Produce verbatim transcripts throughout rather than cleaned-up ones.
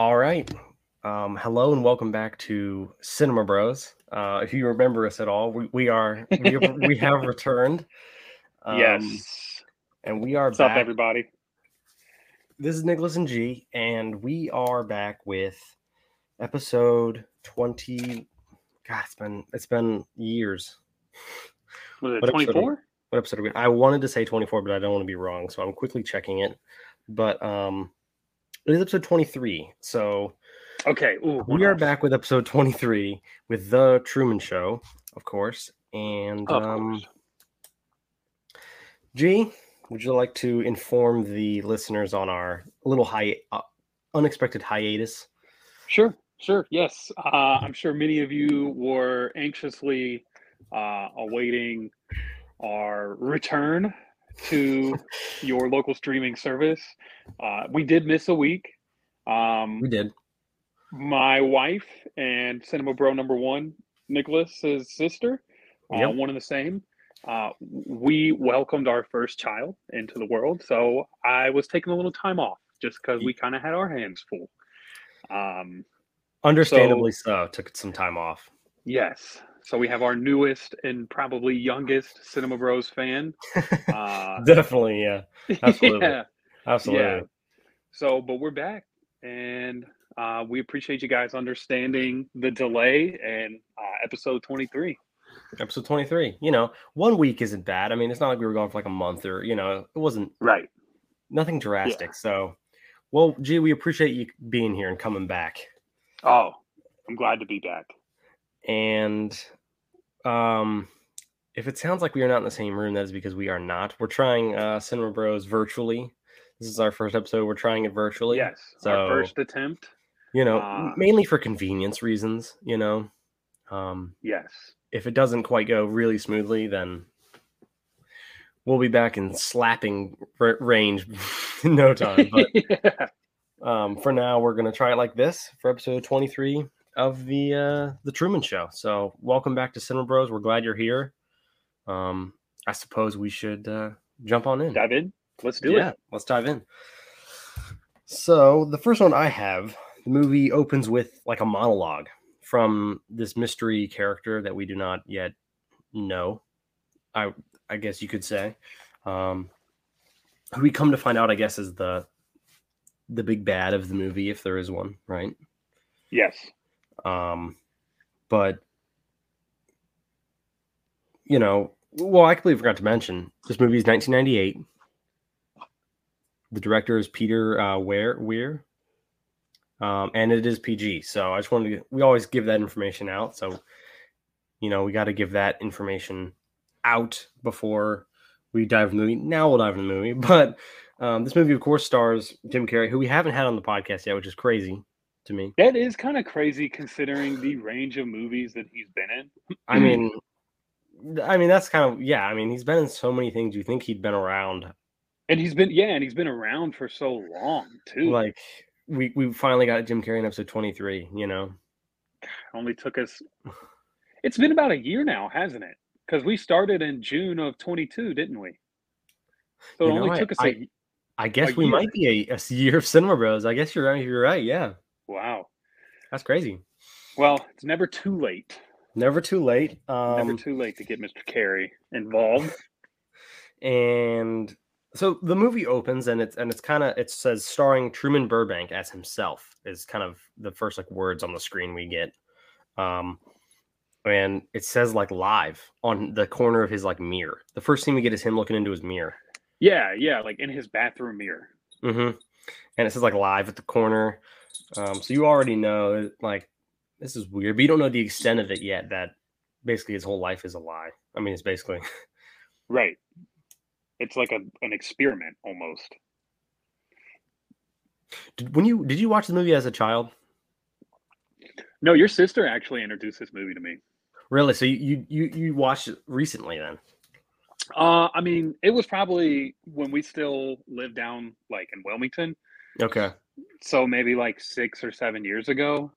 All right. Um, hello and welcome back to CinemaBros. Uh, if you remember us at all, we, we are we, we have returned. Um, yes. And we are What's back. What's up, everybody? This is Nicholas and G, and we are back with episode twenty. God, it's been it's been years. Was it twenty-four? What episode are we? I wanted to say twenty-four, but I don't want to be wrong, so I'm quickly checking it. But um, it is episode twenty-three. So okay, Ooh, we are back with episode twenty-three with The Truman Show, of course. And of um, course. G, would you like to inform the listeners on our little hi- uh, unexpected hiatus? Sure, sure. Yes, uh, I'm sure many of you were anxiously uh, awaiting our return to your local streaming service. Uh, we did miss a week. Um, we did. My wife and Cinema Bro number one, Nicholas's sister, uh, yep. one and the same. Uh, we welcomed our first child into the world. So I was taking a little time off just because we kind of had our hands full. Um, Understandably so, so, took some time off. Yes. So we have our newest and probably youngest Cinema Bros fan. Uh, Definitely, yeah. Absolutely. yeah. Absolutely. Yeah. So, but we're back, and uh, we appreciate you guys understanding the delay and uh, episode twenty-three. Episode twenty-three. You know, one week isn't bad. I mean, it's not like we were gone for like a month or, you know, it wasn't. Right. Nothing drastic. Yeah. So, well, gee, we appreciate you being here and coming back. Oh, I'm glad to be back. And um, if it sounds like we are not in the same room, that is because we are not. We're trying uh, Cinema Bros virtually. This is our first episode. We're trying it virtually. Yes, so, our first attempt. You know, uh, mainly for convenience reasons, you know. Um, yes. If it doesn't quite go really smoothly, then we'll be back in slapping r- range in no time. But yeah. um, for now, we're going to try it like this for episode twenty-three. Of the uh, the Truman Show. So welcome back to Cinema Bros. We're glad you're here. Um, I suppose we should uh, jump on in. Dive in. Let's do yeah, it. Yeah, let's dive in. So the first one I have, the movie opens with like a monologue from this mystery character that we do not yet know. I I guess you could say, um, who we come to find out, I guess, is the the big bad of the movie, if there is one, right? Yes. Um, but, you know, well, I completely forgot to mention, this movie is nineteen ninety-eight. The director is Peter uh, Weir, Weir, um, and it is P G. So I just wanted to, we always give that information out. So, you know, we got to give that information out before we dive in the movie. Now we'll dive in the movie. But um, this movie, of course, stars Jim Carrey, who we haven't had on the podcast yet, which is crazy. To me, that is kind of crazy considering the range of movies that he's been in. I mean, I mean that's kind of yeah. I mean, he's been in so many things. You think he'd been around, and he's been yeah, and he's been around for so long too. Like we we finally got Jim Carrey in episode twenty-three. You know, only took us. It's been about a year now, hasn't it? Because we started in June of twenty-two, didn't we? So you it know, only I, took us. I, a, I guess a we year. might be a, a year of Cinema Bros. I guess you're right. You're right. Yeah. Wow. That's crazy. Well, it's never too late. Never too late. Um, never too late to get Mister Carrey involved. And so the movie opens and it's and it's kind of it says starring Truman Burbank as himself is kind of the first like words on the screen we get. Um, and it says like live on the corner of his like mirror. The first thing we get is him looking into his mirror. Yeah, yeah, like in his bathroom mirror. Mm-hmm. And it says like live at the corner. Um, so you already know, like, this is weird, but you don't know the extent of it yet, that basically his whole life is a lie. I mean, it's basically... Right. It's like a an experiment, almost. Did, when you, did you watch the movie as a child? No, your sister actually introduced this movie to me. Really? So you, you, you watched it recently, then? Uh, I mean, it was probably when we still lived down, like, in Wilmington. Okay. So maybe like six or seven years ago.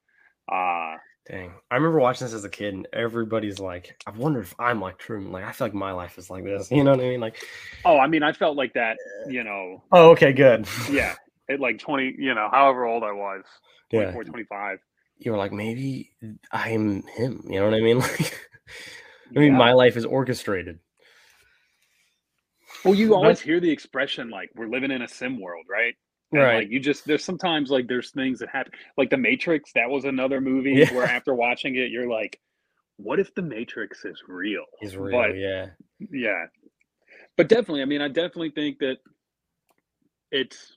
Uh, Dang. I remember watching this as a kid and everybody's like, I wonder if I'm like Truman. Like, I feel like my life is like this. You know what I mean? Like, oh, I mean, I felt like that, you know. Oh, okay, good. Yeah. at like twenty, you know, however old I was, yeah. twenty-four, twenty-five. You were like, maybe I'm him. You know what I mean? Like, I mean, yeah. My life is orchestrated. Well, you always hear the expression, like, we're living in a sim world, right? And, right. Like, you just, there's sometimes, like, there's things that happen. Like, The Matrix, that was another movie yeah. where after watching it, you're like, what if The Matrix is real? Is real, but, yeah. Yeah. But definitely, I mean, I definitely think that it's,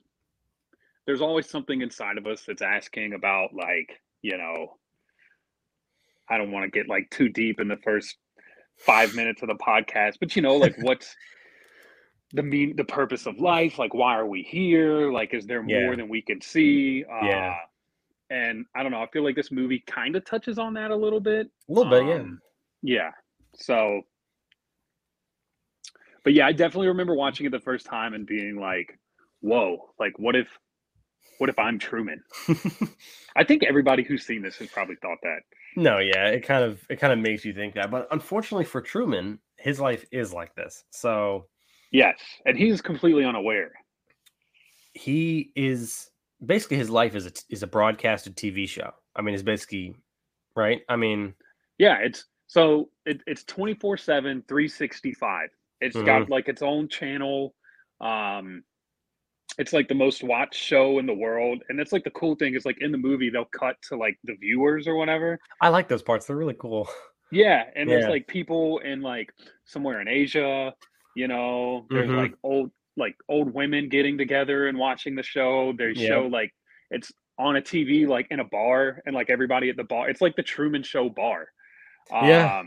there's always something inside of us that's asking about, like, you know, I don't want to get, like, too deep in the first five minutes of the podcast, but, you know, like, what's, the mean the purpose of life, like, why are we here, like, is there more yeah. than we can see, uh yeah. and I don't know, I feel like this movie kind of touches on that a little bit a little bit um, yeah yeah so but yeah I definitely remember watching it the first time and being like, whoa, like, what if what if I'm Truman? I think everybody who's seen this has probably thought that. No, yeah, it kind of it kind of makes you think that, but unfortunately for Truman, his life is like this, so yes, and he's completely unaware. He is basically, his life is a, is a broadcasted T V show. I mean, it's basically, right? I mean, yeah, it's so it, it's twenty-four seven, three sixty-five. It's mm-hmm. got like its own channel. Um, it's like the most watched show in the world, and that's like the cool thing is, like, in the movie they'll cut to like the viewers or whatever. I like those parts; they're really cool. Yeah, and yeah. there's like people in like somewhere in Asia. You know, there's mm-hmm. like old like old women getting together and watching the show. They yeah. show like it's on a T V, like in a bar, and like everybody at the bar. It's like the Truman Show bar. Um, yeah.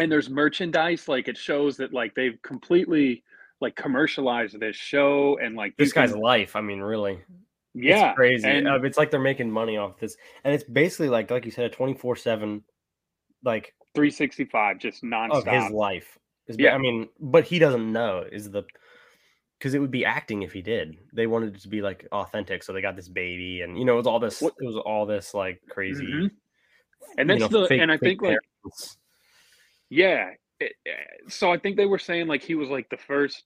And there's merchandise. Like, it shows that like they've completely like commercialized this show and like this guy's can... life. I mean, really. Yeah. It's crazy. And... Uh, it's like they're making money off this. And it's basically like, like you said, a twenty-four seven, like three sixty-five, just nonstop. Of his life. Yeah, I mean, but he doesn't know is the because it would be acting if he did. They wanted it to be like authentic, so they got this baby, and you know, it was all this, it was all this like crazy, mm-hmm. and that's you know, the fake, and I think parents. Like, yeah, it, so I think they were saying like he was like the first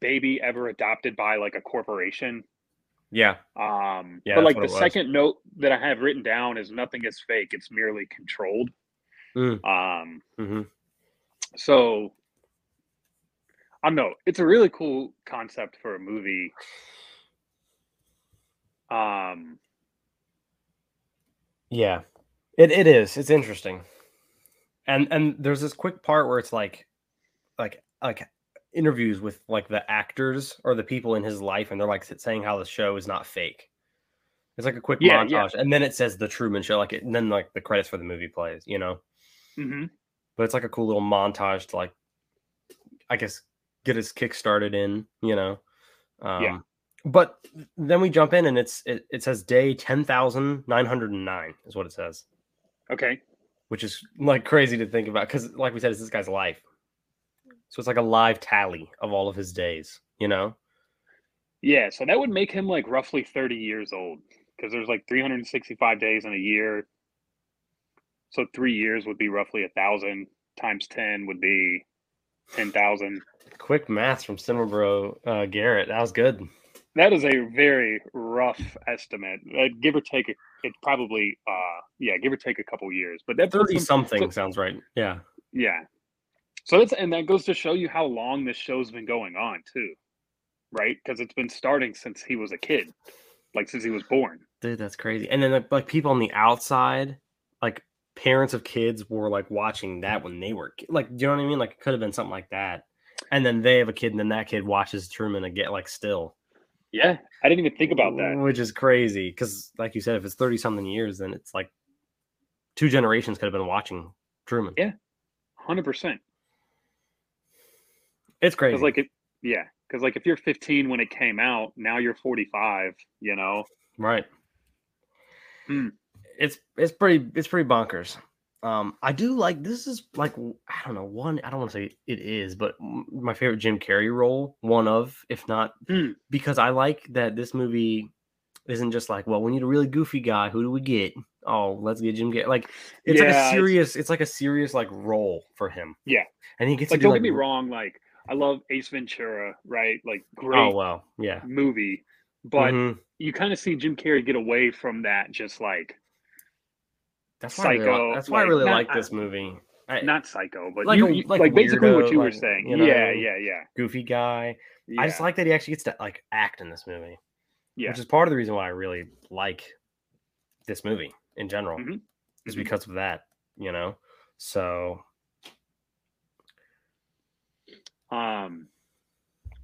baby ever adopted by like a corporation. Yeah, um, yeah. But like the second note that I have written down is nothing is fake; it's merely controlled. Mm. Um. Mm-hmm. So. I don't know. It's a really cool concept for a movie. Um, yeah, it it is. It's interesting, and and there's this quick part where it's like, like like interviews with like the actors or the people in his life, and they're like saying how the show is not fake. It's like a quick yeah, montage, yeah. and then it says The Truman Show, like it, and then like the credits for the movie plays, you know. Mm-hmm. But it's like a cool little montage to like, I guess. Get his kick started in, you know. Um, yeah. But then we jump in, and it's it, it says day ten thousand nine hundred nine is what it says. Okay. Which is like crazy to think about because, like we said, it's this guy's life. So it's like a live tally of all of his days, you know? Yeah. So that would make him like roughly thirty years old because there's like three hundred sixty-five days in a year. So three years would be roughly one thousand times ten would be ten thousand. Quick math from CinemaBro uh, Garrett. That was good. That is a very rough estimate. Uh, give or take, a, it probably, uh, yeah, give or take a couple years. But that thirty something so, sounds right. Yeah, yeah. So that's and that goes to show you how long this show's been going on too, right? Because it's been starting since he was a kid, like since he was born. Dude, that's crazy. And then like people on the outside, like parents of kids, were like watching that when they were like, do you know what I mean? Like it could have been something like that. And then they have a kid, and then that kid watches Truman again, like still. Yeah, I didn't even think about that. Which is crazy, because like you said, if it's thirty-something years, then it's like two generations could have been watching Truman. Yeah, one hundred percent. It's crazy. Cause like it, yeah, because like if you're fifteen when it came out, now you're forty-five, you know? Right. Mm. It's it's pretty it's pretty bonkers. Um, I do like, this is like, I don't know, one, I don't want to say it is, but my favorite Jim Carrey role, one of, if not, mm. because I like that this movie isn't just like, well, we need a really goofy guy. Who do we get? Oh, let's get Jim Carrey. Like, it's yeah, like a serious, it's... it's like a serious, like, role for him. Yeah. And he gets like, to do, don't like, get me wrong. Like, I love Ace Ventura, right? Like, great oh, wow. yeah. movie. But mm-hmm. you kind of see Jim Carrey get away from that, just like that's why psycho. I really, that's why like, I really not, like this movie. I, not psycho, but like, you, you, like, like basically weirdo, what you like, were saying. You know, yeah, yeah, yeah. Goofy guy. Yeah. I just like that he actually gets to like act in this movie. Yeah, which is part of the reason why I really like this movie in general, mm-hmm. is because of that. You know, so. Um.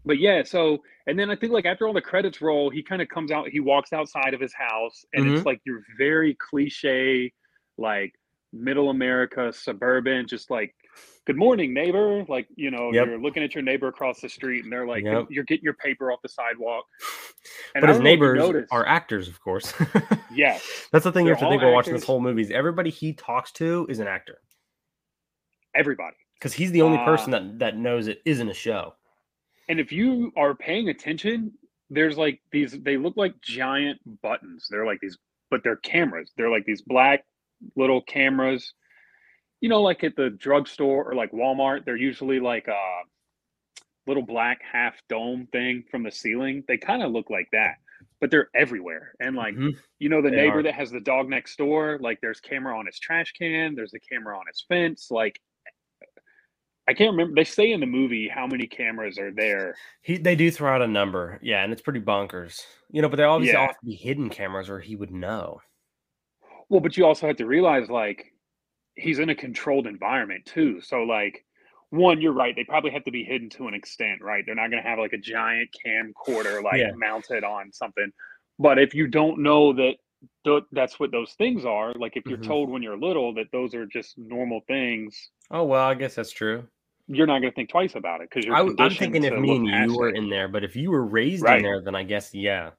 But yeah, so, and then I think like after all the credits roll, he kind of comes out, he walks outside of his house, and mm-hmm. it's like your very cliche, like middle America, suburban, just like, good morning, neighbor. Like, you know, yep. you're looking at your neighbor across the street and they're like, yep. you're getting your paper off the sidewalk. And but his neighbors are actors, of course. Yeah. That's the thing you have to think about watching this whole movie is everybody he talks to is an actor. Everybody. Because he's the only uh, person that, that knows it isn't a show. And if you are paying attention, there's like these, they look like giant buttons. They're like these, but they're cameras. They're like these black little cameras, you know, like at the drugstore or like Walmart, they're usually like a little black half dome thing from the ceiling. They kind of look like that, but they're everywhere. And like, mm-hmm. you know, the they neighbor are. that has the dog next door, like there's camera on his trash can. There's a camera on his fence. Like, I can't remember. They say in the movie how many cameras are there. He, they do throw out a number. Yeah, and it's pretty bonkers. You know, but they obviously yeah. have to be hidden cameras or he would know. Well, but you also have to realize, like, he's in a controlled environment, too. So, like, one, you're right. They probably have to be hidden to an extent, right? They're not going to have, like, a giant camcorder, like, yeah. mounted on something. But if you don't know that th- that's what those things are, like, if you're mm-hmm. told when you're little that those are just normal things. Oh, well, I guess that's true. You're not going to think twice about it because you're. I, I'm thinking if me and you were in there, but if you were raised right. in there, then I guess yeah,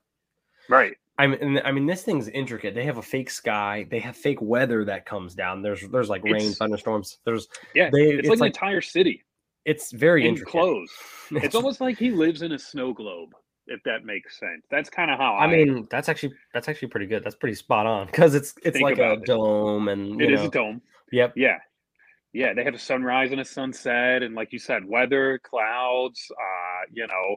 right. I mean, I mean, this thing's intricate. They have a fake sky. They have fake weather that comes down. There's there's like it's, rain, thunderstorms. There's yeah. They, it's, it's like, like an entire city. It's very enclosed. It's almost like he lives in a snow globe. If that makes sense, that's kind of how I, I mean. That's actually that's actually pretty good. That's pretty spot on because it's it's like a it. dome and you it know, is a dome. Yep. Yeah. Yeah, they have a sunrise and a sunset, and like you said, weather, clouds, uh, you know,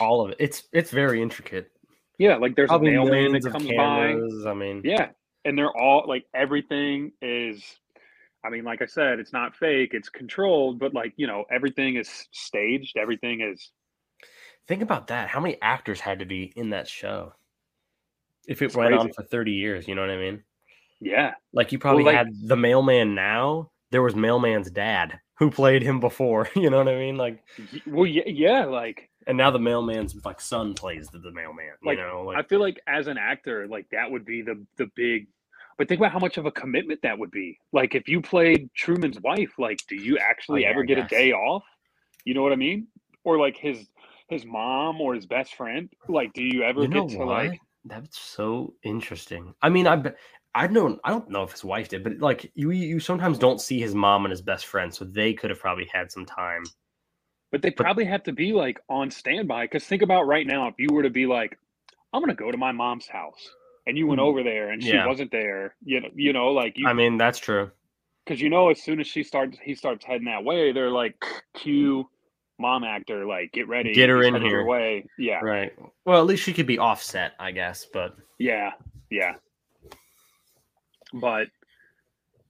all of it. It's it's very intricate. Yeah, like there's Probably a mailman that comes cameras, by. I mean, yeah, and they're all like everything is. I mean, like I said, it's not fake; it's controlled. But like you know, everything is staged. Everything is. Think about that. How many actors had to be in that show? If it it's went crazy. on for thirty years, you know what I mean? Yeah, like you probably well, like, had the mailman now. There was mailman's dad who played him before. You know what I mean? Like, well, yeah, yeah, like, and now the mailman's like son plays the, the mailman. Like, you know, like, I feel like as an actor, like that would be the the big. But think about how much of a commitment that would be. Like, if you played Truman's wife, like, do you actually oh, yeah, ever get a day off? You know what I mean? Or like his his mom or his best friend. Like, do you ever you know get to what? like? That's so interesting. I mean, I. I don't I don't know if his wife did, but like you you sometimes don't see his mom and his best friend, so they could have probably had some time. But they probably but, have to be like on standby. Because think about right now, if you were to be like, I'm gonna go to my mom's house and you went over there and she yeah. wasn't there, you know, you know, like you, I mean that's true. Because you know, as soon as she starts he starts heading that way, they're like cue mom actor, like get ready, get her in here. Way. Yeah. Right. Well, at least she could be offset, I guess, but yeah, yeah. But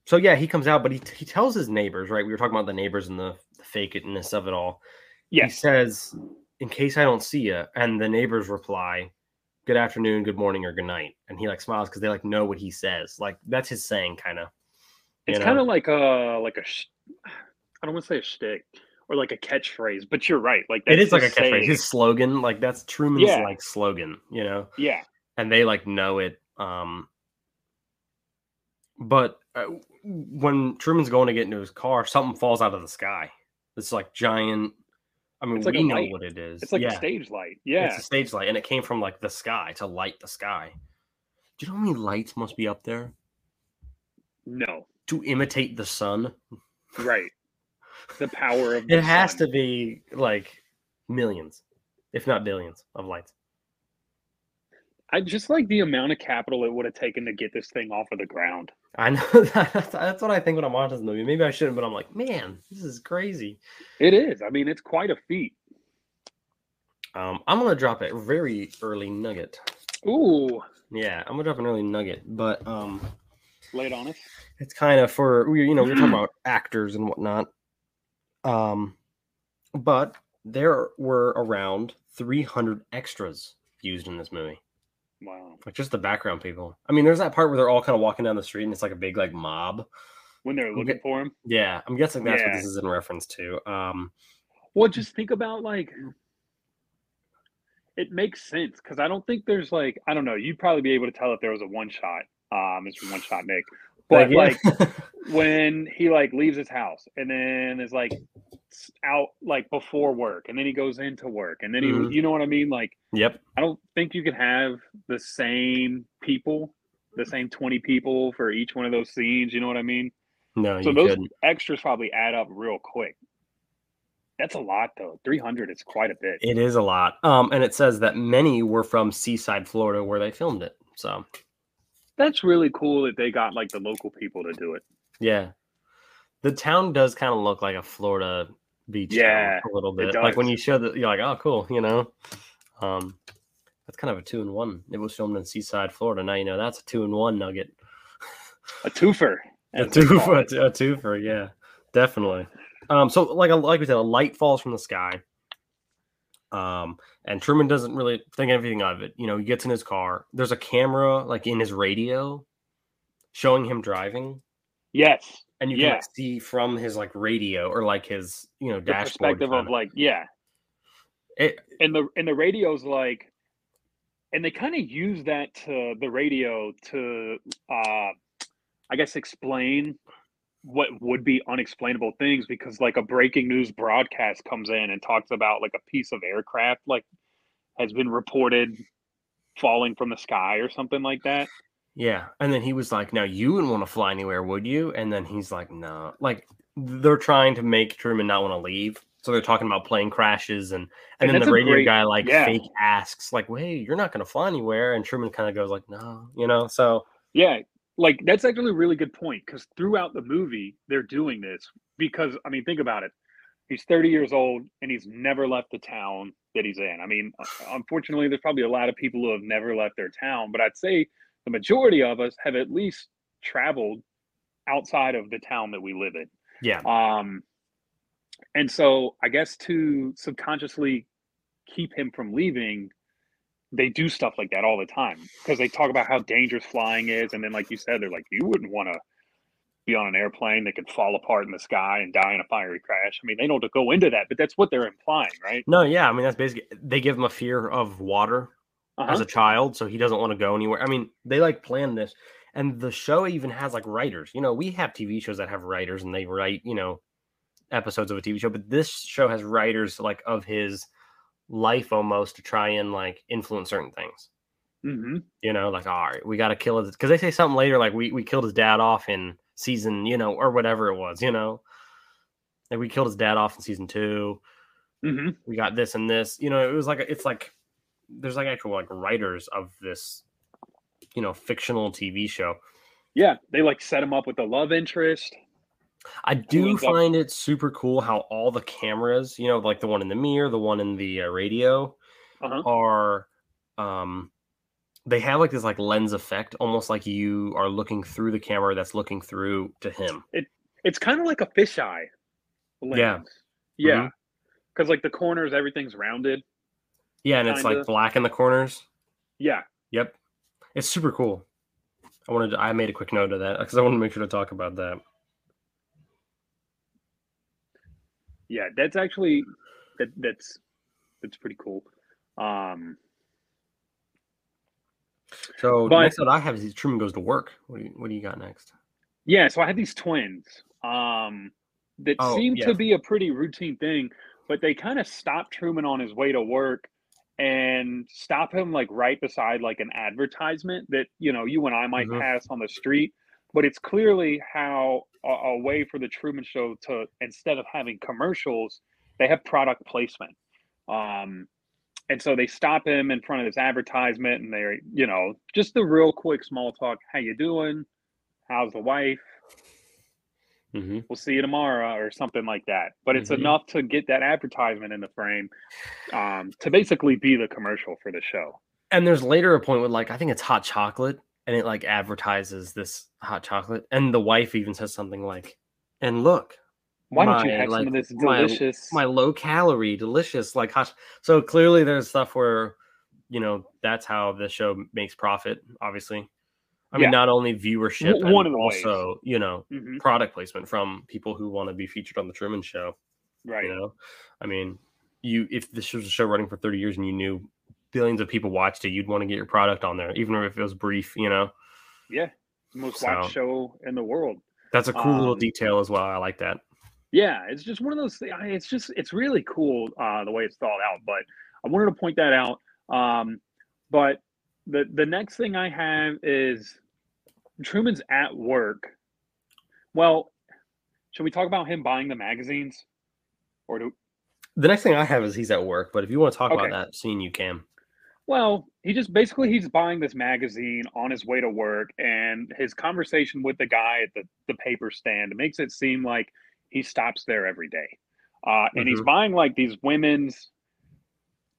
so yeah, he comes out, but he he tells his neighbors, right? We were talking about the neighbors and the, the fakeness of it all. Yes. He says, "In case I don't see you," and the neighbors reply, "Good afternoon, good morning, or good night." And he like smiles because they like know what he says. Like that's his saying, kind of. It's kind of like a like a sh- I don't want to say a shtick or like a catchphrase, but you're right. Like that's it is like a catchphrase, saying. His slogan. Like that's Truman's yeah. like slogan, you know? Yeah. And they like know it. Um. But uh, when Truman's going to get into his car, something falls out of the sky. It's like giant. I mean, like we know what it is. It's like yeah. a stage light. Yeah, it's a stage light, and it came from like the sky to light the sky. Do you know how many lights must be up there? No. To imitate the sun. Right. The power of the it has sun. to be like millions, if not billions, of lights. I just like the amount of capital it would have taken to get this thing off of the ground. I know that, that's what I think when I'm watching this movie. Maybe I shouldn't, but I'm like, man, this is crazy. It is. I mean, it's quite a feat. Um, I'm going to drop a very early nugget. Ooh. Yeah, I'm going to drop an early nugget, but... Um, late on it. It's kind of for, you know, we're talking about actors and whatnot. Um, but there were around three hundred extras used in this movie. Wow. Like just the background people. I mean, there's that part where they're all kind of walking down the street and it's like a big like mob. When they're looking get, for him? Yeah, I'm guessing that's yeah. what this is in reference to. Um, well, just think about like... It makes sense because I don't think there's like I don't know. You'd probably be able to tell if there was a one shot. Um, it's from one shot, Nick. But like, yeah. like when he like leaves his house and then is like out like before work and then he goes into work and then he, mm-hmm. you know what I mean? Like, yep. I don't think you could have the same people, the same twenty people for each one of those scenes. You know what I mean? No. So you those couldn't. Extras probably add up real quick. That's a lot, though. three hundred is quite a bit. It is a lot. Um, and it says that many were from Seaside, Florida, where they filmed it. So that's really cool that they got, like, the local people to do it. Yeah. The town does kind of look like a Florida beach yeah, town a little bit. Like, when you show that, you're like, oh, cool, you know? Um, that's kind of a two-in-one. It was filmed in Seaside, Florida. Now you know that's a two-in-one nugget. A twofer. a twofer, a twofer, yeah. Definitely. Um, so, like, like we said, a light falls from the sky, um, and Truman doesn't really think anything of it. You know, he gets in his car. There's a camera, like, in his radio showing him driving. Yes. And you yeah. can, like, see from his, like, radio or, like, his, you know, the dashboard. Perspective of, like, yeah. It, and, the, and the radio's, like, and they kind of use that to the radio to, uh, I guess, explain what would be unexplainable things, because like a breaking news broadcast comes in and talks about like a piece of aircraft like has been reported falling from the sky or something like that. Yeah. And then he was like, now you wouldn't want to fly anywhere, would you? And then he's like, no, nah. Like they're trying to make Truman not want to leave. So they're talking about plane crashes. And, and, and then the radio great, guy like yeah. fake asks like, well, hey, you're not going to fly anywhere. And Truman kind of goes like, no, you know? So yeah. Like, that's actually a really good point, because throughout the movie, they're doing this because, I mean, think about it. He's thirty years old, and he's never left the town that he's in. I mean, unfortunately, there's probably a lot of people who have never left their town, but I'd say the majority of us have at least traveled outside of the town that we live in. Yeah. Um, and so I guess to subconsciously keep him from leaving, they do stuff like that all the time, because they talk about how dangerous flying is. And then, like you said, they're like, you wouldn't want to be on an airplane that could fall apart in the sky and die in a fiery crash. I mean, they don't go into that, but that's what they're implying, right? No, yeah. I mean, that's basically, they give him a fear of water uh-huh. as a child, so he doesn't want to go anywhere. I mean, they like plan this. And the show even has like writers. You know, we have T V shows that have writers and they write, you know, episodes of a T V show, but this show has writers like of his life almost to try and like influence certain things, mm-hmm. you know, like, all right, we got to kill his, because they say something later like we we killed his dad off in season, you know, or whatever it was, you know, like we killed his dad off in season two, mm-hmm. we got this and this, you know. It was like, it's like there's like actual like writers of this, you know, fictional T V show. Yeah, they like set him up with the love interest. I do find it super cool how all the cameras, you know, like the one in the mirror, the one in the uh, radio uh-huh. are, um, they have like this like lens effect, almost like you are looking through the camera that's looking through to him. It It's kind of like a fisheye lens. Yeah. Yeah. Mm-hmm. Cause like the corners, everything's rounded. Yeah. And kinda. It's like black in the corners. Yeah. Yep. It's super cool. I wanted to, I made a quick note of that because I want to make sure to talk about that. Yeah, that's actually that that's that's pretty cool. Um, so but, next what I have is Truman goes to work. What do you, what do you got next? Yeah, so I had these twins um, that oh, seemed yeah. to be a pretty routine thing, but they kind of stop Truman on his way to work and stop him like right beside like an advertisement that, you know, you and I might mm-hmm. pass on the street. But it's clearly how a, a way for the Truman Show to, instead of having commercials, they have product placement. Um, and so they stop him in front of this advertisement and they're, you know, just the real quick small talk. How you doing? How's the wife? Mm-hmm. We'll see you tomorrow or something like that. But it's mm-hmm. enough to get that advertisement in the frame um, to basically be the commercial for the show. And there's later a point with like, I think it's hot chocolate, and it like advertises this hot chocolate. And the wife even says something like, and look, why my, don't you have like, some of this delicious, my, my low calorie, delicious, like hot. So clearly there's stuff where, you know, that's how the show makes profit, obviously. I mean, yeah. not only viewership, w- one and of the also, ways. you know, mm-hmm. product placement from people who want to be featured on The Truman Show. Right. You know, I mean, you if this was a show running for thirty years and you knew billions of people watched it, you'd want to get your product on there, even if it was brief, you know? Yeah. Most so, watched show in the world. That's a cool um, little detail as well. I like that. Yeah. It's just one of those things. It's just, it's really cool uh, the way it's thought out, but I wanted to point that out. Um, but the, the next thing I have is Truman's at work. Well, should we talk about him buying the magazines? Or do the next thing I have is he's at work, but if you want to talk okay. about that scene, you can. Well, he just basically he's buying this magazine on his way to work, and his conversation with the guy at the, the paper stand makes it seem like he stops there every day. Uh, mm-hmm. and he's buying like these women's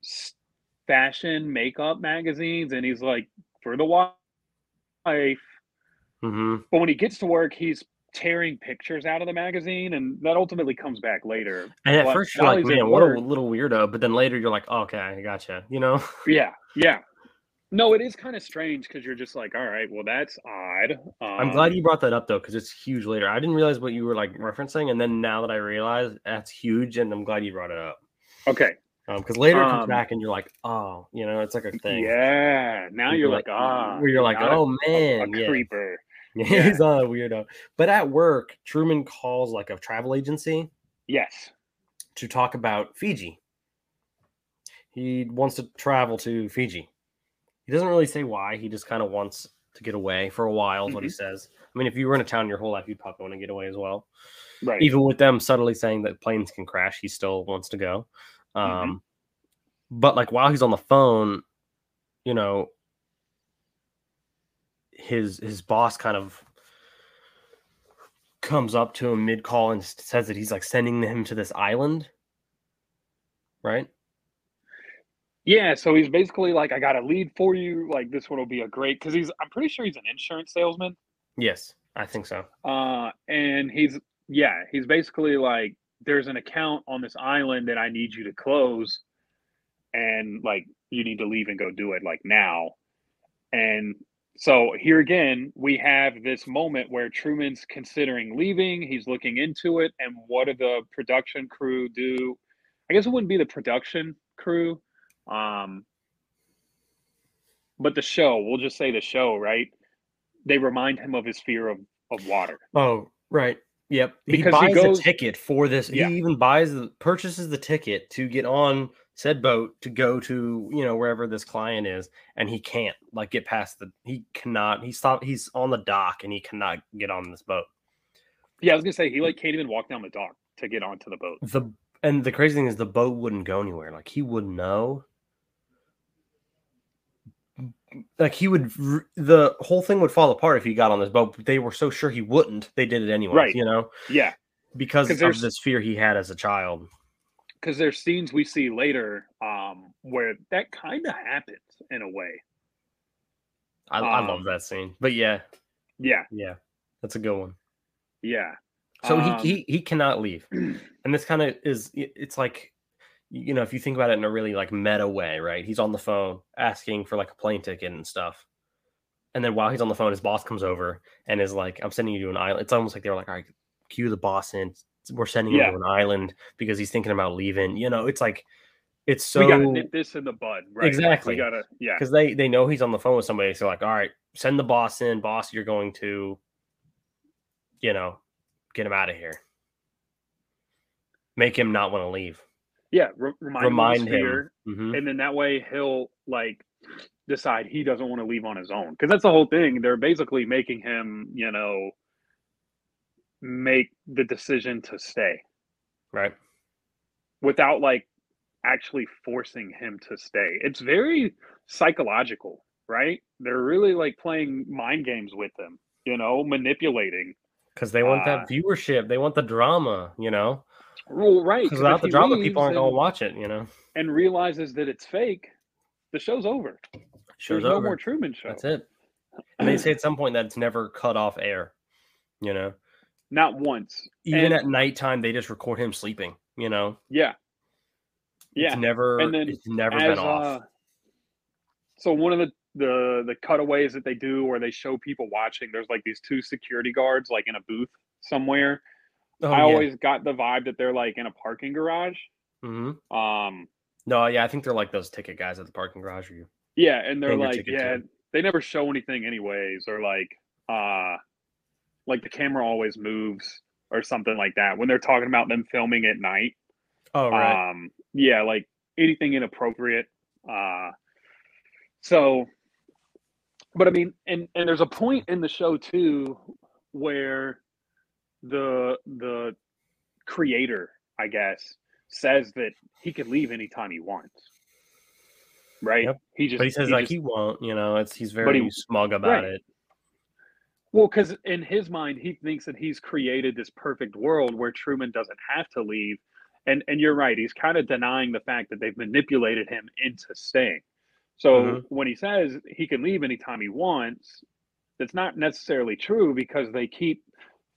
st- fashion makeup magazines, and he's like, for the wife. Mm-hmm. But when he gets to work, he's tearing pictures out of the magazine, and that ultimately comes back later. And at but first you're like, man, what a little weirdo. But then later you're like, oh, okay, I gotcha. You know? Yeah, yeah. No, it is kind of strange because you're just like, all right, well, that's odd. Um, I'm glad you brought that up, though, because it's huge later. I didn't realize what you were like referencing, and then now that I realize, that's huge, and I'm glad you brought it up. Okay. Because um, later it comes um, back and you're like, oh, you know, it's like a thing. Yeah. Now you're, you're like, ah. Like, oh, where you're like, oh, a, man. A, a yeah. creeper. Yeah, yeah, he's not a weirdo. But at work, Truman calls like a travel agency. Yes. To talk about Fiji. He wants to travel to Fiji. He doesn't really say why. He just kind of wants to get away for a while is mm-hmm. what he says. I mean, if you were in a town your whole life, you'd probably want to get away as well. Right. Even with them subtly saying that planes can crash, he still wants to go. Um, mm-hmm. but like while he's on the phone, you know, his, his boss kind of comes up to him mid call and says that he's like sending him to this island. Right. Yeah. So he's basically like, I got a lead for you. Like this one will be a great, cause he's, I'm pretty sure he's an insurance salesman. Yes, I think so. Uh, and he's, yeah, he's basically like, there's an account on this island that I need you to close, and like, you need to leave and go do it like now. And so here again, we have this moment where Truman's considering leaving. He's looking into it. And what do the production crew do? I guess it wouldn't be the production crew. Um, but the show, we'll just say the show, right? They remind him of his fear of, of water. Oh, right. Yep, because he buys he goes, a ticket for this. Yeah. He even buys the purchases the ticket to get on said boat to go to, you know, wherever this client is, and he can't like get past the. He cannot. He stopped. He's on the dock and he cannot get on this boat. Yeah, I was gonna say he like can't even walk down the dock to get onto the boat. The and the crazy thing is the boat wouldn't go anywhere. Like he would know. Like he would, the whole thing would fall apart if he got on this boat. But they were so sure he wouldn't. They did it anyway, right. you know. Yeah, because of this fear he had as a child. Because there's scenes we see later um, where that kind of happens in a way. I, um, I love that scene, but yeah, yeah, yeah, that's a good one. Yeah. So um, he, he he cannot leave, and this kind of is. It's like. You know, if you think about it in a really like meta way, right? He's on the phone asking for like a plane ticket and stuff. And then while he's on the phone, his boss comes over and is like, I'm sending you to an island. It's almost like they were like, all right, cue the boss in. We're sending yeah. you to an island because he's thinking about leaving. You know, it's like, it's so. We got to nip this in the bud, right? Exactly. We gotta, yeah. Because they, they know he's on the phone with somebody. So, like, all right, send the boss in. Boss, you're going to, you know, get him out of here. Make him not want to leave. Yeah, re- remind, remind him, him. Mm-hmm. And then that way he'll like decide he doesn't want to leave on his own, because that's the whole thing. They're basically making him, you know, make the decision to stay, right? Without like actually forcing him to stay. It's very psychological, right? They're really like playing mind games with him, you know, manipulating. because they want uh, that viewership. They want the drama, you know. Well, right. Because without the drama, people aren't going to watch it, you know. And realizes that it's fake, the show's over. Show's There's over. No more Truman Show. That's it. And they say at some point that it's never cut off air, you know. Not once. Even and, at nighttime, they just record him sleeping, you know. Yeah. Yeah. It's never, and then it's never as, been off. Uh, so one of the, the the cutaways that they do where they show people watching, there's like these two security guards like in a booth somewhere. Oh, I yeah. always got the vibe that they're like in a parking garage. Mm-hmm. Um, no, yeah, I think they're like those ticket guys at the parking garage. Or you yeah, and they're like, yeah, to. They never show anything anyways, or like uh, like the camera always moves or something like that when they're talking about them filming at night. Oh, right. Um, yeah, like anything inappropriate. Uh, so, but I mean, and, and there's a point in the show too where the the creator, I guess, says that he could leave anytime he wants. Right? Yep. He just, but he says he like just, he won't. You know, it's he's very he, smug about right. it. Well, because in his mind, he thinks that he's created this perfect world where Truman doesn't have to leave. And and you're right. He's kind of denying the fact that they've manipulated him into staying. So mm-hmm. when he says he can leave anytime he wants, that's not necessarily true because they keep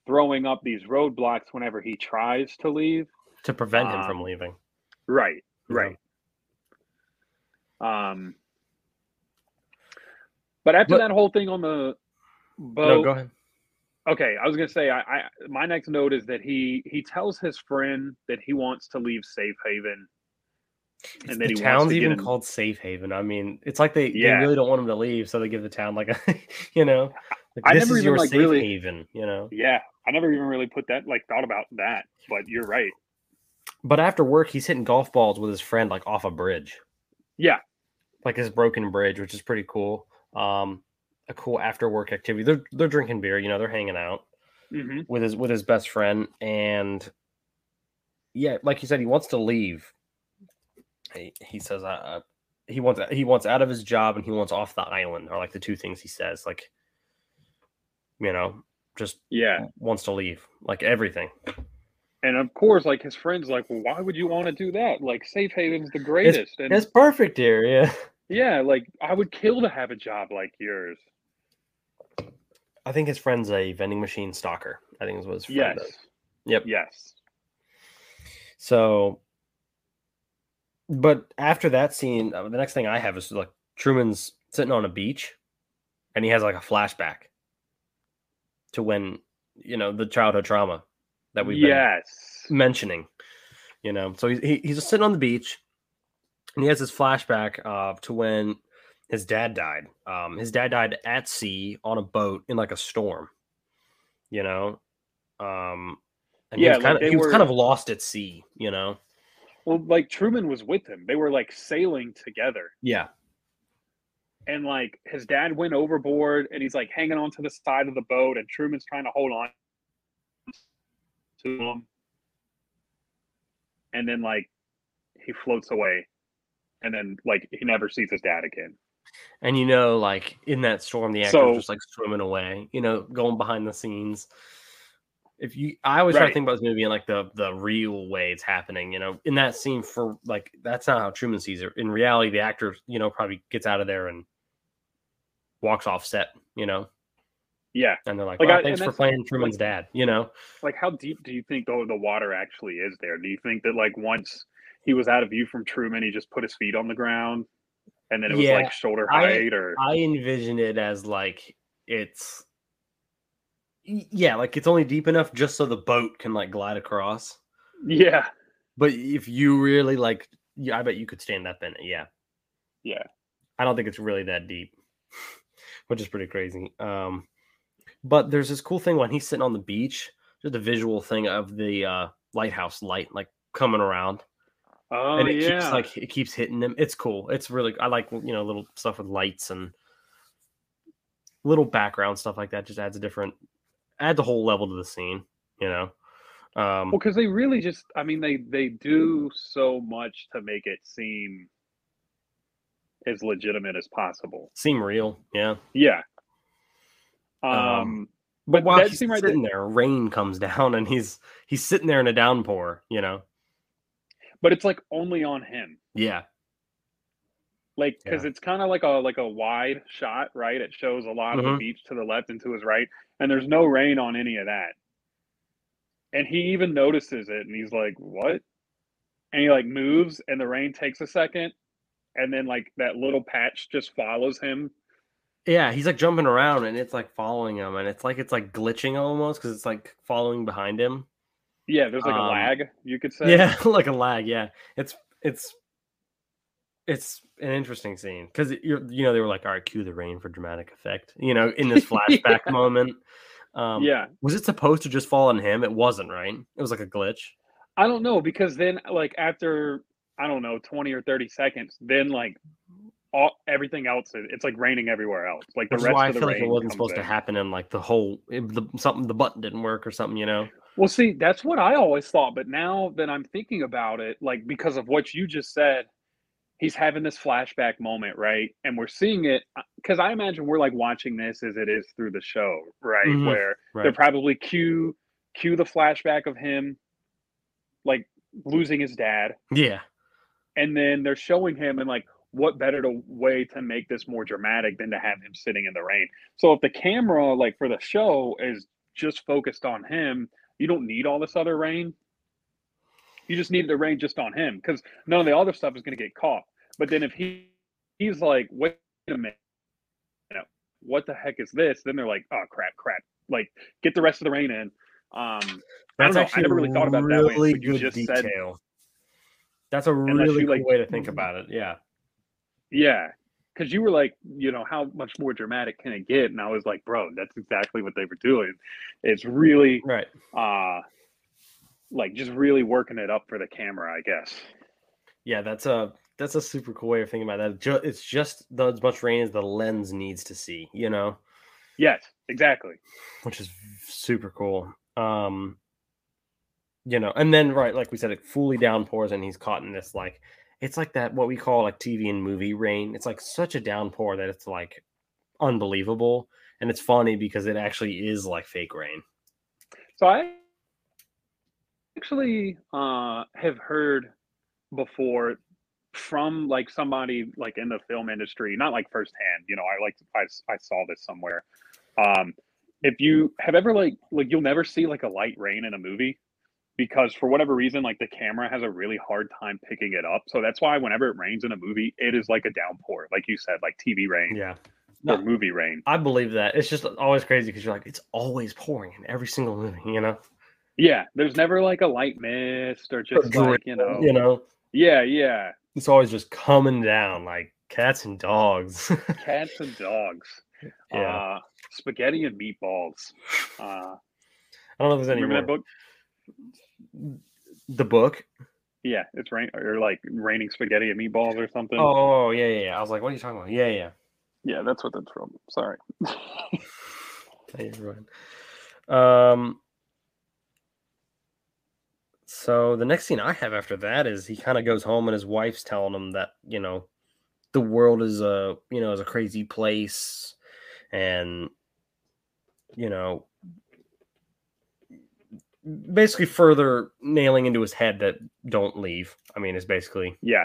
throwing up these roadblocks whenever he tries to leave to prevent um, him from leaving. Right. Right. Yeah. Um. But after Look, that whole thing on the boat, no, go ahead. Okay, I was gonna say, I, I my next note is that he he tells his friend that he wants to leave Safe Haven, and it's, that the he town's wants to even get in... called Safe Haven. I mean, it's like they, yeah. they really don't want him to leave, so they give the town like a, you know, like, I this never is even, your like, safe really, haven. You know, yeah, I never even really put that like thought about that, but you're right. But after work, he's hitting golf balls with his friend like off a bridge. Yeah, like this broken bridge, which is pretty cool. Um. A cool after work activity. They're they're drinking beer, you know. They're hanging out mm-hmm. with his with his best friend, and yeah, like you said, he wants to leave. He, he says, "I uh, he wants he wants out of his job, and he wants off the island." Are like the two things he says. Like, you know, just yeah, wants to leave, like everything. And of course, like his friend's like, well, "Why would you want to do that? Like, Safe Haven's the greatest. It's, and it's perfect here, yeah, yeah. Like, I would kill to have a job like yours." I think his friend's a vending machine stalker. I think is what his friend yes. does. Yep. Yes. So, but after that scene, the next thing I have is like Truman's sitting on a beach, and he has like a flashback to when, you know, the childhood trauma that we've yes. been mentioning. You know, so he's he, he's just sitting on the beach, and he has this flashback uh, to when. His dad died. Um, his dad died at sea on a boat in like a storm, you know? Um, and yeah, he was kind, like of, he were, was kind of lost at sea, you know? Well, like Truman was with him. They were like sailing together. Yeah. And like his dad went overboard and he's like hanging on to the side of the boat and Truman's trying to hold on to him. And then like he floats away and then like he never sees his dad again. And, you know, like in that storm, the actor's so, just like swimming away, you know, going behind the scenes. If you, I always right. try to think about this movie in like the, the real way it's happening, you know, in that scene for like, that's not how Truman sees it. In reality, the actor, you know, probably gets out of there and walks off set, you know? Yeah. And they're like, like well, I, thanks for playing like, Truman's dad, you know? Like, how deep do you think oh, the water actually is there? Do you think that like once he was out of view from Truman, he just put his feet on the ground? And then it was yeah, like shoulder height I, or I envision it as like it's yeah, like it's only deep enough just so the boat can like glide across. Yeah. But if you really like yeah, I bet you could stand up in it. Yeah. Yeah. I don't think it's really that deep, which is pretty crazy. Um but there's this cool thing when he's sitting on the beach, just a visual thing of the uh lighthouse light like coming around. Oh, and it yeah. keeps like it keeps hitting them. It's cool. It's really I like you know little stuff with lights and little background stuff like that. Just adds a different, adds a whole level to the scene. You know, um, well, because they really just I mean they they do so much to make it seem as legitimate as possible. Seem real, yeah, yeah. Um, um But while that he's scene right sitting there, there, rain comes down, and he's he's sitting there in a downpour, you know. But it's like only on him. Yeah. Like, because yeah. it's kind of like a like a wide shot, right? It shows a lot mm-hmm. of the beach to the left and to his right, and there's no rain on any of that. And he even notices it, and he's like, "What?" And he like moves, and the rain takes a second, and then like that little patch just follows him. Yeah, he's like jumping around, and it's like following him, and it's like it's like glitching almost because it's like following behind him. Yeah, there's like um, a lag, you could say. Yeah, like a lag. Yeah, it's it's. It's an interesting scene because you you know they were like, all right, cue the rain for dramatic effect, you know, in this flashback yeah. moment. Um, yeah, was it supposed to just fall on him? It wasn't, right? It was like a glitch. I don't know, because then like after I don't know twenty or thirty seconds, then like all everything else, it's like raining everywhere else. Like the Which rest is why of I the feel rain like it wasn't supposed in. to happen, and like the whole it, the, something the button didn't work or something, you know. Well, see, that's what I always thought, but now that I'm thinking about it, like because of what you just said. He's having this flashback moment, right? And we're seeing it because I imagine we're like watching this as it is through the show, right? Mm-hmm. Where right. they're probably cue cue the flashback of him like losing his dad. Yeah. And then they're showing him, and like what better to, way to make this more dramatic than to have him sitting in the rain. So if the camera like for the show is just focused on him, you don't need all this other rain. You just need the rain just on him because none of the other stuff is going to get caught. But then if he he's like, wait a minute, what the heck is this? Then they're like, oh, crap, crap. Like, get the rest of the rain in. Um, That's I don't know. Actually I never really thought about it that way. Really you good just detail. Said, That's a really good cool like, way to think about it. Yeah. Yeah. Because you were like, you know, how much more dramatic can it get? And I was like, bro, that's exactly what they were doing. It's really right. Uh, like just really working it up for the camera, I guess. Yeah, that's a that's a super cool way of thinking about that. It's just the, as much rain as the lens needs to see, you know? Yes, exactly. Which is super cool. Um, you know, and then, right, like we said, it fully downpours and he's caught in this, like, it's like that, what we call like T V and movie rain. It's like such a downpour that it's like unbelievable. And it's funny because it actually is like fake rain. So I actually uh have heard before from like somebody like in the film industry, not like firsthand, you know, I like I, I saw this somewhere. Um if you have ever like like you'll never see like a light rain in a movie because for whatever reason like the camera has a really hard time picking it up. So that's why whenever it rains in a movie, it is like a downpour, like you said, like T V rain. Yeah. No, or movie rain. I believe that. It's just always crazy because you're like, it's always pouring in every single movie, you know? Yeah, there's never like a light mist or just or like, you know. You know. Yeah, yeah. It's always just coming down like cats and dogs. Cats and dogs. Yeah. Uh, spaghetti and meatballs. Uh, I don't know if there's any Remember more. that book? The book? Yeah, it's rain or like raining spaghetti and meatballs or something. Oh, yeah, yeah, yeah. I was like, what are you talking about? Yeah, yeah. Yeah, that's what that's from. Sorry. Hey, everyone. Um So the next scene I have after that is he kind of goes home and his wife's telling him that, you know, the world is a, you know, is a crazy place. And, you know, basically further nailing into his head that don't leave. I mean, it's basically, yeah,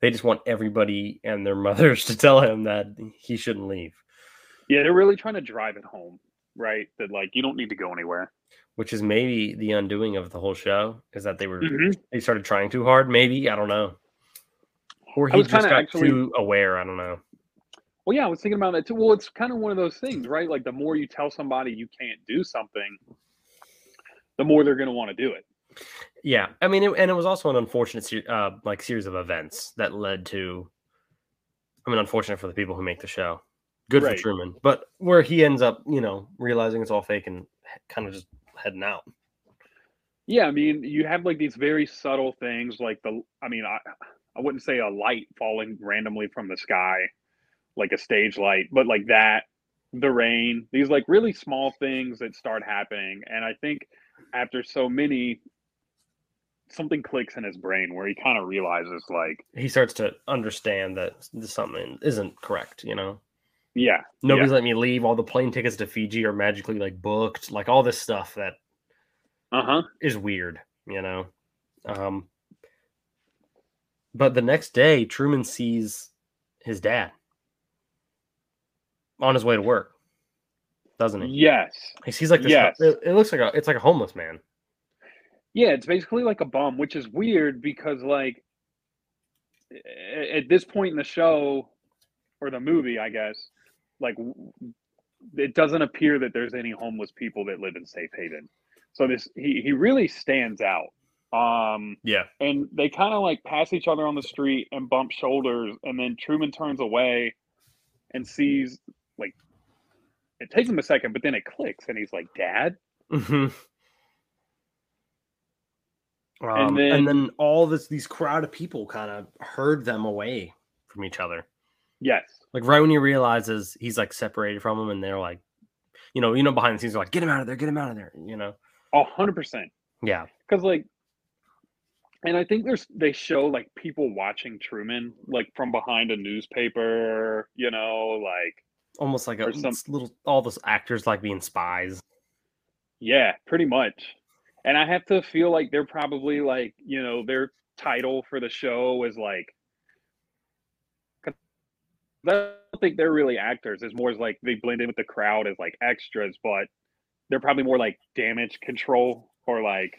they just want everybody and their mothers to tell him that he shouldn't leave. Yeah, they're really trying to drive it home. Right. That like, you don't need to go anywhere. Which is maybe the undoing of the whole show is that they were mm-hmm. they started trying too hard. Maybe I don't know, or he just got actually, too aware. I don't know. Well, yeah, I was thinking about that too. Well, it's kind of one of those things, right? Like the more you tell somebody you can't do something, the more they're going to want to do it. Yeah, I mean, it, and it was also an unfortunate uh, like series of events that led to. I mean, unfortunate for the people who make the show. Good right. for Truman, but where he ends up, you know, realizing it's all fake and kind of just. Heading out. Yeah, I mean, you have like these very subtle things, like the, I mean, I, I wouldn't say a light falling randomly from the sky, like a stage light, but like that, the rain, these like really small things that start happening. And I think after so many, something clicks in his brain where he kind of realizes like he starts to understand that something isn't correct, you know? Yeah. Nobody's yeah. letting me leave. All the plane tickets to Fiji are magically like booked, like all this stuff that uh-huh. is weird, you know? Um, but the next day, Truman sees his dad on his way to work, doesn't he? Yes. He sees like this. Yes. Ho- it, it looks like a, it's like a homeless man. Yeah. It's basically like a bum, which is weird because like at this point in the show or the movie, I guess, like it doesn't appear that there's any homeless people that live in Safe Haven. So this, he, he really stands out. Um, yeah. And they kind of like pass each other on the street and bump shoulders. And then Truman turns away and sees like, it takes him a second, but then it clicks and he's like, Dad. Mm-hmm. Um, and, then, and then all this, these crowd of people kind of herd them away from each other. Yes. Like right when he realizes he's like separated from him and they're like, you know, you know, behind the scenes, they're like, get him out of there, get him out of there, you know? A hundred percent. Yeah. Cause like, and I think there's, they show like people watching Truman, like from behind a newspaper, you know, like almost like a some, little, all those actors like being spies. Yeah, pretty much. And I have to feel like they're probably like, you know, their title for the show is like, I don't think they're really actors. It's more as like they blend in with the crowd as like extras, but they're probably more like damage control or like,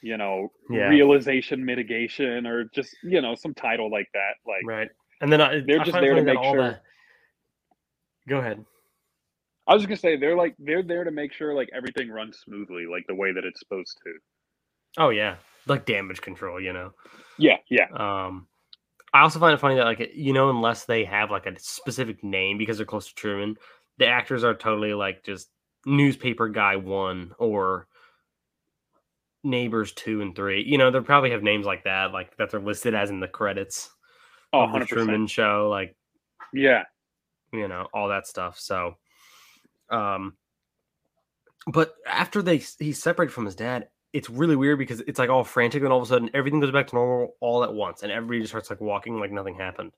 you know, yeah. realization mitigation or just, you know, some title like that. Like, right. And then I, they're I just there to make sure. That... Go ahead. I was just gonna say they're like they're there to make sure like everything runs smoothly, like the way that it's supposed to. Oh yeah, like damage control, you know. Yeah, yeah. Um, I also find it funny that like you know, unless they have like a specific name because they're close to Truman, the actors are totally like just newspaper guy one or neighbors two and three. You know, they probably have names like that, like that they're listed as in the credits. Oh, one hundred percent. The Truman Show, like yeah, you know, all that stuff. So. Um, but after they he's separated from his dad, it's really weird because it's like all frantic and all of a sudden everything goes back to normal all at once and everybody just starts like walking like nothing happened.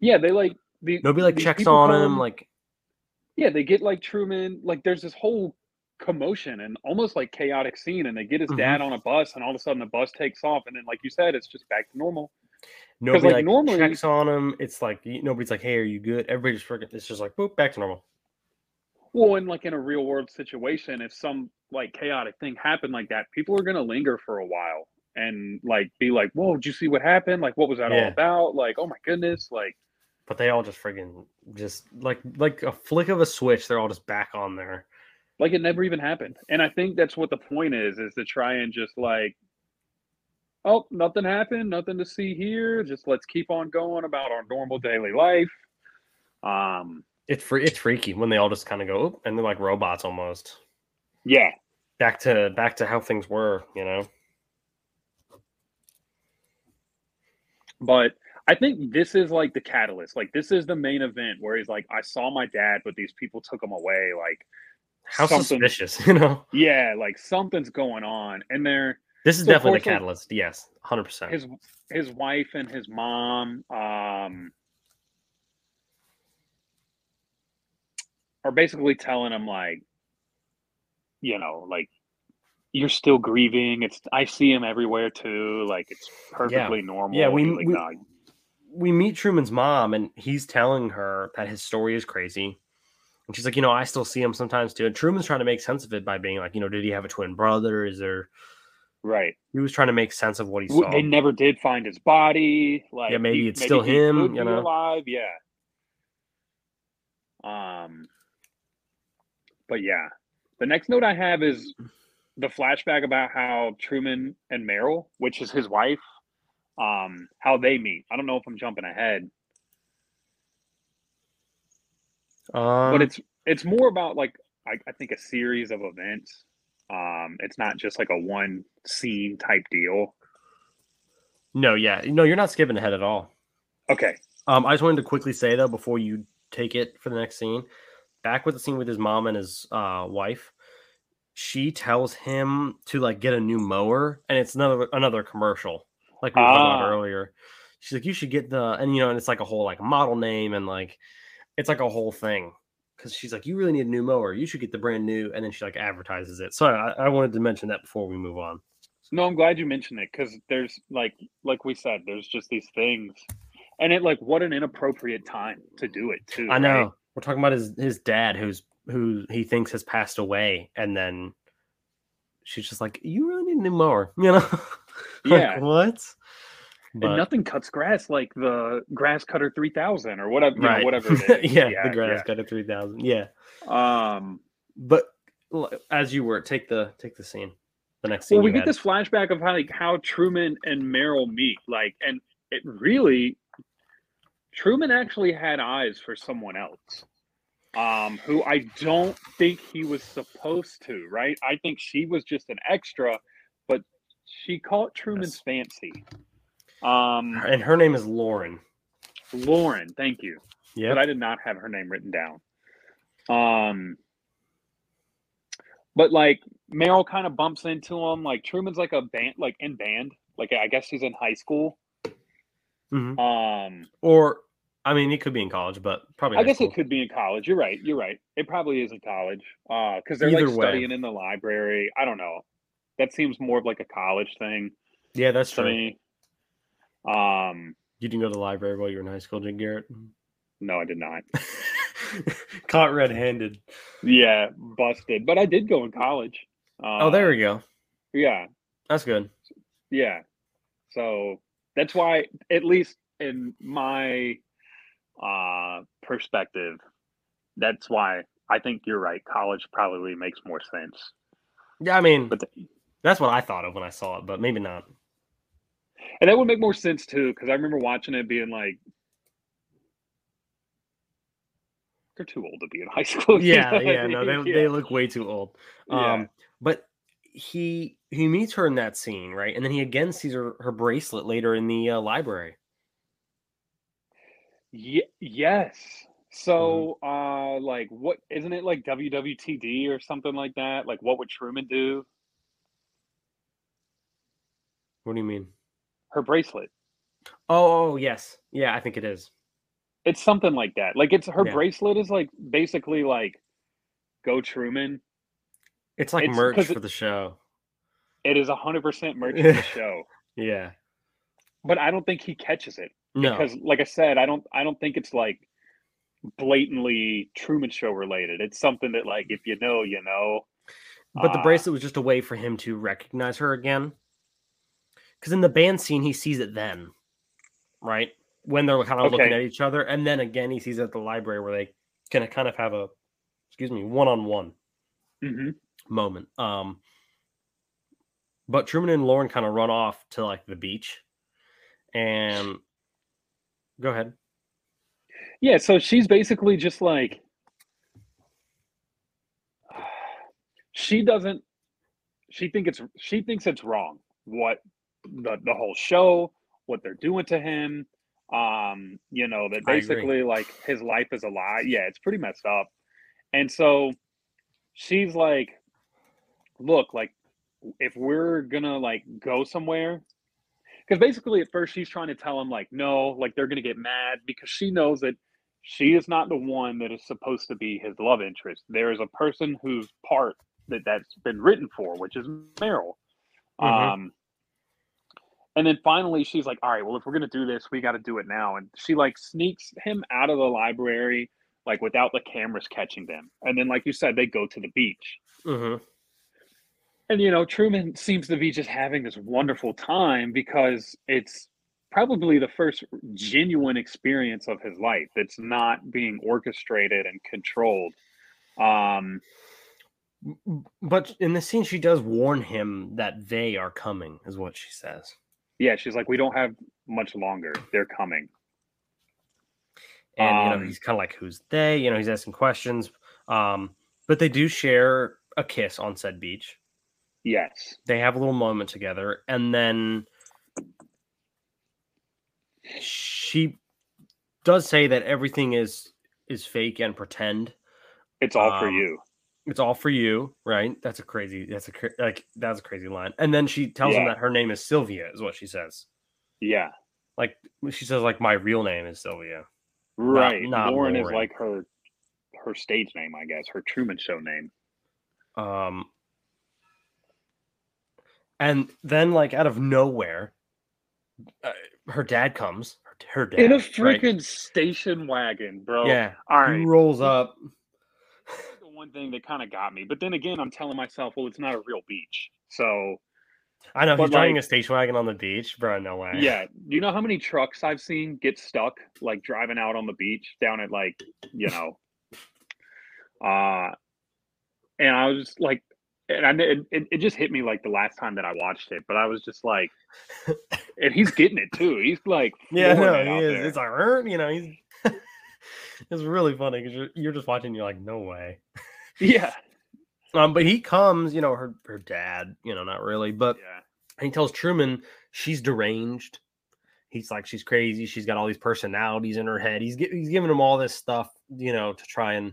Yeah, they like the, nobody like checks on him, him like yeah, they get like Truman like there's this whole commotion and almost like chaotic scene and they get his mm-hmm. dad on a bus and all of a sudden the bus takes off and then like you said it's just back to normal. Nobody like, like normally checks on him. It's like nobody's like hey are you good? Everybody just forget it's just like boop back to normal. Well, and like in a real world situation, if some like chaotic thing happened like that, people are going to linger for a while and like be like, whoa, did you see what happened? Like, what was that yeah. all about? Like, oh my goodness. Like, but they all just friggin' just like, like a flick of a switch. They're all just back on there. Like it never even happened. And I think that's what the point is, is to try and just like, oh, nothing happened. Nothing to see here. Just let's keep on going about our normal daily life. Um, It's free, it's freaky when they all just kind of go oop, and they're like robots almost. Yeah, back to back to how things were, you know. But I think this is like the catalyst. Like this is the main event where he's like, I saw my dad, but these people took him away. Like how suspicious, you know? Yeah, like something's going on, and they're. This is so definitely the catalyst. Like, yes, one hundred percent. His his wife and his mom. Um, are basically telling him like, you know, like you're still grieving. It's I see him everywhere too. Like it's perfectly yeah. normal. Yeah, we like, we, nah. we meet Truman's mom, and he's telling her that his story is crazy, and she's like, you know, I still see him sometimes too. And Truman's trying to make sense of it by being like, you know, did he have a twin brother? Is there right? He was trying to make sense of what he saw. They never did find his body. Like yeah, maybe he, it's maybe still he him. Could you know, be alive. Yeah. Um. But yeah, the next note I have is the flashback about how Truman and Meryl, which is his wife, um, how they meet. I don't know if I'm jumping ahead, um, but it's it's more about like I, I think a series of events. Um, it's not just like a one scene type deal. No, yeah, no, you're not skipping ahead at all. Okay. Um, I just wanted to quickly say though before you take it for the next scene. Back with the scene with his mom and his uh, wife, she tells him to like get a new mower, and it's another another commercial like we were ah. talking about earlier. She's like, you should get the and you know, and it's like a whole like model name and like it's like a whole thing. Because she's like, you really need a new mower. You should get the brand new. And then she like advertises it. So I, I wanted to mention that before we move on. No, I'm glad you mentioned it. Because there's like, like we said, there's just these things. And it like, what an inappropriate time to do it too. I know. Right? We're talking about his, his dad who's who he thinks has passed away. And then she's just like, you really need a new mower. You know? Yeah. Like, what? But, and nothing cuts grass like the Grass Cutter three thousand or whatever, right. you know, whatever it is. yeah, yeah, the Grass yeah. Cutter three thousand. Yeah. Um, but as you were, take the take the scene. The next scene. Well, we get had. this flashback of how like how Truman and Meryl meet. Like, and it really, Truman actually had eyes for someone else, um, who I don't think he was supposed to. Right? I think she was just an extra, but she caught Truman's yes. fancy. Um, and her name is Lauren. Lauren, thank you. Yeah, but I did not have her name written down. Um, but like Meryl kind of bumps into him. Like Truman's like a band, like in band. Like I guess he's in high school. Mm-hmm. Um, or I mean, it could be in college, but probably. I guess school. It could be in college. You're right. You're right. It probably is in college. Uh, because they're Either like way. studying in the library. I don't know. That seems more of like a college thing. Yeah, that's true. Me. Um, you didn't go to the library while you were in high school, did Garrett? No, I did not. Caught red-handed. Yeah, busted. But I did go in college. Uh, oh, there we go. Yeah, that's good. Yeah, so that's why, at least in my uh perspective, that's why I think you're right. College probably makes more sense. Yeah, I mean, but the- that's what I thought of when I saw it, but maybe not. And that would make more sense, too, because I remember watching it being like, they're too old to be in high school. Yeah, you know? yeah, no, they yeah. they look way too old. Yeah. Um, but he he meets her in that scene, right? And then he again sees her, her bracelet later in the uh, library. Ye- yes. So, mm-hmm. uh, like, what isn't it like W W T D or something like that? Like, what would Truman do? What do you mean? Her bracelet. Oh, oh, yes. Yeah, I think it is. It's something like that. Like, it's her yeah. bracelet is like basically like go Truman. It's like it's, merch for it, the show. It is one hundred percent merch for the show. Yeah. But I don't think he catches it. No. Because like I said, I don't I don't think it's like blatantly Truman Show related. It's something that like if you know, you know. But uh, the bracelet was just a way for him to recognize her again. Because in the band scene, he sees it then, right? When they're kind of okay. looking at each other. And then again, he sees it at the library where they can kind of have a, excuse me, one-on-one mm-hmm. moment. Um, but Truman and Lauren kind of run off to like the beach. And go ahead. Yeah, so she's basically just like, she doesn't, she, think it's, she thinks it's wrong what the the whole show, what they're doing to him, um, you know, that basically like his life is a lie. Yeah, it's pretty messed up. And so she's like, look, like if we're gonna like go somewhere, because basically at first she's trying to tell him like, no, like they're gonna get mad because she knows that she is not the one that is supposed to be his love interest. There is a person whose part that that's been written for, which is Meryl. Mm-hmm. Um, And then finally, she's like, all right, well, if we're going to do this, we got to do it now. And she, like, sneaks him out of the library, like, without the cameras catching them. And then, like you said, they go to the beach. Mm-hmm. And, you know, Truman seems to be just having this wonderful time because it's probably the first genuine experience of his life that's not being orchestrated and controlled. Um, but in the scene, she does warn him that they are coming, is what she says. Yeah, she's like, we don't have much longer. They're coming. And, um, you know, he's kind of like, who's they? You know, he's asking questions. Um, but they do share a kiss on said beach. Yes. They have a little moment together. And then she does say that everything is, is fake and pretend. It's all um, for you. It's all for you, right? That's a crazy. That's a like. That's a crazy line. And then she tells yeah. him that her name is Sylvia, is what she says. Yeah, like she says, like my real name is Sylvia. Right. Not, not Lauren, Lauren is like her her stage name, I guess, her Truman Show name. Um and then like out of nowhere uh, her dad comes, her, her dad in a freaking right? station wagon, bro. Yeah. All right. He rolls up. The one thing that kind of got me. But then again, I'm telling myself, well, it's not a real beach. So I know, but he's driving like, a station wagon on the beach, bro, no way. Yeah. Do you know how many trucks I've seen get stuck, like, driving out on the beach down at, like, you know. uh, And I was just, like, and I it, it just hit me, like, the last time that I watched it. But I was just, like, and he's getting it, too. He's, like, yeah, no, it he is. There. It's like, you know, he's, it's really funny because you're, you're just watching, you're like, no way. Yeah. Um, but he comes, you know, her her dad, you know, not really, but yeah. He tells Truman she's deranged. He's like, she's crazy. She's got all these personalities in her head. He's he's giving him all this stuff, you know, to try and,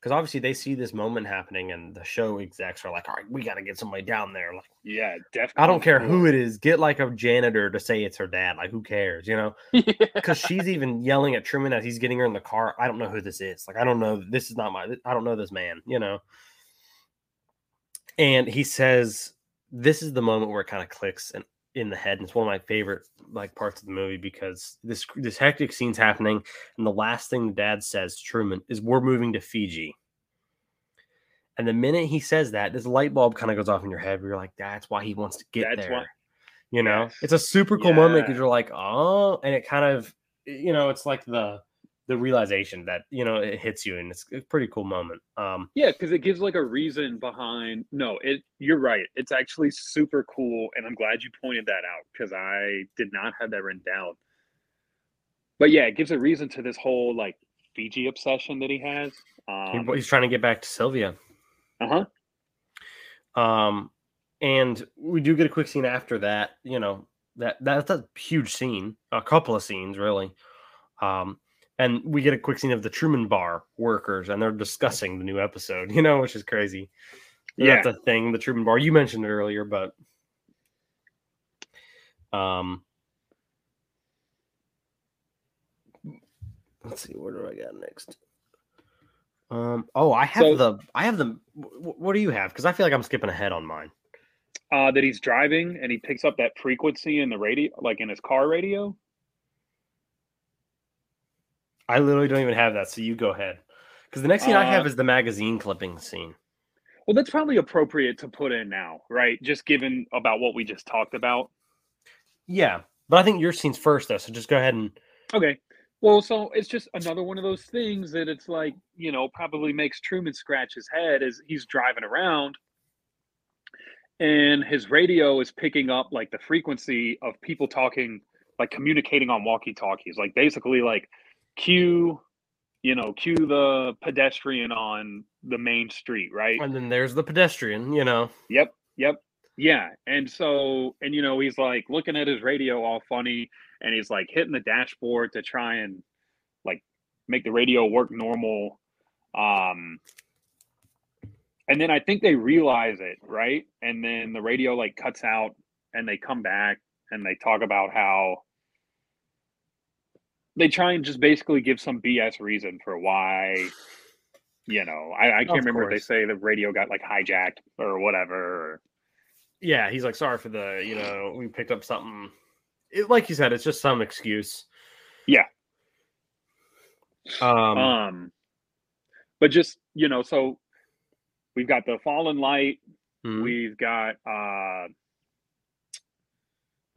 because obviously they see this moment happening, and the show execs are like, all right, we got to get somebody down there. Like, yeah, definitely. I don't care who it is. Get like a janitor to say it's her dad. Like, who cares, you know? Because yeah. She's even yelling at Truman as he's getting her in the car. I don't know who this is. Like, I don't know. This is not my. I don't know this man, you know. And he says, this is the moment where it kind of clicks in, in the head. And it's one of my favorite like parts of the movie because this this hectic scene's happening. And the last thing the dad says to Truman is, we're moving to Fiji. And the minute he says that, this light bulb kind of goes off in your head. You're like, that's why he wants to get that's there. Why. You know, yes. It's a super cool yeah. moment because you're like, oh. And it kind of, you know, it's like the... the realization that, you know, it hits you, and it's a pretty cool moment. Um, yeah. Cause it gives like a reason behind, no, it, you're right. It's actually super cool. And I'm glad you pointed that out because I did not have that written down, but yeah, it gives a reason to this whole like Fiji obsession that he has. Um, he's trying to get back to Sylvia. Uh-huh. Um, and we do get a quick scene after that, you know, that that's a huge scene, a couple of scenes really. Um, And we get a quick scene of the Truman Bar workers, and they're discussing the new episode, you know, which is crazy. Yeah. That's a thing, the Truman Bar. You mentioned it earlier, but... um, let's see, what do I got next? Um, oh, I have so, the... I have the... What do you have? Because I feel like I'm skipping ahead on mine. Uh, that he's driving, and he picks up that frequency in the radio, like in his car radio. I literally don't even have that, so you go ahead. Because the next scene uh, I have is the magazine clipping scene. Well, that's probably appropriate to put in now, right? Just given about what we just talked about. Yeah, but I think your scene's first, though, so just go ahead and... Okay, well, so it's just another one of those things that it's like, you know, probably makes Truman scratch his head as he's driving around. And his radio is picking up, like, the frequency of people talking, like, communicating on walkie-talkies. Like, basically, like... Cue, you know, cue the pedestrian on the main street, right? And then there's the pedestrian, you know. Yep, yep, yeah. And so, and you know, he's like looking at his radio all funny, and he's like hitting the dashboard to try and like make the radio work normal. Um, and then I think they realize it, right? And then the radio like cuts out, and they come back, and they talk about how they try and just basically give some B S reason for why, you know, I, I can't remember if they say the radio got like hijacked or whatever. Yeah. He's like, sorry for the, you know, we picked up something. It, like you said, it's just some excuse. Yeah. Um, um, but just, you know, so we've got the fallen light. Mm-hmm. We've got uh,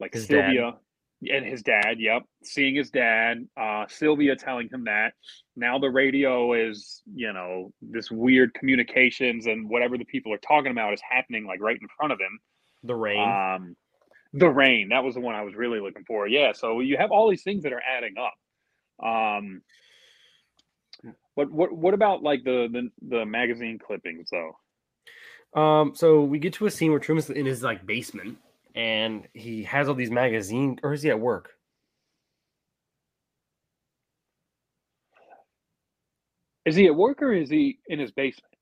like his Sylvia. Dad. And his dad, yep. Seeing his dad, uh, Sylvia telling him that. Now the radio is, you know, this weird communications and whatever the people are talking about is happening like right in front of him. The rain. Um, the rain. That was the one I was really looking for. Yeah. So you have all these things that are adding up. Um, but what what about like the the, the magazine clippings though? Um, so we get to a scene where Truman's in his like basement. And he has all these magazine, or is he at work? Is he at work or is he in his basement?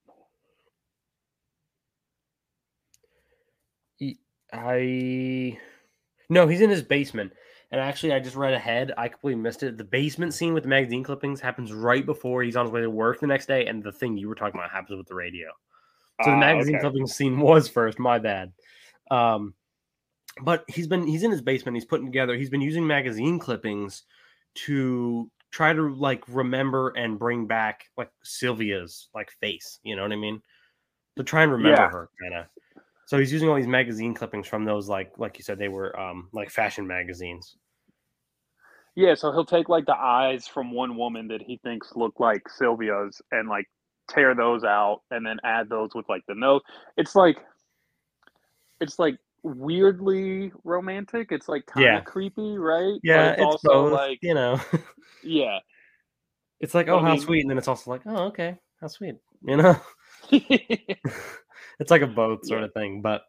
He, I no, he's in his basement, And actually, I just read ahead. I completely missed it. The basement scene with the magazine clippings happens right before he's on his way to work the next day. And the thing you were talking about happens with the radio. So the uh, magazine okay. clippings scene was first. My bad. Um, but he's been he's in his basement. He's putting together. He's been using magazine clippings to try to like remember and bring back like Sylvia's like face. You know what I mean? To try and remember yeah. her kind of. So he's using all these magazine clippings from those, like, like you said, they were um, like fashion magazines. Yeah, so he'll take like the eyes from one woman that he thinks look like Sylvia's and like tear those out and then add those with like the nose. It's like, it's like weirdly romantic. It's like kind of yeah. creepy, right? Yeah, but it's, it's also both, like, you know. yeah, it's like, oh, I how mean, sweet, and then it's also like, oh, okay, how sweet, you know. It's like a both sort yeah. of thing, but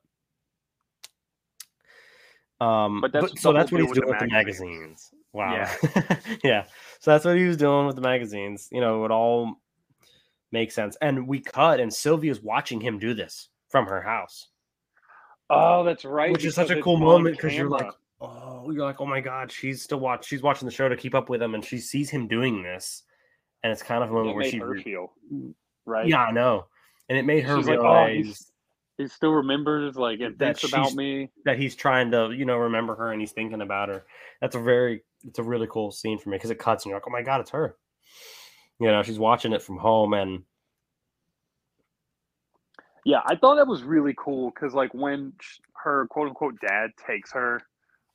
um, but that's but, so that's what he's doing with the magazines. Wow, yeah. yeah. So that's what he was doing with the magazines. You know, it all makes sense. And we cut, and Sylvia's watching him do this from her house. Oh, that's right. Which is such a cool moment because you're like, oh, you're like, oh my god, she's still watch. She's watching the show to keep up with him, and she sees him doing this, and it's kind of a moment where she re- feel right. Yeah, I know. And it made her She's realize like, oh, he's, he still remembers, like, and thinks about me. That he's trying to, you know, remember her, and he's thinking about her. That's a very, it's a really cool scene for me because it cuts, and you're like, oh my god, it's her. You know, she's watching it from home, and yeah, I thought that was really cool because, like, when her quote unquote dad takes her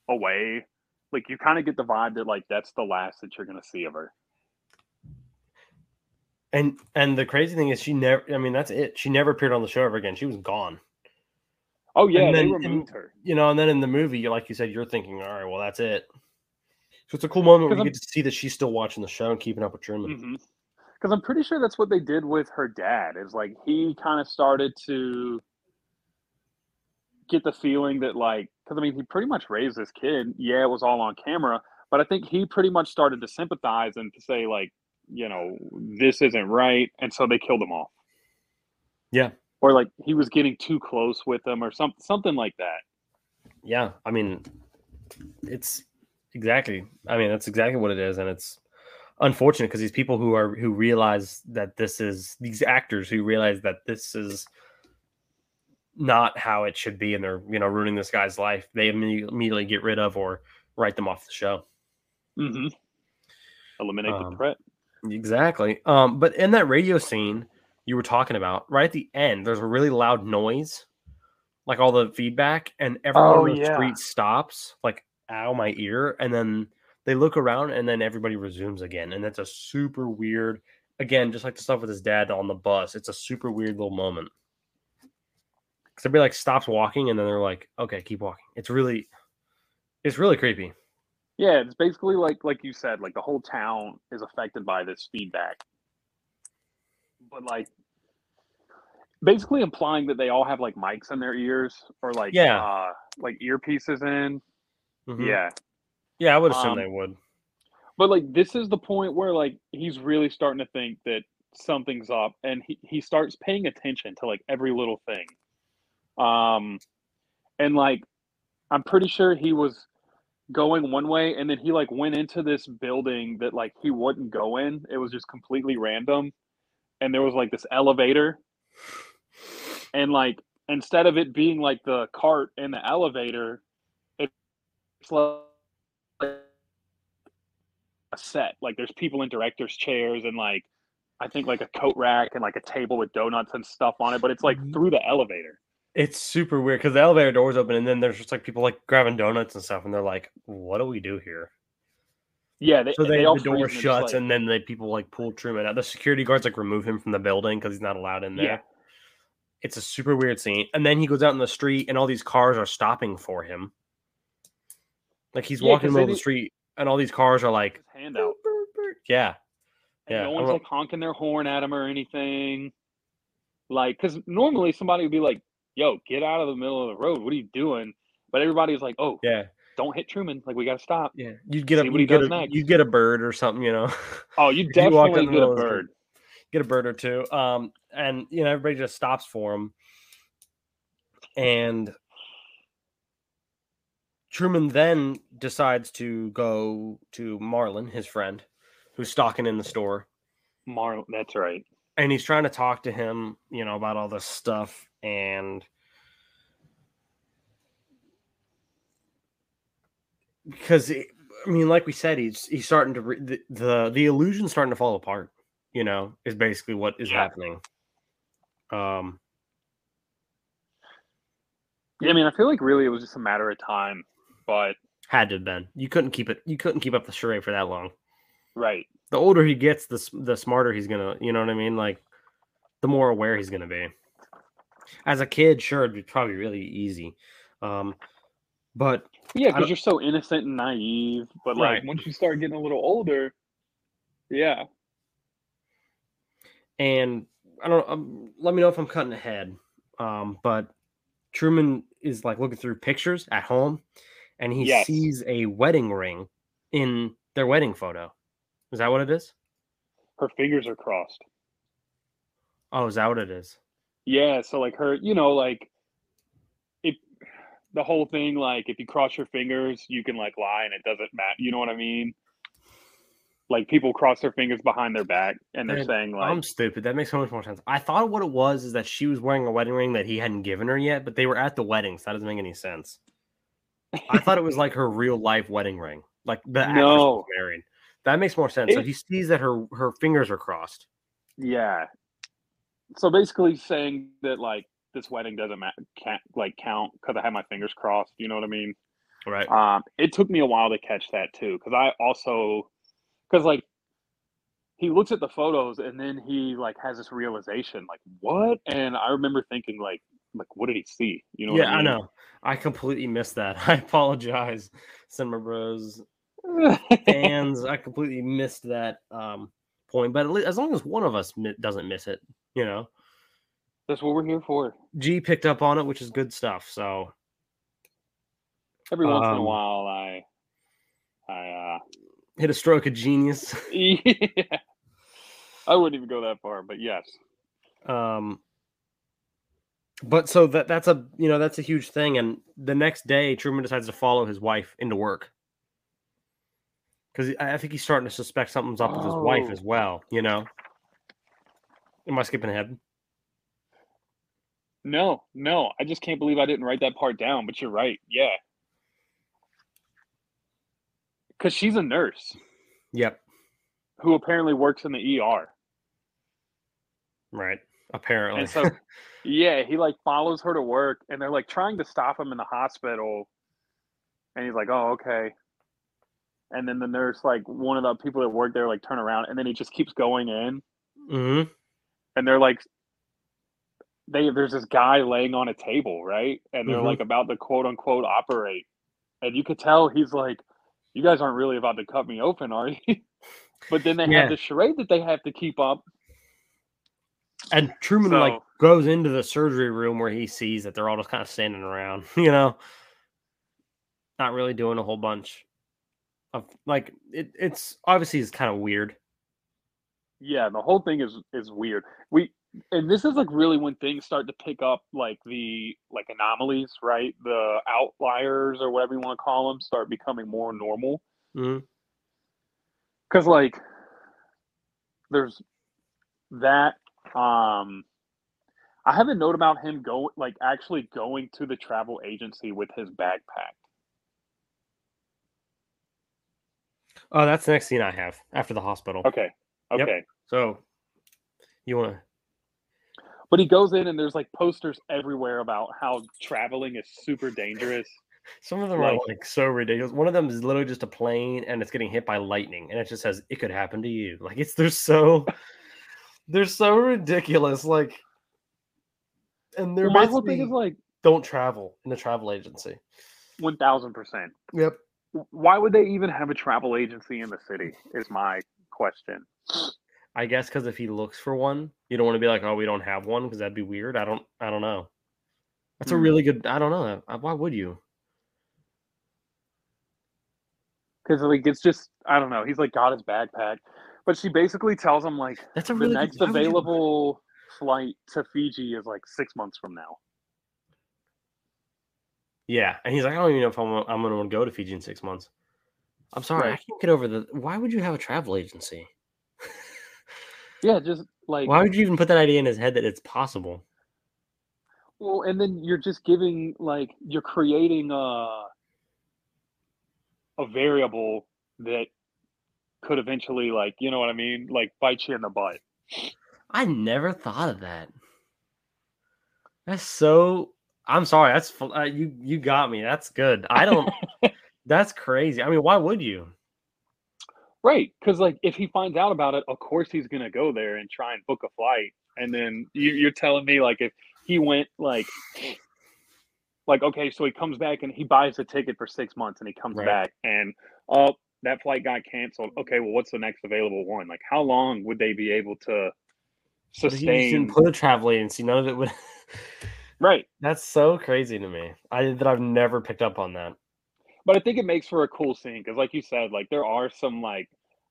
away, like, you kind of get the vibe that like that's the last that you're gonna see of her. And and the crazy thing is she never, I mean, that's it. She never appeared on the show ever again. She was gone. Oh, yeah, and then, they removed and, her. You know, and then in the movie, you're, like you said, you're thinking, all right, well, that's it. So it's a cool moment where I'm, you get to see that she's still watching the show and keeping up with Truman. Because mm-hmm. I'm pretty sure that's what they did with her dad. Is like he kind of started to get the feeling that like, because I mean, he pretty much raised this kid. Yeah, it was all on camera. But I think he pretty much started to sympathize and to say like, you know, this isn't right, and so they killed him off. Yeah, or like he was getting too close with them, or something, something like that. Yeah, I mean, it's exactly. I mean, that's exactly what it is, and it's unfortunate because these people who are who realize that this is these actors who realize that this is not how it should be, and they're you know ruining this guy's life. They immediately get rid of or write them off the show. Mm-hmm. Eliminate um, the threat. Exactly. Um, but in that radio scene you were talking about, right at the end, there's a really loud noise, like all the feedback, and everyone oh, on the yeah. street stops, like, ow, my ear. And then they look around, and then everybody resumes again. And that's a super weird, again, just like the stuff with his dad on the bus, it's a super weird little moment. Because everybody, like, stops walking, and then they're like, okay, keep walking. It's really, it's really creepy. Yeah, it's basically like like you said, like the whole town is affected by this feedback. But like basically implying that they all have like mics in their ears or like yeah. uh like earpieces in. Mm-hmm. Yeah. Yeah, I would assume um, they would. But like this is the point where like he's really starting to think that something's up, and he, he starts paying attention to like every little thing. Um and like I'm pretty sure he was going one way, and then he like went into this building that like he wouldn't go in. It was just completely random, and there was like this elevator, and like instead of it being like the cart in the elevator, it's like a set. Like there's people in directors' chairs, and like I think like a coat rack and like a table with donuts and stuff on it, but it's like through the elevator. It's super weird because the elevator door's open, and then there's just like people like grabbing donuts and stuff, and they're like, "What do we do here?" Yeah, they, so they, they the door shuts, and, like, and then the people like pull Truman out. The security guards like remove him from the building because he's not allowed in there. Yeah. It's a super weird scene, and then he goes out in the street, and all these cars are stopping for him. Like he's yeah, walking in the middle of the street, and all these cars are like, his hand out. Burr, burr. "Yeah, and yeah." No one's like honking their horn at him or anything. Like, because normally somebody would be like, yo, get out of the middle of the road. What are you doing? But everybody's like, oh, yeah, don't hit Truman. Like, we got to stop. Yeah. You'd get, a, you'd, get a, you'd get a bird or something, you know. Oh, you definitely you get a bird. Get a bird or two. Um, and, you know, everybody just stops for him. And Truman then decides to go to Marlon, his friend, who's stalking in the store. Marlon, that's right. And he's trying to talk to him, you know, about all this stuff. And because, it, I mean, like we said, he's he's starting to re- the, the the illusion's starting to fall apart. You know, is basically what is yeah. happening. Um. Yeah, I mean, I feel like really it was just a matter of time, but had to have been. You couldn't keep it. You couldn't keep up the charade for that long, right? The older he gets, the the smarter he's gonna. You know what I mean? Like, the more aware he's gonna be. As a kid, sure, it'd be probably really easy, um, but yeah, because you're so innocent and naive. But like right. once you start getting a little older, yeah. And I don't. Um, let me know if I'm cutting ahead, um, but Truman is like looking through pictures at home, and he yes. sees a wedding ring in their wedding photo. Is that what it is? Her fingers are crossed. Oh, is that what it is? Yeah, so like her, you know, like if the whole thing, like if you cross your fingers, you can like lie and it doesn't matter. You know what I mean? Like people cross their fingers behind their back and they're Man, saying like... I'm stupid. That makes so much more sense. I thought what it was is that she was wearing a wedding ring that he hadn't given her yet, but they were at the wedding, so that doesn't make any sense. I thought it was like her real life wedding ring. Like the actress no. was married. That makes more sense. It, so he sees that her, her fingers are crossed. Yeah. So basically saying that like this wedding doesn't ma- can't like count because I have my fingers crossed. You know what I mean? Right. Um, it took me a while to catch that too because I also... Because, like, he looks at the photos and then he, like, has this realization, like, what? And I remember thinking, like, like what did he see? You know yeah, what I mean? I know. I completely missed that. I apologize, CinemaBros fans. I completely missed that um, point. But at least, as long as one of us mi- doesn't miss it, you know. That's what we're here for. G picked up on it, which is good stuff, so. Every once um, in a while, I... I, uh... hit a stroke of genius. Yeah. I wouldn't even go that far, but yes. Um, but so that that's a you know that's a huge thing. And the next day, Truman decides to follow his wife into work because I think he's starting to suspect something's up oh. with his wife as well. You know, am I skipping ahead? No, no. I just can't believe I didn't write that part down. But you're right. Yeah. Because she's a nurse. Yep. Who apparently works in the E R. Right. Apparently. And so, yeah, he like follows her to work and they're like trying to stop him in the hospital. And he's like, oh, okay. And then the nurse, like one of the people that work there, like turn around and then he just keeps going in. Mm-hmm. And they're like, they there's this guy laying on a table, right? And they're mm-hmm. like about to quote unquote operate. And you could tell he's like, you guys aren't really about to cut me open, are you? But then they yeah. have the charade that they have to keep up. And Truman so, like goes into the surgery room where he sees that they're all just kind of standing around, you know, not really doing a whole bunch of like it, it's obviously it's kind of weird. Yeah, the whole thing is is weird. We and this is like really when things start to pick up, like the like anomalies, right? The outliers or whatever you want to call them start becoming more normal. Mm-hmm. Cause like there's that. Um, I have a note about him go like actually going to the travel agency with his backpack. Oh, that's the next scene I have after the hospital. Okay. Okay. Yep. So you want to. But he goes in and there's like posters everywhere about how traveling is super dangerous. Some of them like, are like so ridiculous. One of them is literally just a plane and it's getting hit by lightning and it just says it could happen to you. Like it's they're so they're so ridiculous. Like and they're well, my whole thing is like don't travel in a travel agency. One thousand percent. Yep. Why would they even have a travel agency in the city? Is my question. I guess because if he looks for one, you don't want to be like, oh, we don't have one because that'd be weird. I don't I don't know. That's mm. a really good... I don't know. Why would you? Because like, it's just... I don't know. He's like got his backpack. But she basically tells him like That's a really the next good, available you... flight to Fiji is like six months from now. Yeah, and he's like, I don't even know if I'm I'm going to go to Fiji in six months. I'm sorry, right. I can't get over the. Why would you have a travel agency? Yeah, just like why would you even put that idea in his head that it's possible? Well, and then you're just giving like you're creating a a variable that could eventually, like, you know what I mean, like bite you in the butt. I never thought of that. That's so. I'm sorry. That's uh, you. You got me. That's good. I don't. That's crazy. I mean, why would you? Right, because like if he finds out about it, of course he's gonna go there and try and book a flight. And then you, you're telling me like if he went like, like okay, so he comes back and he buys a ticket for six months and he comes right. back and oh, that flight got canceled. Okay, well, what's the next available one? Like, how long would they be able to sustain? But he didn't put a travel agency. None of it would. Right. That's so crazy to me. I that I've never picked up on that. But I think it makes for a cool scene because, like you said, like there are some like,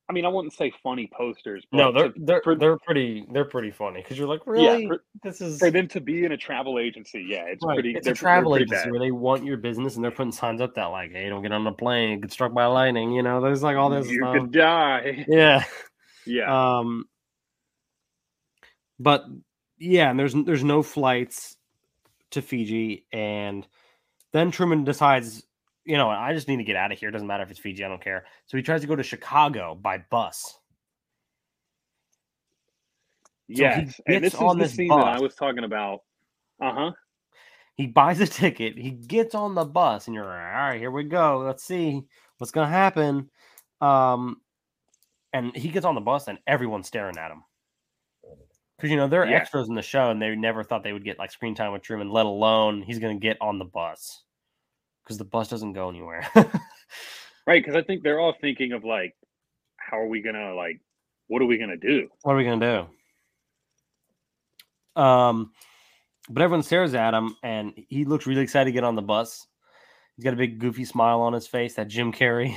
I mean, I wouldn't say funny posters. But no, they're to, they're for, they're pretty they're pretty funny because you're like, really, yeah, for, this is for them to be in a travel agency. Yeah, it's right. pretty. It's a travel agency bad. Where they want your business and they're putting signs up that like, hey, don't get on the plane, get struck by lightning. You know, there's like all this. You um, could die. Yeah. Yeah. Um. But yeah, and there's there's no flights to Fiji, and then Truman decides, you know, I just need to get out of here. It doesn't matter if it's Fiji. I don't care. So he tries to go to Chicago by bus. Yes. So and this is the scene that I was talking about. Uh-huh. He buys a ticket. He gets on the bus and you're like, all right, here we go. Let's see what's going to happen. Um, and he gets on the bus and everyone's staring at him. Because, you know, there are yeah. extras in the show and they never thought they would get like screen time with Truman, let alone he's going to get on the bus. Because the bus doesn't go anywhere. Right, because I think they're all thinking of, like, how are we going to, like, what are we going to do? What are we going to do? Um, But everyone stares at him, and he looks really excited to get on the bus. He's got a big goofy smile on his face, that Jim Carrey.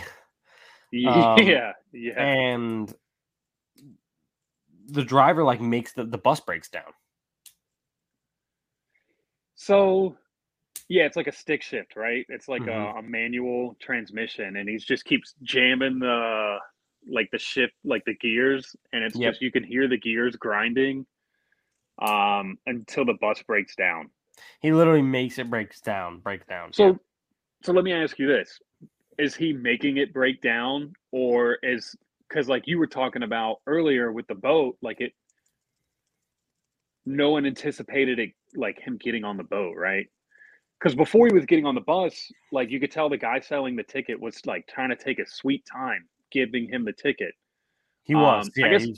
um, yeah, yeah. And the driver, like, makes the, the bus breaks down. So... Yeah, it's like a stick shift, right? It's like mm-hmm. a, a manual transmission, and he just keeps jamming the like the shift, like the gears, and it's yep. just you can hear the gears grinding um, until the bus breaks down. He literally makes it breaks down, break down. So, yeah. so let me ask you this: is he making it break down, or is because like you were talking about earlier with the boat, like it? No one anticipated it, like him getting on the boat, right? Because before he was getting on the bus, like you could tell the guy selling the ticket was like trying to take his sweet time giving him the ticket. He was. Um, yeah, I guess. He...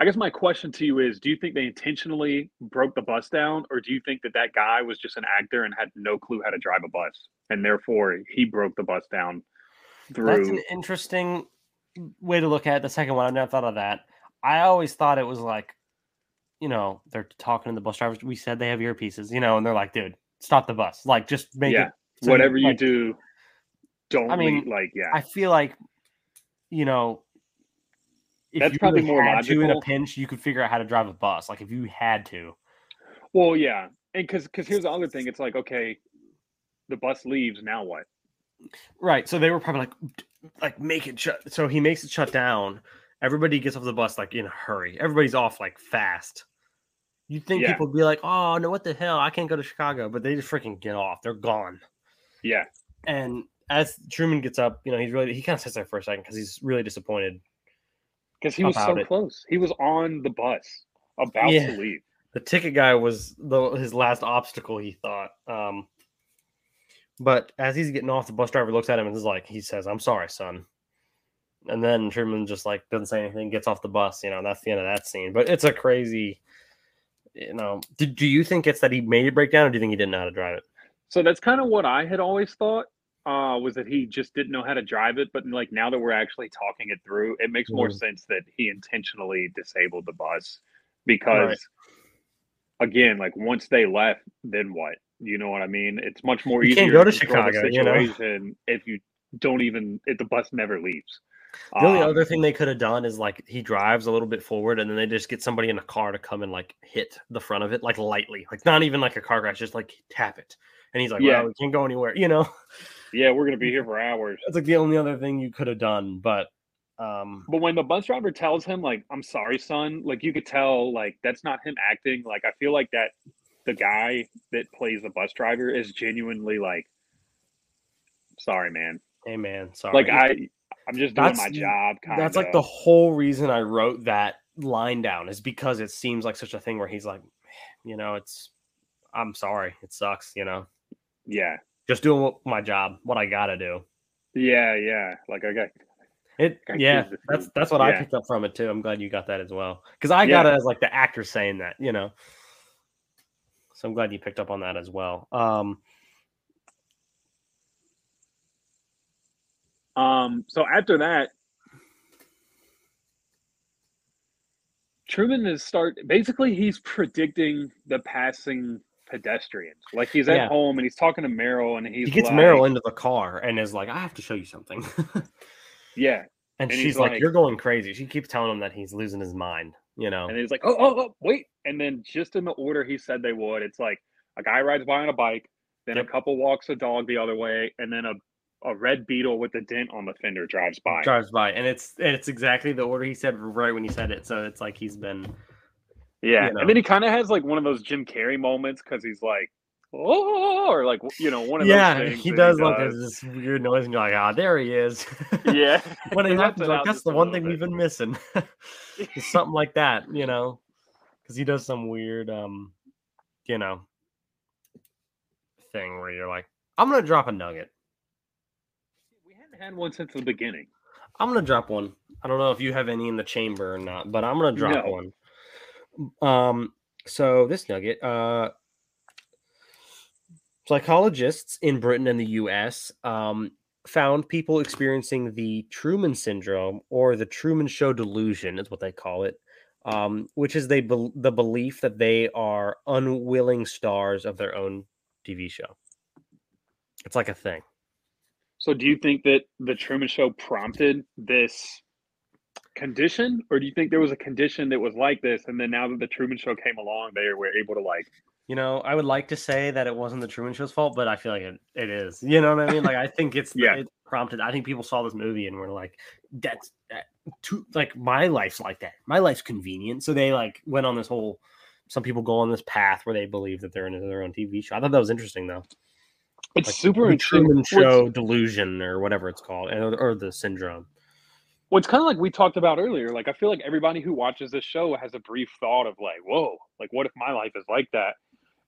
I guess my question to you is: do you think they intentionally broke the bus down, or do you think that that guy was just an actor and had no clue how to drive a bus, and therefore he broke the bus down? Through. That's an interesting way to look at it. The second one. I never thought of that. I always thought it was like, you know, they're talking to the bus drivers. We said they have earpieces, you know, and they're like, dude. Stop the bus. Like, just make yeah. it. So whatever you, like, you do, don't I mean, leave, like, yeah. I feel like, you know, if That's you probably really more had logical. To in a pinch, you could figure out how to drive a bus. Like, if you had to. Well, yeah. And because because here's the other thing. It's like, okay, the bus leaves. Now what? Right. So they were probably like, like, make it shut. So he makes it shut down. Everybody gets off the bus, like, in a hurry. Everybody's off, like, fast. You think yeah. people would be like, oh, no, what the hell? I can't go to Chicago. But they just freaking get off. They're gone. Yeah. And as Truman gets up, you know, he's really, he kind of sits there for a second because he's really disappointed. Because he was so it. close. He was on the bus about yeah. to leave. The ticket guy was the, his last obstacle, he thought. Um, but as he's getting off, the bus driver looks at him and is like, he says, I'm sorry, son. And then Truman just like doesn't say anything, gets off the bus. You know, and that's the end of that scene. But it's a crazy... You know, do, do you think it's that he made it break down, or do you think he didn't know how to drive it? So that's kind of what I had always thought uh, was that he just didn't know how to drive it. But like now that we're actually talking it through, it makes mm-hmm. more sense that he intentionally disabled the bus because, right. again, like once they left, then what? You know what I mean? It's much more easier to go to Chicago situation you know? if you don't even if the bus never leaves. The only um, other thing they could have done is like he drives a little bit forward and then they just get somebody in a car to come and like hit the front of it, like lightly, like not even like a car crash, just like tap it. and he's like, yeah, well, we can't go anywhere, you know. Yeah, we're gonna be here for hours. That's like the only other thing you could have done, but um but when the bus driver tells him, like, I'm sorry, son, like, you could tell, like, that's not him acting. Like, I feel like that the guy that plays the bus driver is genuinely like, sorry, man. Hey, man, sorry. Like, I I'm just doing that's, my job. Kinda. That's like the whole reason I wrote that line down, is because it seems like such a thing where he's like, you know, it's, I'm sorry, it sucks, you know. Yeah. Just doing what, my job, what I gotta do. Yeah, yeah. Like, I got it. I got yeah, that's that's what yeah. I picked up from it too. I'm glad you got that as well, because I yeah. got it as like the actor saying that, you know. So I'm glad you picked up on that as well. Um, um so after that, Truman is start basically he's predicting the passing pedestrians. Like, he's at yeah. home and he's talking to Meryl, and he's he gets like, Meryl into the car and is like, I have to show you something. yeah. And, and she's like, like, you're going crazy. She keeps telling him that he's losing his mind, you know. And he's like, oh, oh, oh, wait. And then just in the order he said they would, it's like a guy rides by on a bike, then yep. a couple walks a dog the other way, and then a A red beetle with a dent on the fender drives by. Drives by, and it's it's exactly the order he said right when he said it. So it's like he's been, yeah. You know. And then he kind of has like one of those Jim Carrey moments, because he's like, oh, or like, you know, one of yeah, those things. Yeah, he does he look does. At this weird noise, and you're like, ah, oh, there he is. Yeah, when it happens, like, that's the one thing bit. We've been missing. Something like that, you know, because he does some weird, um, you know, thing where you're like, I'm gonna drop a nugget. Had one since the beginning. I'm gonna drop one. I don't know if you have any in the chamber or not, but I'm gonna drop no. one. Um, so this nugget, uh, psychologists in Britain and the U S um, found people experiencing the Truman syndrome, or the Truman Show delusion, is what they call it, um, which is they be- the belief that they are unwilling stars of their own T V show. It's like a thing. So do you think that the Truman Show prompted this condition, or do you think there was a condition that was like this, and then now that the Truman Show came along, they were able to, like... You know, I would like to say that it wasn't the Truman Show's fault, but I feel like it, it is. You know what I mean? Like, I think it's yeah. it prompted... I think people saw this movie and were like, that's... That, too, like, my life's like that. My life's convenient. So they, like, went on this whole... Some people go on this path where they believe that they're in their own T V show. I thought that was interesting, though. It's like super interesting. Truman Show what's, delusion, or whatever it's called, or, or the syndrome. Well, it's kind of like we talked about earlier. Like, I feel like everybody who watches this show has a brief thought of like, whoa, like, what if my life is like that?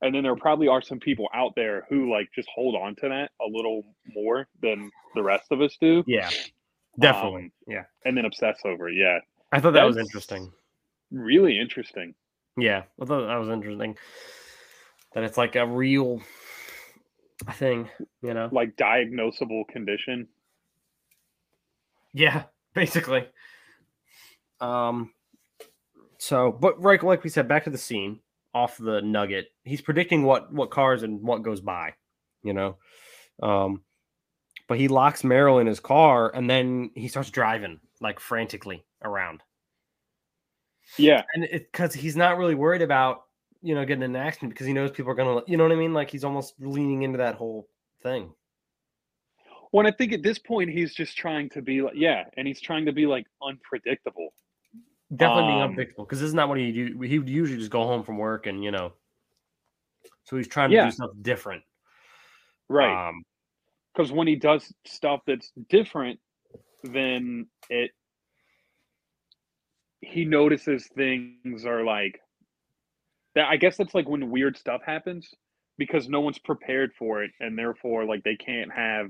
And then there probably are some people out there who like just hold on to that a little more than the rest of us do. Yeah, definitely. Um, yeah. And then obsess over it. Yeah. I thought that, that was interesting. Really interesting. Yeah. I thought that was interesting. That it's like a real... thing, you know, like diagnosable condition. Yeah, basically. Um. So, but right, like we said, back to the scene off the nugget. He's predicting what what cars and what goes by, you know. Um. But he locks Meryl in his car, and then he starts driving like frantically around. Yeah, and because he's not really worried about, you know, getting in an accident, because he knows people are going to, you know what I mean? Like, he's almost leaning into that whole thing. Well, I think at this point, he's just trying to be like, yeah. And he's trying to be like unpredictable. Definitely um, being unpredictable. Cause this is not what he do. He would usually just go home from work and, you know, so he's trying to yeah. do stuff different. Right. Um, Cause when he does stuff that's different, then it, he notices things are like, I guess that's like when weird stuff happens, because no one's prepared for it, and therefore like they can't have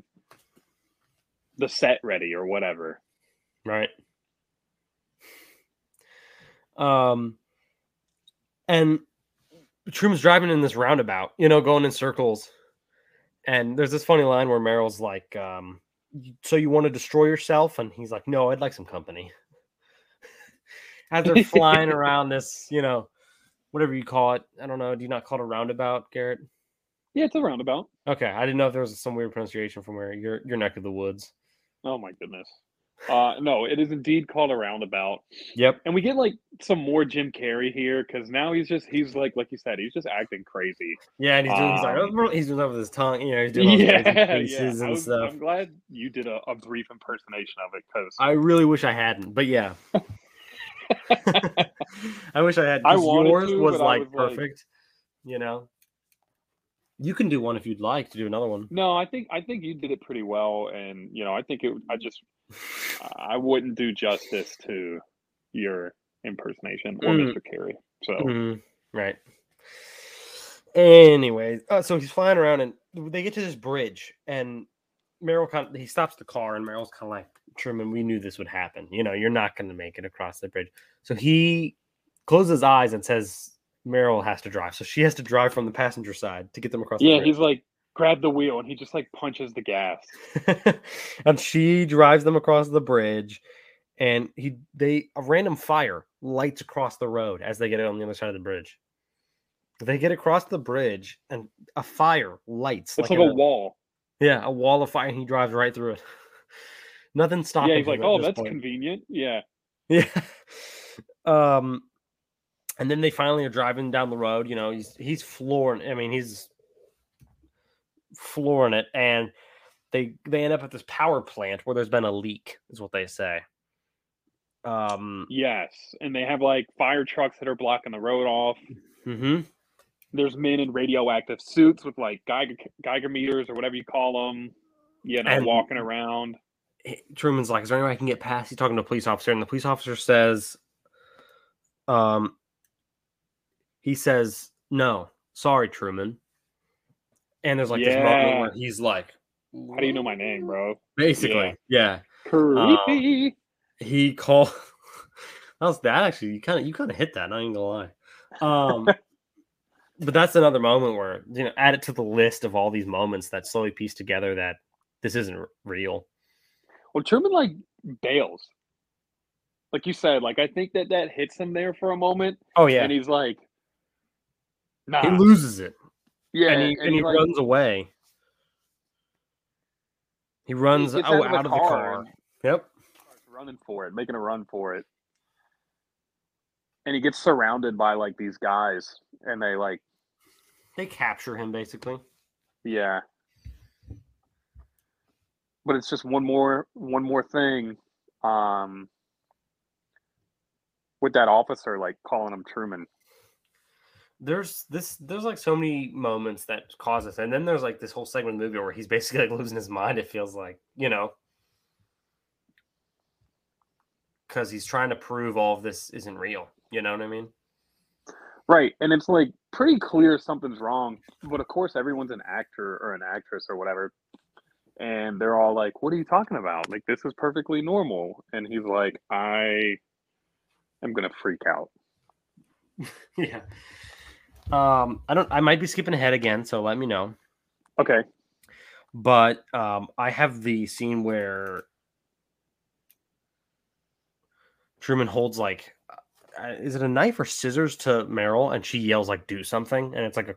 the set ready or whatever. Right. Um, and Truman's driving in this roundabout, you know, going in circles. And there's this funny line where Meryl's like, um, so you want to destroy yourself? And he's like, no, I'd like some company. As they're flying around this, you know, whatever you call it. I don't know. Do you not call it a roundabout, Garrett? Yeah, it's a roundabout. Okay. I didn't know if there was some weird pronunciation from where you're, your neck of the woods. Oh, my goodness. Uh, no, it is indeed called A Roundabout. Yep. And we get like some more Jim Carrey here, because now he's just he's like like you said, he's just acting crazy. Yeah, and he's doing um, he's like he's doing stuff with his tongue, you know, he's doing all yeah, crazy faces yeah. and was, stuff. I'm glad you did a, a brief impersonation of it, because I really wish I hadn't, but yeah. I wish I had. I wanted yours to, was like was perfect. Like... You know. You can do one if you'd like to do another one. No, I think I think you did it pretty well, and you know, I think it. I just I wouldn't do justice to your impersonation or mm. Mister Carrey. So mm-hmm. right. Anyways, uh, so he's flying around, and they get to this bridge, and Meryl kind of, he stops the car, and Meryl's kind of like, Truman, we knew this would happen. You know, you're not going to make it across the bridge. So he closes his eyes and says, Meryl has to drive. So she has to drive from the passenger side to get them across yeah, the bridge. Yeah, he's like, grab the wheel, and he just like punches the gas. And she drives them across the bridge, and he they a random fire lights across the road as they get on the other side of the bridge. They get across the bridge, and a fire lights. It's like, like a, a wall. Yeah, a wall of fire, and he drives right through it. Nothing stopping him. Yeah, he's like, oh, that's convenient. Yeah. Yeah. Um, and then they finally are driving down the road. You know, he's he's flooring. I mean, he's flooring it, and they they end up at this power plant where there's been a leak, is what they say. Um. Yes, and they have like fire trucks that are blocking the road off. Mm-hmm. There's men in radioactive suits with like Geiger, Geiger meters or whatever you call them. You know, and walking around. Truman's like, is there any way I can get past? He's talking to a police officer, and the police officer says, um, he says, no, sorry, Truman. And there's like yeah. this moment where he's like, how do you know my name, bro? Basically, yeah. yeah. Creepy. Um, he called, that was that actually, you kind of, you kind of hit that, not even gonna lie. Um, but that's another moment where, you know, add it to the list of all these moments that slowly piece together that this isn't r- real. Well, Truman, like, bails. Like you said, like, I think that that hits him there for a moment. Oh, yeah. And he's like, nah. He loses it. Yeah. And he, and and he like, runs away. He runs he out, oh, of, out of the car. Yep. Running for it, making a run for it. And he gets surrounded by, like, these guys. And they, like... They capture him, basically. Yeah. But it's just one more one more thing um, with that officer, like, calling him Truman. There's this. There's, like, so many moments that cause this. And then there's, like, this whole segment of the movie where he's basically, like, losing his mind, it feels like, you know. Because he's trying to prove all of this isn't real. You know what I mean? Right. And it's, like, pretty clear something's wrong. But, of course, everyone's an actor or an actress or whatever. And they're all like, what are you talking about? Like, this is perfectly normal. And he's like, I am going to freak out. yeah. Um, I don't, I might be skipping ahead again, so let me know. Okay. But um, I have the scene where Truman holds, like, uh, is it a knife or scissors to Meryl? And she yells, like, do something. And it's like, a,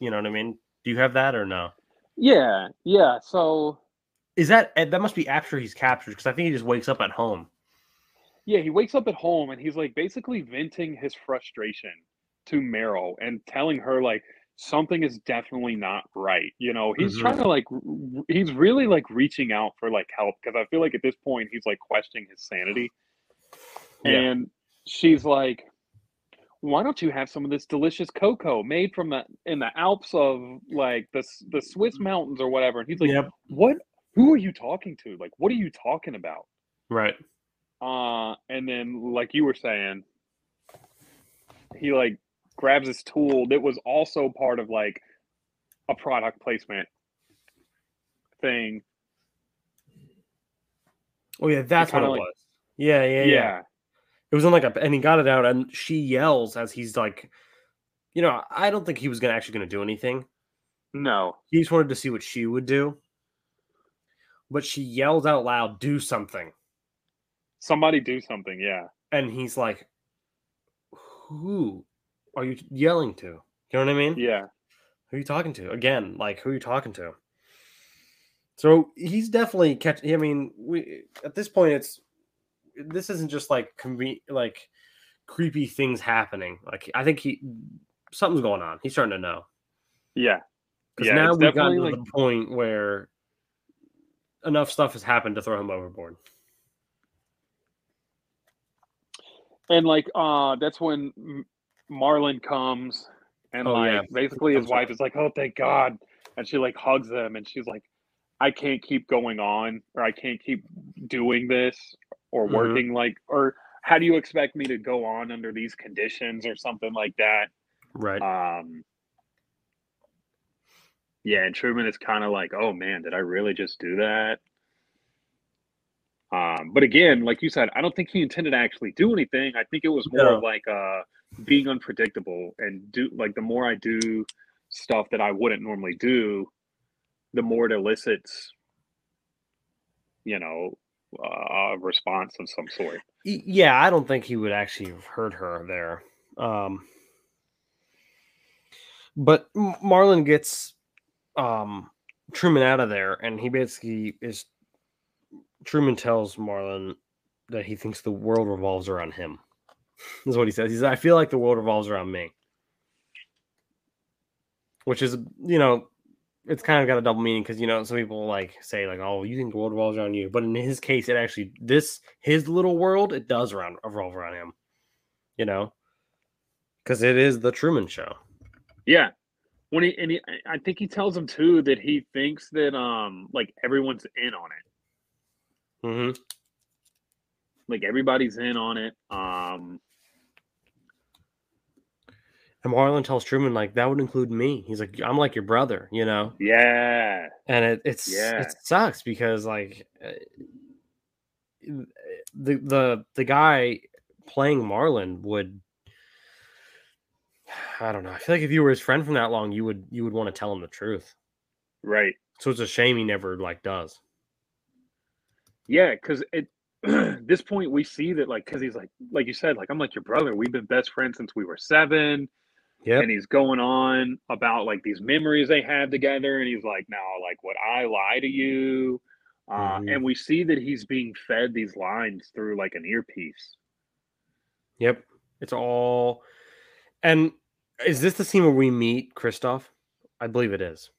you know what I mean? Do you have that or no? Yeah, yeah. So, is that that must be after he's captured? Because I think he just wakes up at home. Yeah, he wakes up at home, and he's like basically venting his frustration to Meryl and telling her like something is definitely not right. You know, he's mm-hmm. trying to like re- he's really like reaching out for like help, because I feel like at this point he's like questioning his sanity. Yeah. And she's like, why don't you have some of this delicious cocoa made from the in the Alps of like the the Swiss mountains or whatever? And he's like, yep. "What? Who are you talking to? Like, what are you talking about?" Right. Uh, and then, like you were saying, he like grabs his tool that was also part of like a product placement thing. Oh yeah, that's what it like, was. Yeah, yeah, yeah. yeah. It was in like a, and he got it out, and she yells as he's like, you know, I don't think he was gonna actually gonna do anything. No, he just wanted to see what she would do. But she yells out loud, "Do something! Somebody do something!" Yeah, and he's like, "Who are you yelling to? You know what I mean? Yeah, who are you talking to? Again, like who are you talking to?" So he's definitely catch. I mean, we at this point it's this isn't just like conven- like creepy things happening. Like I think he something's going on. He's starting to know. Yeah. Because yeah, now we've gotten to like... the point where enough stuff has happened to throw him overboard. And like uh that's when Marlon comes and oh, like yeah. basically his wife is like, oh thank God, and she like hugs him and she's like, I can't keep going on, or I can't keep doing this or working mm-hmm. like, or how do you expect me to go on under these conditions or something like that? Right. Um Yeah, and Truman is kind of like, oh man, did I really just do that? Um, but again, like you said, I don't think he intended to actually do anything. I think it was more no. of like uh, being unpredictable and do like the more I do stuff that I wouldn't normally do, the more it elicits, you know, uh, a response of some sort. Yeah, I don't think he would actually have hurt her there. Um, but Marlon gets um, Truman out of there, and he basically is. Truman tells Marlon that he thinks the world revolves around him. That's what he says. He says, I feel like the world revolves around me. Which is, you know, it's kind of got a double meaning because, you know, some people like say like, oh, you think the world revolves around you. But in his case, it actually, this, his little world, it does around, revolve around him, you know, because it is the Truman Show. Yeah. When he, and he, I think he tells him too, that he thinks that um like everyone's in on it. Mm-hmm. Like everybody's in on it. Um, and Marlon tells Truman, like, that would include me. He's like, I'm like your brother, you know? Yeah. And it it's yeah. it sucks because like the the the guy playing Marlon would, I don't know. I feel like if you were his friend from that long, you would you would want to tell him the truth. Right. So it's a shame he never like does. Yeah, because at this point we see that, like, because he's like, like you said, like, I'm like your brother. We've been best friends since we were seven. Yeah. And he's going on about, like, these memories they have together. And he's like, no, like, what I lie to you. Uh, mm-hmm. And we see that he's being fed these lines through, like, an earpiece. Yep. It's all. And is this the scene where we meet Christof? I believe it is.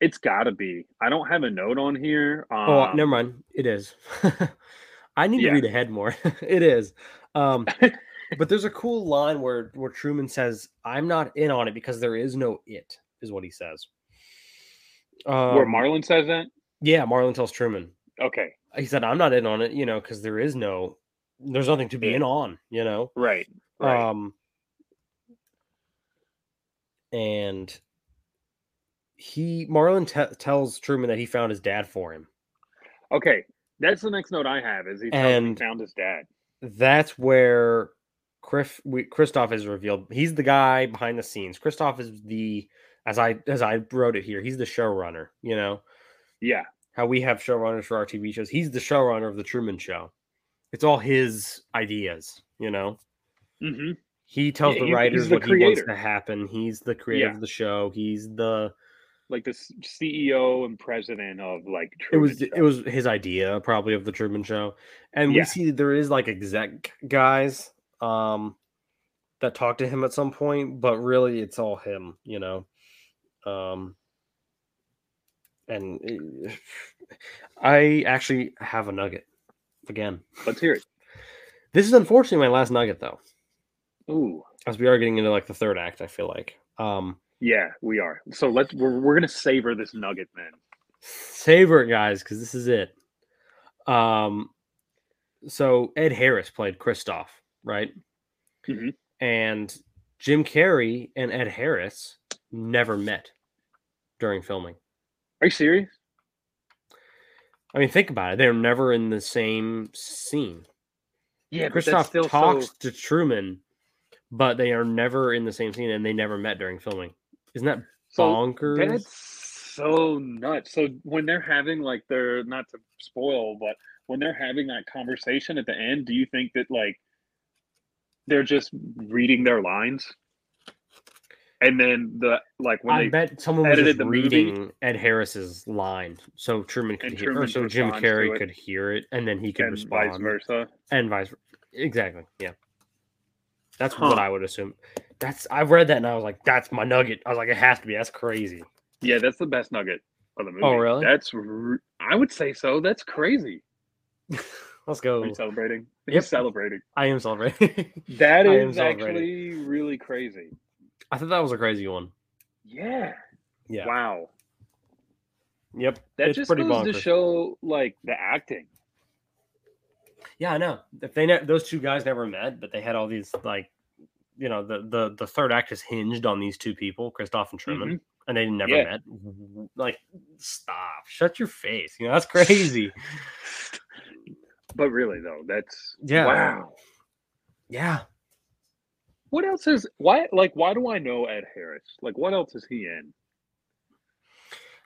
It's got to be. I don't have a note on here. Um, oh, never mind. It is. I need yeah. to read ahead more. It is. Um, but there's a cool line where, where Truman says, I'm not in on it because there is no it, is what he says. Um, where Marlon says that? Yeah, Marlon tells Truman. Okay. He said, I'm not in on it, you know, because there is no, there's nothing to be in on, you know? Right. Right. Um, and... He Marlon t- tells Truman that he found his dad for him. Okay, that's the next note I have. Is he, tells he found his dad? That's where Chris, we, Christof is revealed. He's the guy behind the scenes. Christof is the as I as I wrote it here. He's the showrunner. You know, yeah. How we have showrunners for our T V shows. He's the showrunner of the Truman Show. It's all his ideas. You know. Mm-hmm. He tells yeah, the writers the what creator. he wants to happen. He's the creator yeah. of the show. He's the Like the C E O and president of like Truman it was show. It was his idea probably of the Truman Show, and yeah. we see there is like exec guys um that talk to him at some point, but really it's all him, you know. Um, and it, I actually have a nugget again. Let's hear it. This is unfortunately my last nugget though. Ooh, as we are getting into like the third act, I feel like. Um. Yeah, we are. So let's we're we're gonna savor this nugget, man. Savor it, guys, because this is it. Um, so Ed Harris played Christof, right? Mm-hmm. And Jim Carrey and Ed Harris never met during filming. Are you serious? I mean, think about it. They're never in the same scene. Yeah, Christof still talks so... to Truman, but they are never in the same scene, and they never met during filming. Isn't that bonkers? So that's so nuts. So when they're having like they're not to spoil, but when they're having that conversation at the end, do you think that like they're just reading their lines? And then the like when I they bet someone was just reading movie, Ed Harris's line, so Truman could hear, Truman or so Jim Carrey could hear it, and then he could and respond, vice versa, and vice versa. Exactly, yeah. That's huh. what I would assume. That's I read that and I was like, that's my nugget. I was like, it has to be. That's crazy. Yeah, that's the best nugget of the movie. Oh, really? That's re- I would say so. That's crazy. Let's go. Are you celebrating? Yep. You're celebrating. I am celebrating. That is actually really crazy. I thought that was a crazy one. Yeah. Yeah. Wow. Yep. That just goes bonkers. To show, like, the acting. Yeah, I know. If they ne- those two guys never met, but they had all these, like, you know, the the, the third act is hinged on these two people, Christof and Truman, mm-hmm. and they never yeah. met. Like, stop. Shut your face. You know, that's crazy. But really, though, that's yeah. wow. Yeah. What else is why? Like, why do I know Ed Harris? Like, what else is he in?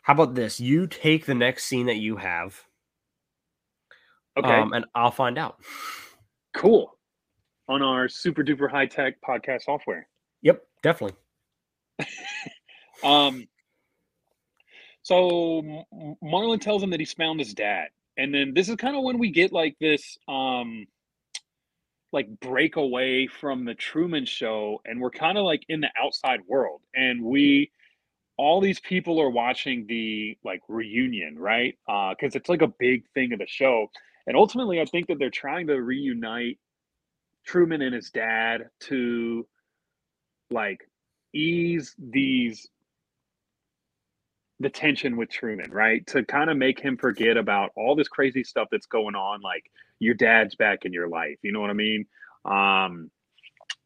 How about this? You take the next scene that you have, okay, um, and I'll find out. Cool. On our super duper high tech podcast software. Yep, definitely. um. So Marlon tells him that he's found his dad, and then this is kind of when we get like this. Um, like break away from the Truman Show, and we're kind of like in the outside world, and we all these people are watching the like reunion, right? Uh because it's like a big thing of the show, and ultimately I think that they're trying to reunite Truman and his dad to like ease these the tension with Truman, right? To kind of make him forget about all this crazy stuff that's going on, like your dad's back in your life. You know what I mean? Um,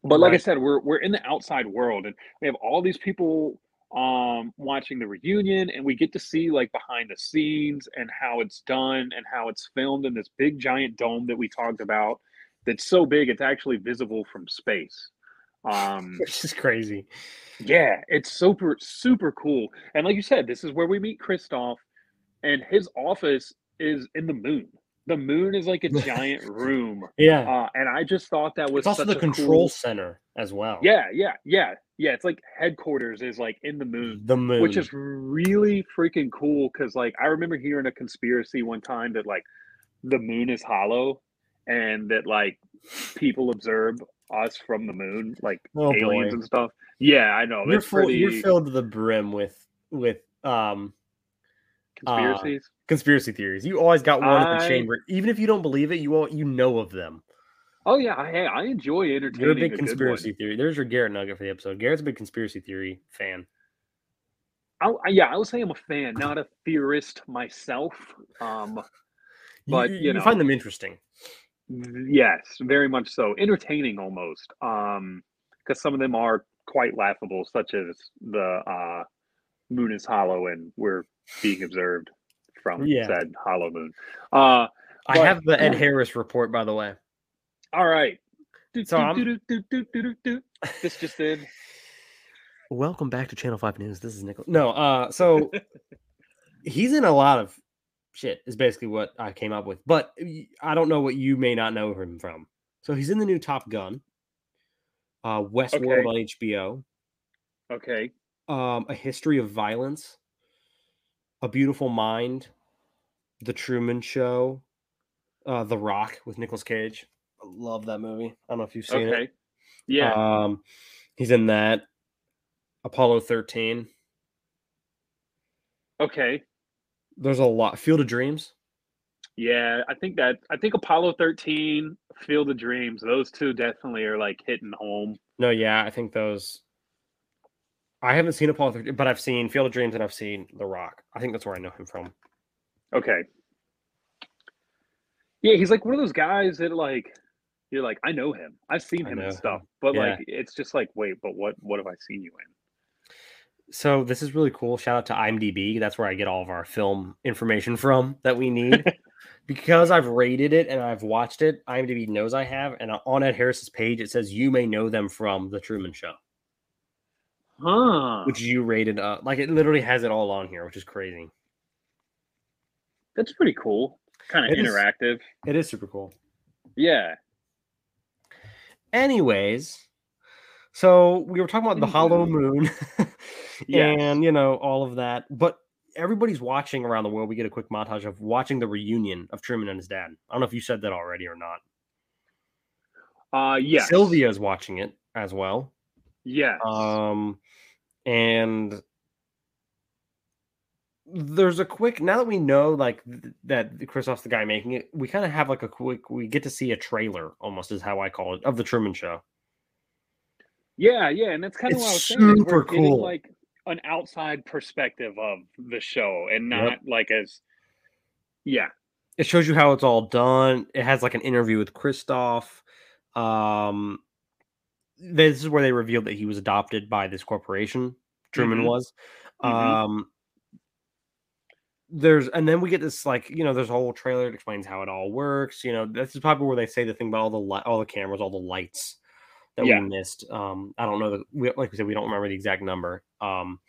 but like right. I said, we're we're in the outside world, and we have all these people um, watching the reunion, and we get to see like behind the scenes and how it's done and how it's filmed in this big giant dome that we talked about. That's so big it's actually visible from space. Um, which is crazy. Yeah, it's super super cool. And like you said, this is where we meet Christof, and his office is in the moon. The moon is like a giant room. Yeah. Uh, and I just thought that was it's also such the a control cool... center as well. Yeah, yeah, yeah. Yeah, it's like headquarters is like in the moon. The moon. Which is really freaking cool because like I remember hearing a conspiracy one time that like the moon is hollow and that like people observe us from the moon, like oh, aliens boy. And stuff. Yeah, I know. You're, full, pretty... you're filled to the brim with, with um conspiracies. Uh, Conspiracy theories. You always got one I... in the chamber. Even if you don't believe it, you all you know of them. Oh yeah, I I enjoy entertaining. You're a big conspiracy theory. There's your Garrett nugget for the episode. Garrett's a big conspiracy theory fan. I, I yeah, I would say I'm a fan, not a theorist myself. Um, but you, you, you know, find them interesting. Yes, very much so. Entertaining almost. Um, because some of them are quite laughable, such as the uh, moon is hollow and we're being observed. From yeah. said hollow moon. Uh, I but, have the Ed Harris report, by the way. All right. So I'm... This just in. Welcome back to Channel five News. This is Nicholas. No, uh, so he's in a lot of shit is basically what I came up with. But I don't know what you may not know him from. So he's in the new Top Gun. Uh, Westworld okay. on H B O. Okay. Um, A History of Violence. A Beautiful Mind, The Truman Show, uh, The Rock with Nicolas Cage. I love that movie. I don't know if you've seen okay. it. Yeah. Um, he's in that. Apollo thirteen. Okay. There's a lot. Field of Dreams. Yeah, I think that I think Apollo thirteen, Field of Dreams, those two definitely are like hitting home. No, yeah, I think those I haven't seen Apollo thirteen, but I've seen Field of Dreams and I've seen The Rock. I think that's where I know him from. Okay. Yeah, he's like one of those guys that like, you're like, I know him. I've seen him and stuff. Him. But yeah. like, it's just like, wait, but what what have I seen you in? So this is really cool. Shout out to IMDb. That's where I get all of our film information from that we need. Because I've rated it and I've watched it, IMDb knows I have. And on Ed Harris's page, it says, you may know them from The Truman Show. Huh. Which you rated up. Like, it literally has it all on here, which is crazy. That's pretty cool. Kind of interactive. Is, it is super cool. Yeah. Anyways, So we were talking about the hollow moon yeah. and, you know, all of that. But everybody's watching around the world. We get a quick montage of watching the reunion of Truman and his dad. I don't know if you said that already or not. Uh, yeah. Sylvia is watching it as well. Yeah. Um, and there's a quick, now that we know, like, th- that Christof's the guy making it, we kind of have, like, a quick, we get to see a trailer, almost is how I call it, of The Truman Show. Yeah, yeah, and that's kind of what I was saying. Super we're cool. Getting, like, an outside perspective of the show, and not, yep. like, as, yeah. It shows you how it's all done. It has, like, an interview with Christof. Um, this is where they revealed that he was adopted by this corporation. Truman mm-hmm. was. Um mm-hmm. There's, and then we get this, like, you know, there's a whole trailer that explains how it all works. You know, this is probably where they say the thing about all the li- all the cameras, all the lights that yeah. we missed. Um, I don't know. The, we, like we said, we don't remember the exact number. Um,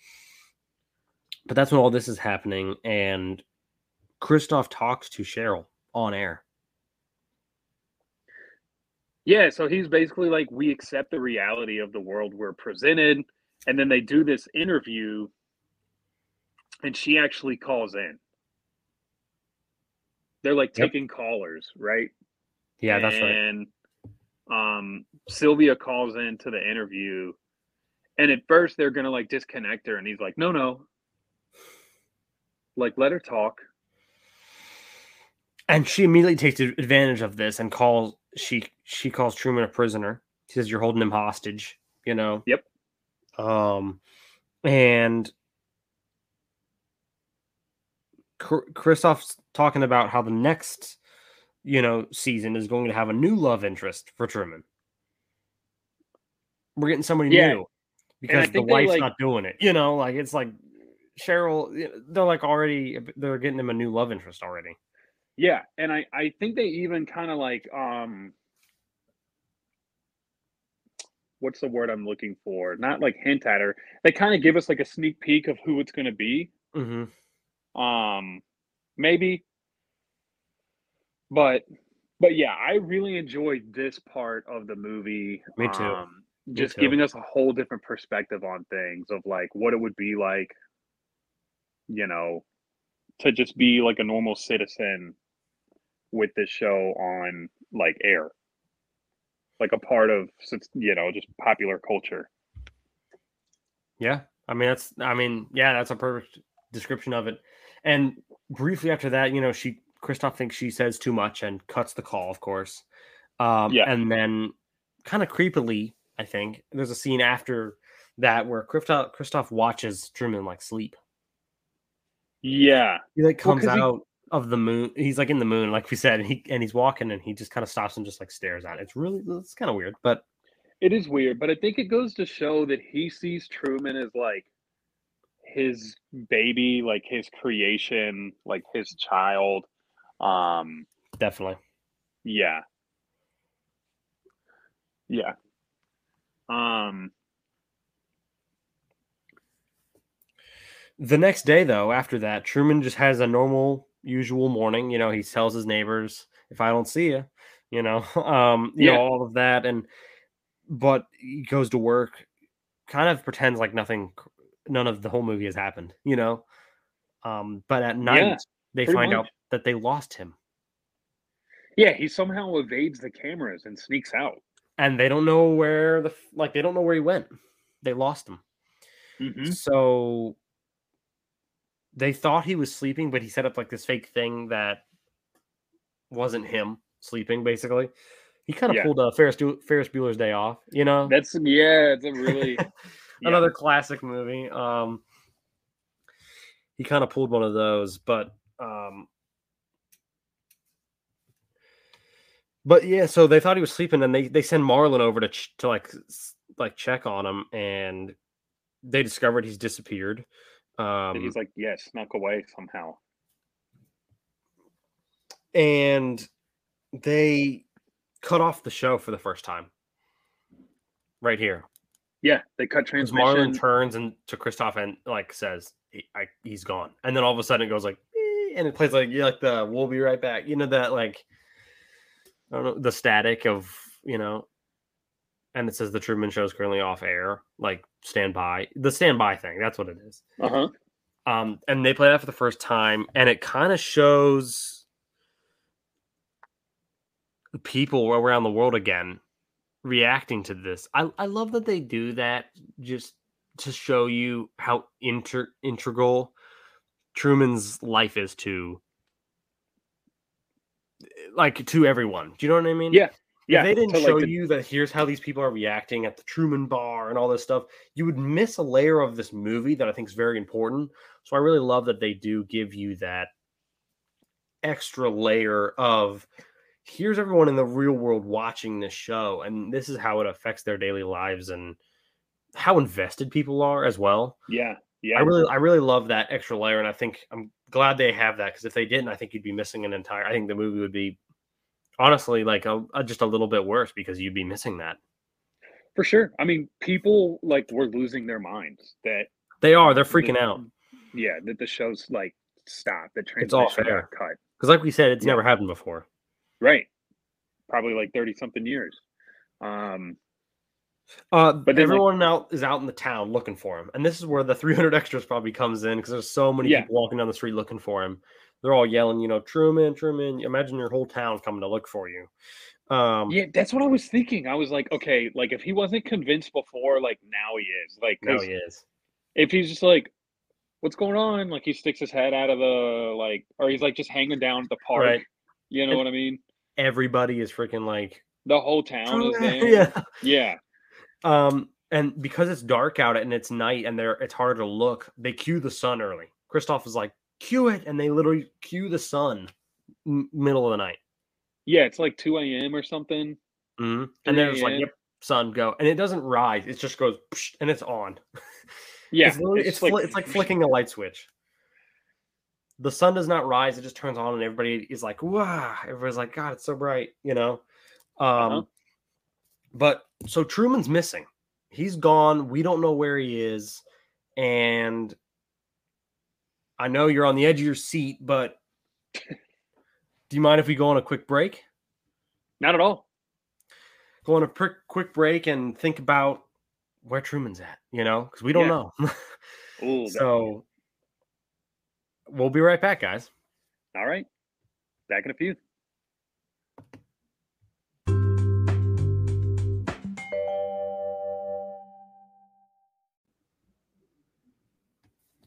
but that's when all this is happening. And Christof talks to Cheryl on air. Yeah. So he's basically like, we accept the reality of the world we're presented. And then they do this interview. And she actually calls in. They're like yep. taking callers, right? Yeah, and, that's right. And um, Sylvia calls in to the interview. And at first, they're going to like disconnect her. And he's like, no, no. Like, let her talk. And she immediately takes advantage of this and calls. She, she calls Truman a prisoner. She says, you're holding him hostage, you know? Yep. Um, and Christof's talking about how the next, you know, season is going to have a new love interest for Truman. We're getting somebody yeah. new because the wife's like, not doing it. You know, like it's like Cheryl, they're like already, they're getting him a new love interest already. Yeah. And I, I think they even kind of like, um, what's the word I'm looking for? Not like hint at her. They kind of give us like a sneak peek of who it's going to be. Mm-hmm. Um, maybe, but, but yeah, I really enjoyed this part of the movie. Me too. Um, just Me too. Giving us a whole different perspective on things of like what it would be like, you know, to just be like a normal citizen with this show on like air, like a part of, you know, just popular culture. Yeah. I mean, that's, I mean, yeah, that's a perfect description of it. And briefly after that, you know, she Christof thinks she says too much and cuts the call, of course. Um, yeah. And then kind of creepily, I think, there's a scene after that where Christof, Christof watches Truman like sleep. Yeah. He like comes well, out he... of the moon. He's like in the moon, like we said, and, he, and he's walking and he just kind of stops and just like stares at it. It's really, it's kind of weird, but. It is weird, but I think it goes to show that he sees Truman as like his baby, like his creation, like his child. Um definitely. Yeah. Yeah. Um the next day though, after that, Truman just has a normal usual morning. You know, he tells his neighbors, if I don't see you, you know, um, you yeah. know, all of that, and but he goes to work, kind of pretends like nothing none of the whole movie has happened, you know? Um, but at night, yeah, they find much. out that they lost him. Yeah, he somehow evades the cameras and sneaks out. And they don't know where the, like, they don't know where he went. They lost him. Mm-hmm. So they thought he was sleeping, but he set up like this fake thing that wasn't him sleeping, basically. He kind of yeah. pulled a Ferris, Ferris Bueller's Day Off, you know? That's, yeah, it's a really... Another yeah. classic movie. Um, he kind of pulled one of those, but um, but yeah. So they thought he was sleeping, and they, they send Marlon over to ch- to like like check on him, and they discovered he's disappeared. Um, and he's like, yeah, snuck away somehow. And they cut off the show for the first time. Right here. Yeah, they cut transmission. Marlon turns and to Christof and like says, he, I, "He's gone," and then all of a sudden it goes like, eh, and it plays like yeah, like the "We'll be right back." You know that like, I don't know, the static of you know, and it says The Truman Show is currently off air, like standby, the standby thing. That's what it is. Uh-huh. Um, and they play that for the first time, and it kind of shows people around the world again reacting to this. I, I love that they do that just to show you how inter- integral Truman's life is to, like, to everyone. Do you know what I mean? Yeah. Yeah, if they didn't so show like the, you that here's how these people are reacting at the Truman Bar and all this stuff, you would miss a layer of this movie that I think is very important. So I really love that they do give you that extra layer of here's everyone in the real world watching this show, and this is how it affects their daily lives and how invested people are as well. Yeah, yeah. I really, I really love that extra layer, and I think I'm glad they have that, because if they didn't, I think you'd be missing an entire. I think the movie would be. Honestly, like a, a, just a little bit worse, because you'd be missing that. For sure. I mean, people like were losing their minds that they are. They're freaking the, out. Yeah, that the show's like stop. The transmission it's all fair. Got cut. Because, like we said, it's yeah. never happened before. Right. Probably like thirty something years. Um, uh, but everyone like, out is out in the town looking for him, and this is where the three hundred extras probably comes in, because there's so many yeah. people walking down the street looking for him. They're all yelling, you know, Truman, Truman. Imagine your whole town coming to look for you. Um, yeah, that's what I was thinking. I was like, okay, like if he wasn't convinced before, like now he is. Like now he is. If he's just like, what's going on? Like he sticks his head out of the like, or he's like just hanging down at the park. Right. You know and what I mean? Everybody is freaking like the whole town is there. Yeah, yeah. Um, and because it's dark out and it's night and they're it's harder to look, they cue the sun early. Christof is like. Cue it, and they literally cue the sun m- middle of the night. Yeah, it's like two a.m. or something. Mm-hmm. And they're just like, yep, sun, go. And it doesn't rise. It just goes, psh, and it's on. Yeah. It's, it's, it's, like, fl- it's like flicking a light switch. The sun does not rise. It just turns on, and everybody is like, wow. Everybody's like, God, it's so bright, you know? Um, uh-huh. But so Truman's missing. He's gone. We don't know where he is. And... I know you're on the edge of your seat, but do you mind if we go on a quick break? Not at all. Go on a pr- quick break and think about where Truman's at, you know, because we don't yeah. know. Ooh, so we'll be right back, guys. All right. Back in a few.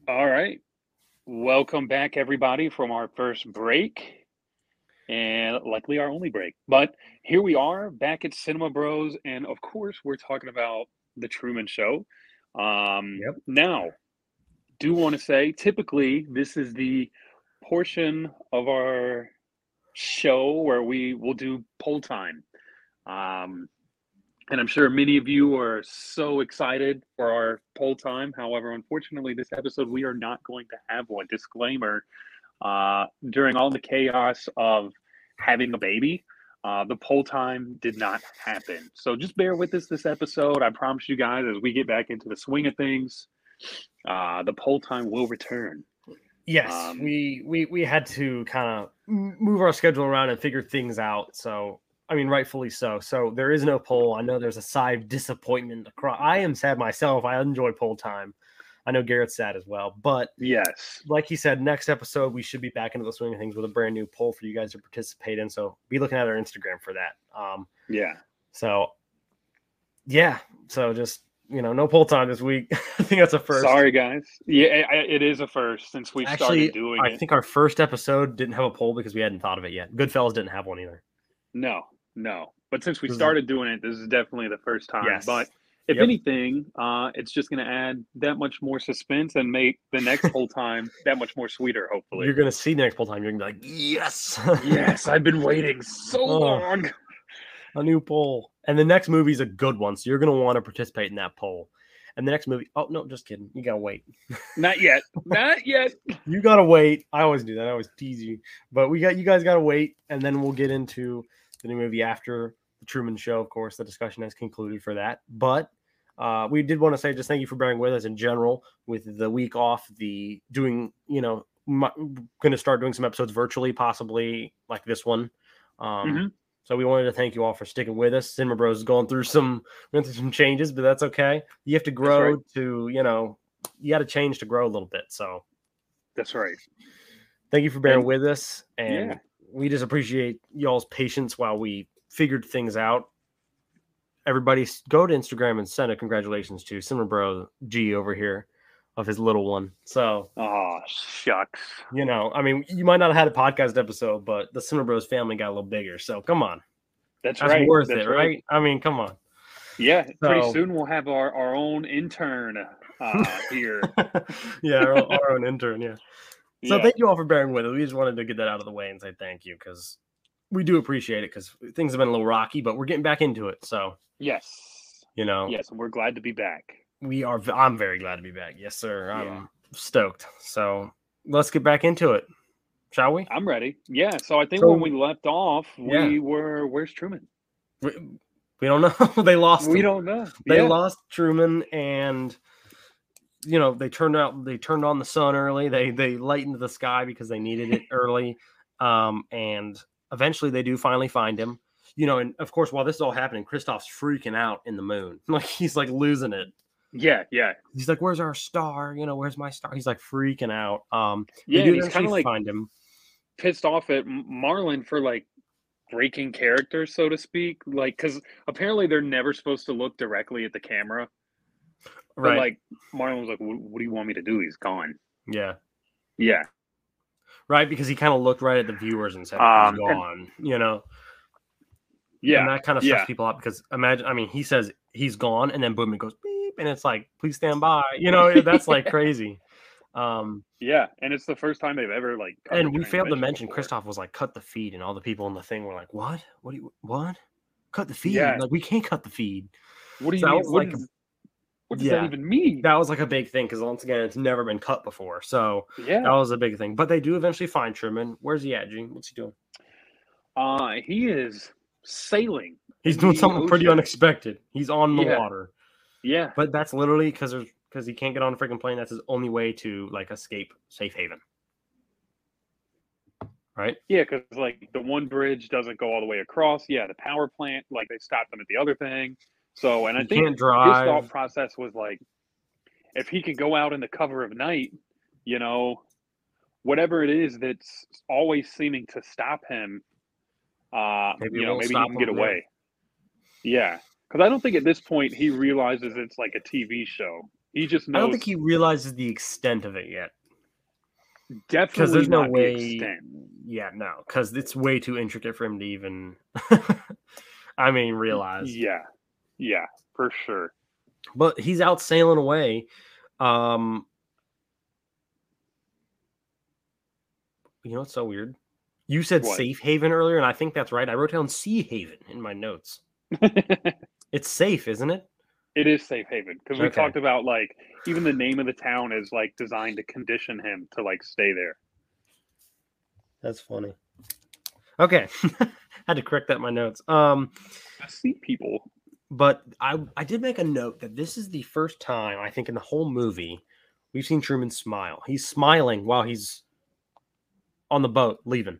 All right. Welcome back, everybody, from our first break, and likely our only break. But here we are, back at CinemaBros, and of course, we're talking about The Truman Show. Um, yep. Now, do want to say, typically, this is the portion of our show where we will do poll time. Um, and I'm sure many of you are so excited for our poll time. However, unfortunately, this episode, we are not going to have one. Disclaimer, uh, during all the chaos of having a baby, uh, the poll time did not happen. So just bear with us this episode. I promise you guys, as we get back into the swing of things, uh, the poll time will return. Yes, um, we, we, we had to kind of move our schedule around and figure things out. So... I mean, rightfully so. So there is no poll. I know there's a sigh of disappointment. Across. I am sad myself. I enjoy poll time. I know Garrett's sad as well. But yes, like he said, next episode, we should be back into the swing of things with a brand new poll for you guys to participate in. So be looking at our Instagram for that. Um, yeah. So, yeah. So just, you know, no poll time this week. I think that's a first. Sorry, guys. Yeah, it is a first since we started doing I it. I think our first episode didn't have a poll because we hadn't thought of it yet. Goodfellas didn't have one either. No, no. But since we started doing it, this is definitely the first time. Yes. But if yep. anything, uh, it's just going to add that much more suspense and make the next poll time that much more sweeter, hopefully. You're going to see next poll time. You're going to be like, yes. Yes, I've been waiting so oh, long. A new poll. And the next movie is a good one, so you're going to want to participate in that poll. And the next movie, oh, no, just kidding. You got to wait. Not yet. Not yet. You got to wait. I always do that. I always tease you. But we got you guys got to wait, and then we'll get into... the new movie after The Truman Show, of course. The discussion has concluded for that. But uh, we did want to say just thank you for bearing with us in general with the week off, the doing, you know, going to start doing some episodes virtually, possibly like this one. Um, mm-hmm. So we wanted to thank you all for sticking with us. Cinema Bros is going through some went through some changes, but that's okay. You have to grow right. to, you know, you got to change to grow a little bit. So that's right. Thank you for bearing and, with us. And yeah. we just appreciate y'all's patience while we figured things out. Everybody go to Instagram and send a congratulations to Cinema Bro G over here of his little one. So, oh, shucks. You know, I mean, you might not have had a podcast episode, but the Cinema Bros family got a little bigger. So come on. That's, That's right. worth That's it, right? right? I mean, come on. Yeah. So, pretty soon we'll have our, our own intern uh, here. yeah. Our, our own intern. Yeah. So yeah. thank you all for bearing with us. We just wanted to get that out of the way and say thank you because we do appreciate it because things have been a little rocky, but we're getting back into it. So yes, you know, yes, and we're glad to be back. We are. I'm very glad to be back. Yes, sir. I'm yeah. stoked. So let's get back into it, shall we? I'm ready. Yeah. So I think so, when we left off, yeah. we were. Where's Truman? We, we don't know. they lost. We him. don't know. They yeah. lost Truman and. You know, they turned out they turned on the sun early. They they lightened the sky because they needed it early. Um, and eventually they do finally find him. You know, and of course, while this is all happening, Christof's freaking out in the moon. Like he's like losing it. Yeah, yeah. He's like, where's our star? You know, where's my star? He's like freaking out. Um yeah, he's kind of like find him. Pissed off at Marlon for like breaking character, so to speak. Like, because apparently they're never supposed to look directly at the camera. But right. like Marlon was like, what do you want me to do? He's gone. Yeah. Yeah. Right. Because he kind of looked right at the viewers and said, um, he's gone, and, you know? Yeah. And that kind of yeah. sucks people up because imagine, I mean, he says he's gone and then boom, it goes beep. And it's like, please stand by. You know, that's like crazy. Um, yeah. And it's the first time they've ever like, and we failed to mention before. Christof was like, cut the feed. And all the people in the thing were like, what? What do you, what? Cut the feed. Yeah. Like, we can't cut the feed. What do you so mean? Like, what is- What does yeah. that even mean? That was like a big thing because once again, it's never been cut before. So yeah. that was a big thing. But they do eventually find Truman. Where's he at, Gene? What's he doing? Uh, he is sailing. He's doing something ocean. pretty unexpected. He's on the yeah. water. Yeah. But that's literally because there's because he can't get on a freaking plane. That's his only way to like escape Safe Haven. Right? Yeah, because like the one bridge doesn't go all the way across. Yeah, the power plant, like they stopped them at the other thing. So, and I think his thought process was like, if he could go out in the cover of night, you know, whatever it is that's always seeming to stop him, uh, maybe you know, maybe he can get away. Yeah. Because I don't think at this point he realizes it's like a T V show. He just knows. I don't think he realizes the extent of it yet. Definitely because there's no way. Yeah, no, because it's way too intricate for him to even, I mean, realize. Yeah. Yeah, for sure. But he's out sailing away. Um, you know what's so weird? You said what? Safe Haven earlier, and I think that's right. I wrote down Sea Haven in my notes. It's safe, isn't it? It is Safe Haven because we okay. talked about like even the name of the town is like designed to condition him to like stay there. That's funny. Okay, I had to correct that in my notes. Um, I see people. But I, I did make a note that this is the first time, I think, in the whole movie, we've seen Truman smile. He's smiling while he's on the boat leaving.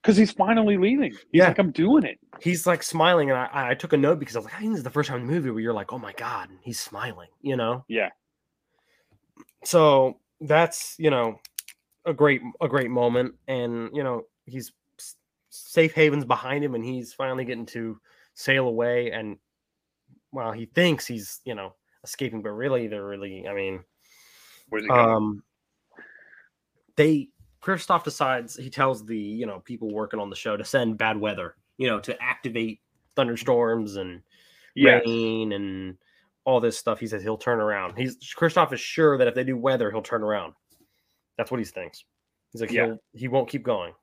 Because he's finally leaving. He's yeah. like, I'm doing it. He's like smiling. And I, I took a note because I was like, I think this is the first time in the movie where you're like, oh my God, he's smiling, you know? Yeah. So that's, you know, a great, a great moment. And, you know, he's Safe Haven's behind him and he's finally getting to sail away and, well, he thinks he's, you know, escaping, but really, they're really, I mean, where's he going? Um, they, Christof decides, he tells the, you know, people working on the show to send bad weather, you know, to activate thunderstorms and yes. rain and all this stuff. He says he'll turn around. He's, Christof is sure that if they do weather, he'll turn around. That's what he thinks. He's like, yeah. he'll, he won't keep going.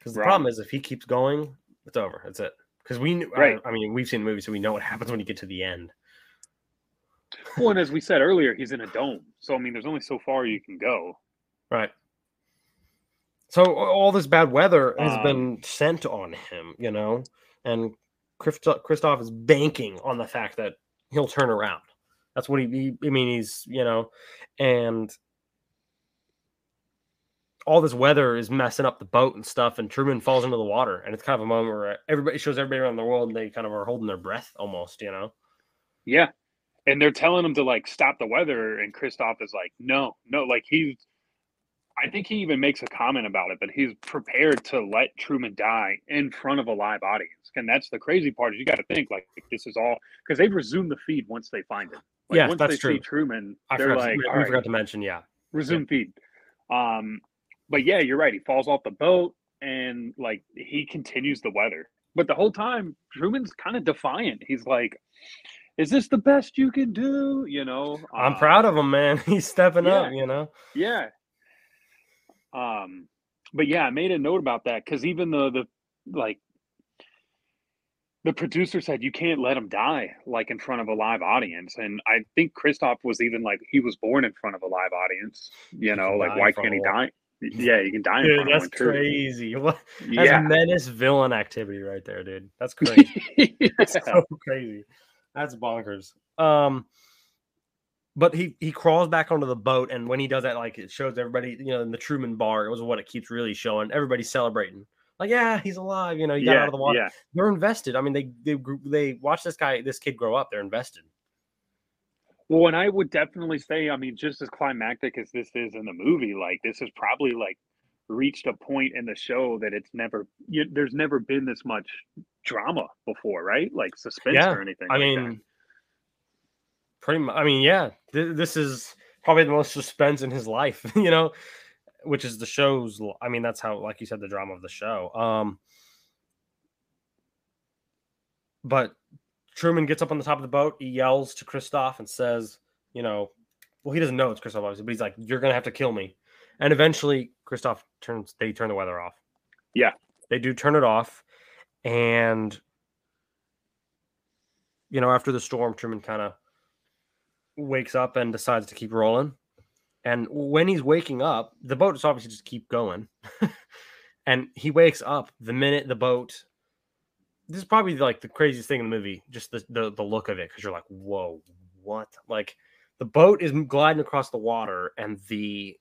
Because the right. problem is, if he keeps going, it's over. That's it. Because we knew, right. I, I mean, we've seen movies, so we know what happens when you get to the end. Well, and as we said earlier, he's in a dome. So, I mean, there's only so far you can go. Right. So, all this bad weather has um, been sent on him, you know? And Christof, Christof is banking on the fact that he'll turn around. That's what he, he, I mean, he's, you know, and all this weather is messing up the boat and stuff, and Truman falls into the water, and it's kind of a moment where everybody shows everybody around the world, and they kind of are holding their breath almost, you know? Yeah. And they're telling him to, like, stop the weather, and Christof is like, no, no, like, he's, I think he even makes a comment about it, but he's prepared to let Truman die in front of a live audience. And that's the crazy part, is you got to think, like, this is all, because they resume the feed once they find him. Like, yeah, once that's they true. See Truman, I they're like, to, all we right, forgot to mention, yeah. Resume yeah. feed. Um, But yeah, you're right. He falls off the boat, and, like, he continues the weather. But the whole time, Truman's kind of defiant. He's like, is this the best you can do? You know, uh, I'm proud of him, man. He's stepping yeah, up, you know? Yeah. Um, but yeah, I made a note about that, because even though the, like, the producer said, you can't let him die, like, in front of a live audience. And I think Christof was even like, he was born in front of a live audience, you know, like, why can't he die? Yeah, you can die in dude, front of one, too. That's crazy. What? That's yeah. menace villain activity right there, dude. That's crazy. That's yeah. so crazy. That's bonkers. Um, But he, he crawls back onto the boat, and when he does that, like, it shows everybody, you know, in the Truman bar, it was what it keeps really showing. Everybody's celebrating. Like, yeah, he's alive. You know, he got yeah, out of the water. Yeah. They're invested. I mean, they they they watch this guy, this kid grow up. They're invested. Well, and I would definitely say, I mean, just as climactic as this is in the movie, like, this has probably, like, reached a point in the show that it's never, you, there's never been this much drama before, right? Like, suspense yeah, or anything. I like mean, that. pretty much. I mean, yeah, th- this is probably the most suspense in his life, you know. Which is the show's, I mean, that's how, like you said, the drama of the show. Um, but Truman gets up on the top of the boat. He yells to Christof and says, you know, well, he doesn't know it's Christof, obviously, but he's like, you're going to have to kill me. And eventually Christof turns, they turn the weather off. Yeah. They do turn it off. And, you know, after the storm, Truman kind of wakes up and decides to keep rolling. And when he's waking up, the boat is obviously just keep going. And he wakes up the minute the boat. This is probably, like, the craziest thing in the movie, just the the, the look of it, because you're like, whoa, what? Like, the boat is gliding across the water, and the.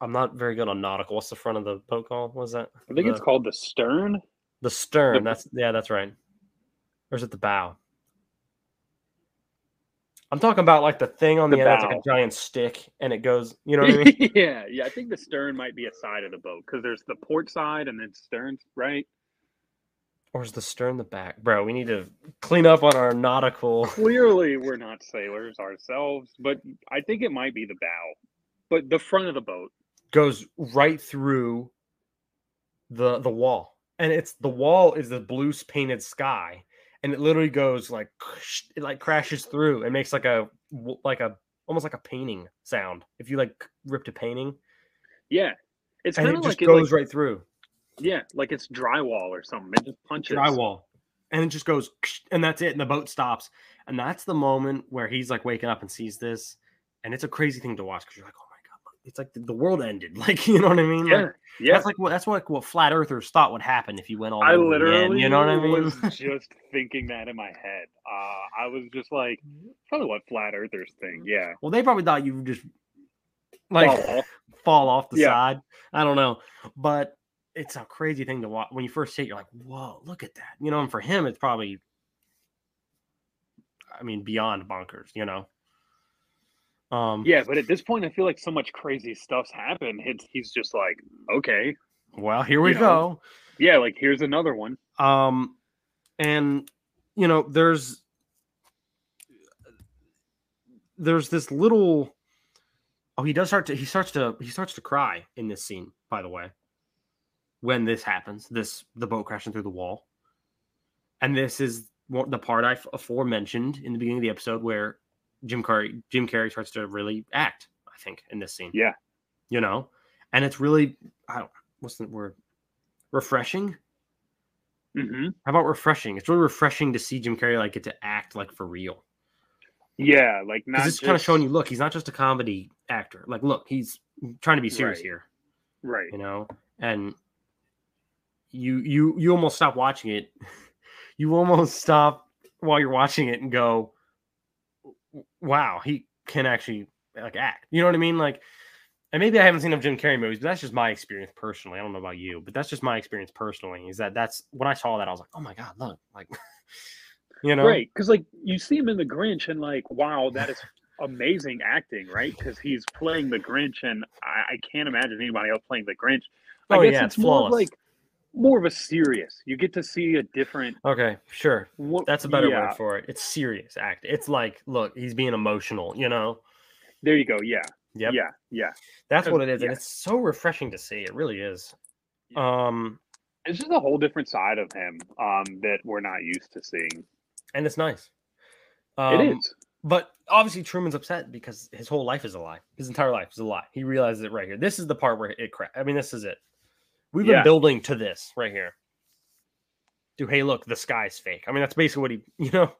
I'm not very good on nautical. What's the front of the boat called? What was that? I think the, it's called the stern. The stern. The... That's yeah, that's right. Or is it the bow? I'm talking about, like, the thing on the, the end that's like a giant stick, and it goes, you know what I mean? yeah, yeah. I think the stern might be a side of the boat, because there's the port side and then stern, right? Or is the stern the back? Bro, we need to clean up on our nautical. Clearly, we're not sailors ourselves, but I think it might be the bow. But the front of the boat goes right through the the wall. And it's the wall is the blue painted sky. And it literally goes, like, it, like, crashes through and makes, like, a, like a, almost like a painting sound. If you, like, ripped a painting. Yeah. It's kind of like. It just like goes it, like, right through. Yeah. Like, it's drywall or something. It just punches. Drywall. And it just goes, and that's it. And the boat stops. And that's the moment where he's, like, waking up and sees this. And it's a crazy thing to watch, because you're like, oh, my God. It's like the, the world ended. Like, you know what I mean? Yeah. Like, yeah, that's like what that's what, like, what flat earthers thought would happen if you went all the way. I literally, end, you know what I mean? was just thinking that in my head. Uh, I was just like, probably what flat earthers think. Yeah. Well, they probably thought you would just like fall off, fall off the yeah. side. I don't know, but it's a crazy thing to watch. When you first see it, you're like, "Whoa, look at that!" You know, and for him, it's probably, I mean, beyond bonkers. You know. Um, yeah, but at this point, I feel like so much crazy stuff's happened. It's, he's just like, okay. Well, here we you go. Know. Yeah, like, here's another one. Um, and, you know, there's there's this little... Oh, he does start to... He starts to he starts to cry in this scene, by the way, when this happens, this the boat crashing through the wall. And this is the part I aforementioned in the beginning of the episode where... Jim Carrey, Jim Carrey starts to really act, I think, in this scene. Yeah. You know? And it's really, I don't, what's the word? Refreshing? Mm-hmm. How about refreshing? It's really refreshing to see Jim Carrey, like, get to act, like, for real. Yeah, like, not just... it's kind of showing you, look, he's not just a comedy actor. Like, look, he's trying to be serious right. here. Right. You know? And you, you, you almost stop watching it. You almost stop while you're watching it and go... wow, he can actually, like, act. You know what I mean? Like, and maybe I haven't seen enough Jim Carrey movies, but that's just my experience personally. I don't know about you, but that's just my experience personally, is that that's when I saw that, I was like, oh my God, look, like, you know, right. Cause like you see him in the Grinch and like, wow, that is amazing acting, right? Cause he's playing the Grinch, and I, I can't imagine anybody else playing the Grinch. I oh, guess yeah, it's, it's more of like more of a serious, you get to see a different. Okay. Sure. What, that's a better yeah. word for it. It's serious act. It's like, look, he's being emotional, you know? There you go. Yeah. Yep. Yeah. Yeah. That's what it is. Yeah. And it's so refreshing to see. It really is. Yeah. Um, it's just a whole different side of him um, that we're not used to seeing. And it's nice. Um, it is. But obviously Truman's upset because his whole life is a lie. His entire life is a lie. He realizes it right here. This is the part where it cracks. I mean, this is it. We've been yeah. building to this right here. Do, hey, look, the sky's fake. I mean, that's basically what he, you know.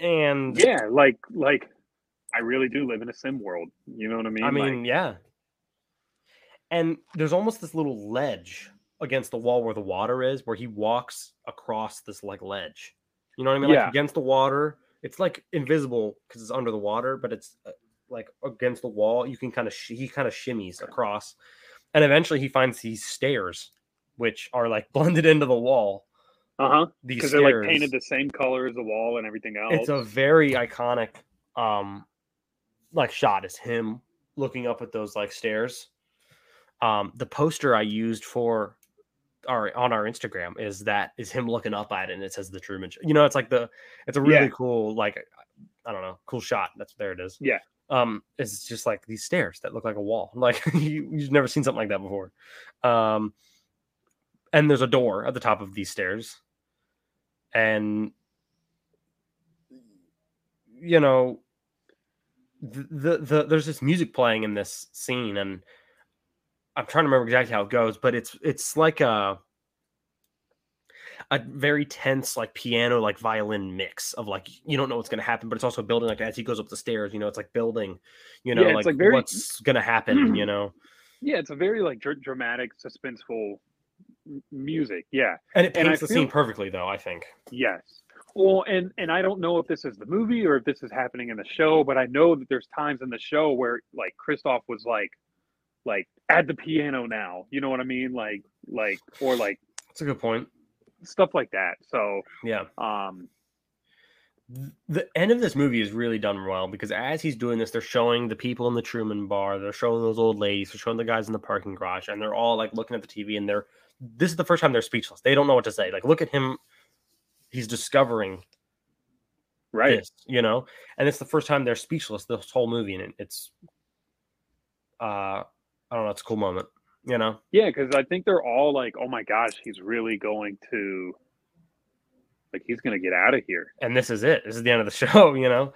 And yeah, like, like, I really do live in a sim world. You know what I mean? I mean, like, yeah. And there's almost this little ledge against the wall where the water is, where he walks across this like ledge. You know what I mean? Yeah. Like against the water. It's like invisible because it's under the water, but it's uh, like against the wall. You can kind of, sh- he kind of shimmies across. And eventually he finds these stairs, which are like blended into the wall. Uh-huh. Because they're like painted the same color as the wall and everything else. It's a very iconic um like shot is him looking up at those like stairs. Um the poster I used for our on our Instagram is that is him looking up at it, and it says The Truman Show. You know, it's like the it's a really yeah. cool, like, I don't know, cool shot. That's there it is. Yeah. Um, it's just like these stairs that look like a wall. Like you, you've never seen something like that before. Um, and there's a door at the top of these stairs. And, you know, the, the, the there's this music playing in this scene, and I'm trying to remember exactly how it goes, but it's, it's like a, a very tense, like piano, like violin mix of like, you don't know what's going to happen, but it's also building like as he goes up the stairs, you know, it's like building, you know, yeah, like, like very, what's going to happen, you know? Yeah. It's a very like dr- dramatic, suspenseful music. Yeah. And it paints the feel, scene perfectly though, I think. Yes. Well, and, and I don't know if this is the movie or if this is happening in the show, but I know that there's times in the show where like Christof was like, like add the piano now, you know what I mean? Like, like, or like, that's a good point. Stuff like that. So yeah, um the end of this movie is really done well, because as he's doing this, they're showing the people in the Truman bar, they're showing those old ladies, they're showing the guys in the parking garage, and they're all like looking at the T V, and they're this is the first time they're speechless. They don't know what to say. Like, look at him, he's discovering right this, you know, and it's the first time they're speechless this whole movie, and it's uh I don't know, it's a cool moment. You know, yeah, because I think they're all like, "Oh my gosh, he's really going to, like, he's going to get out of here." And this is it. This is the end of the show. You know,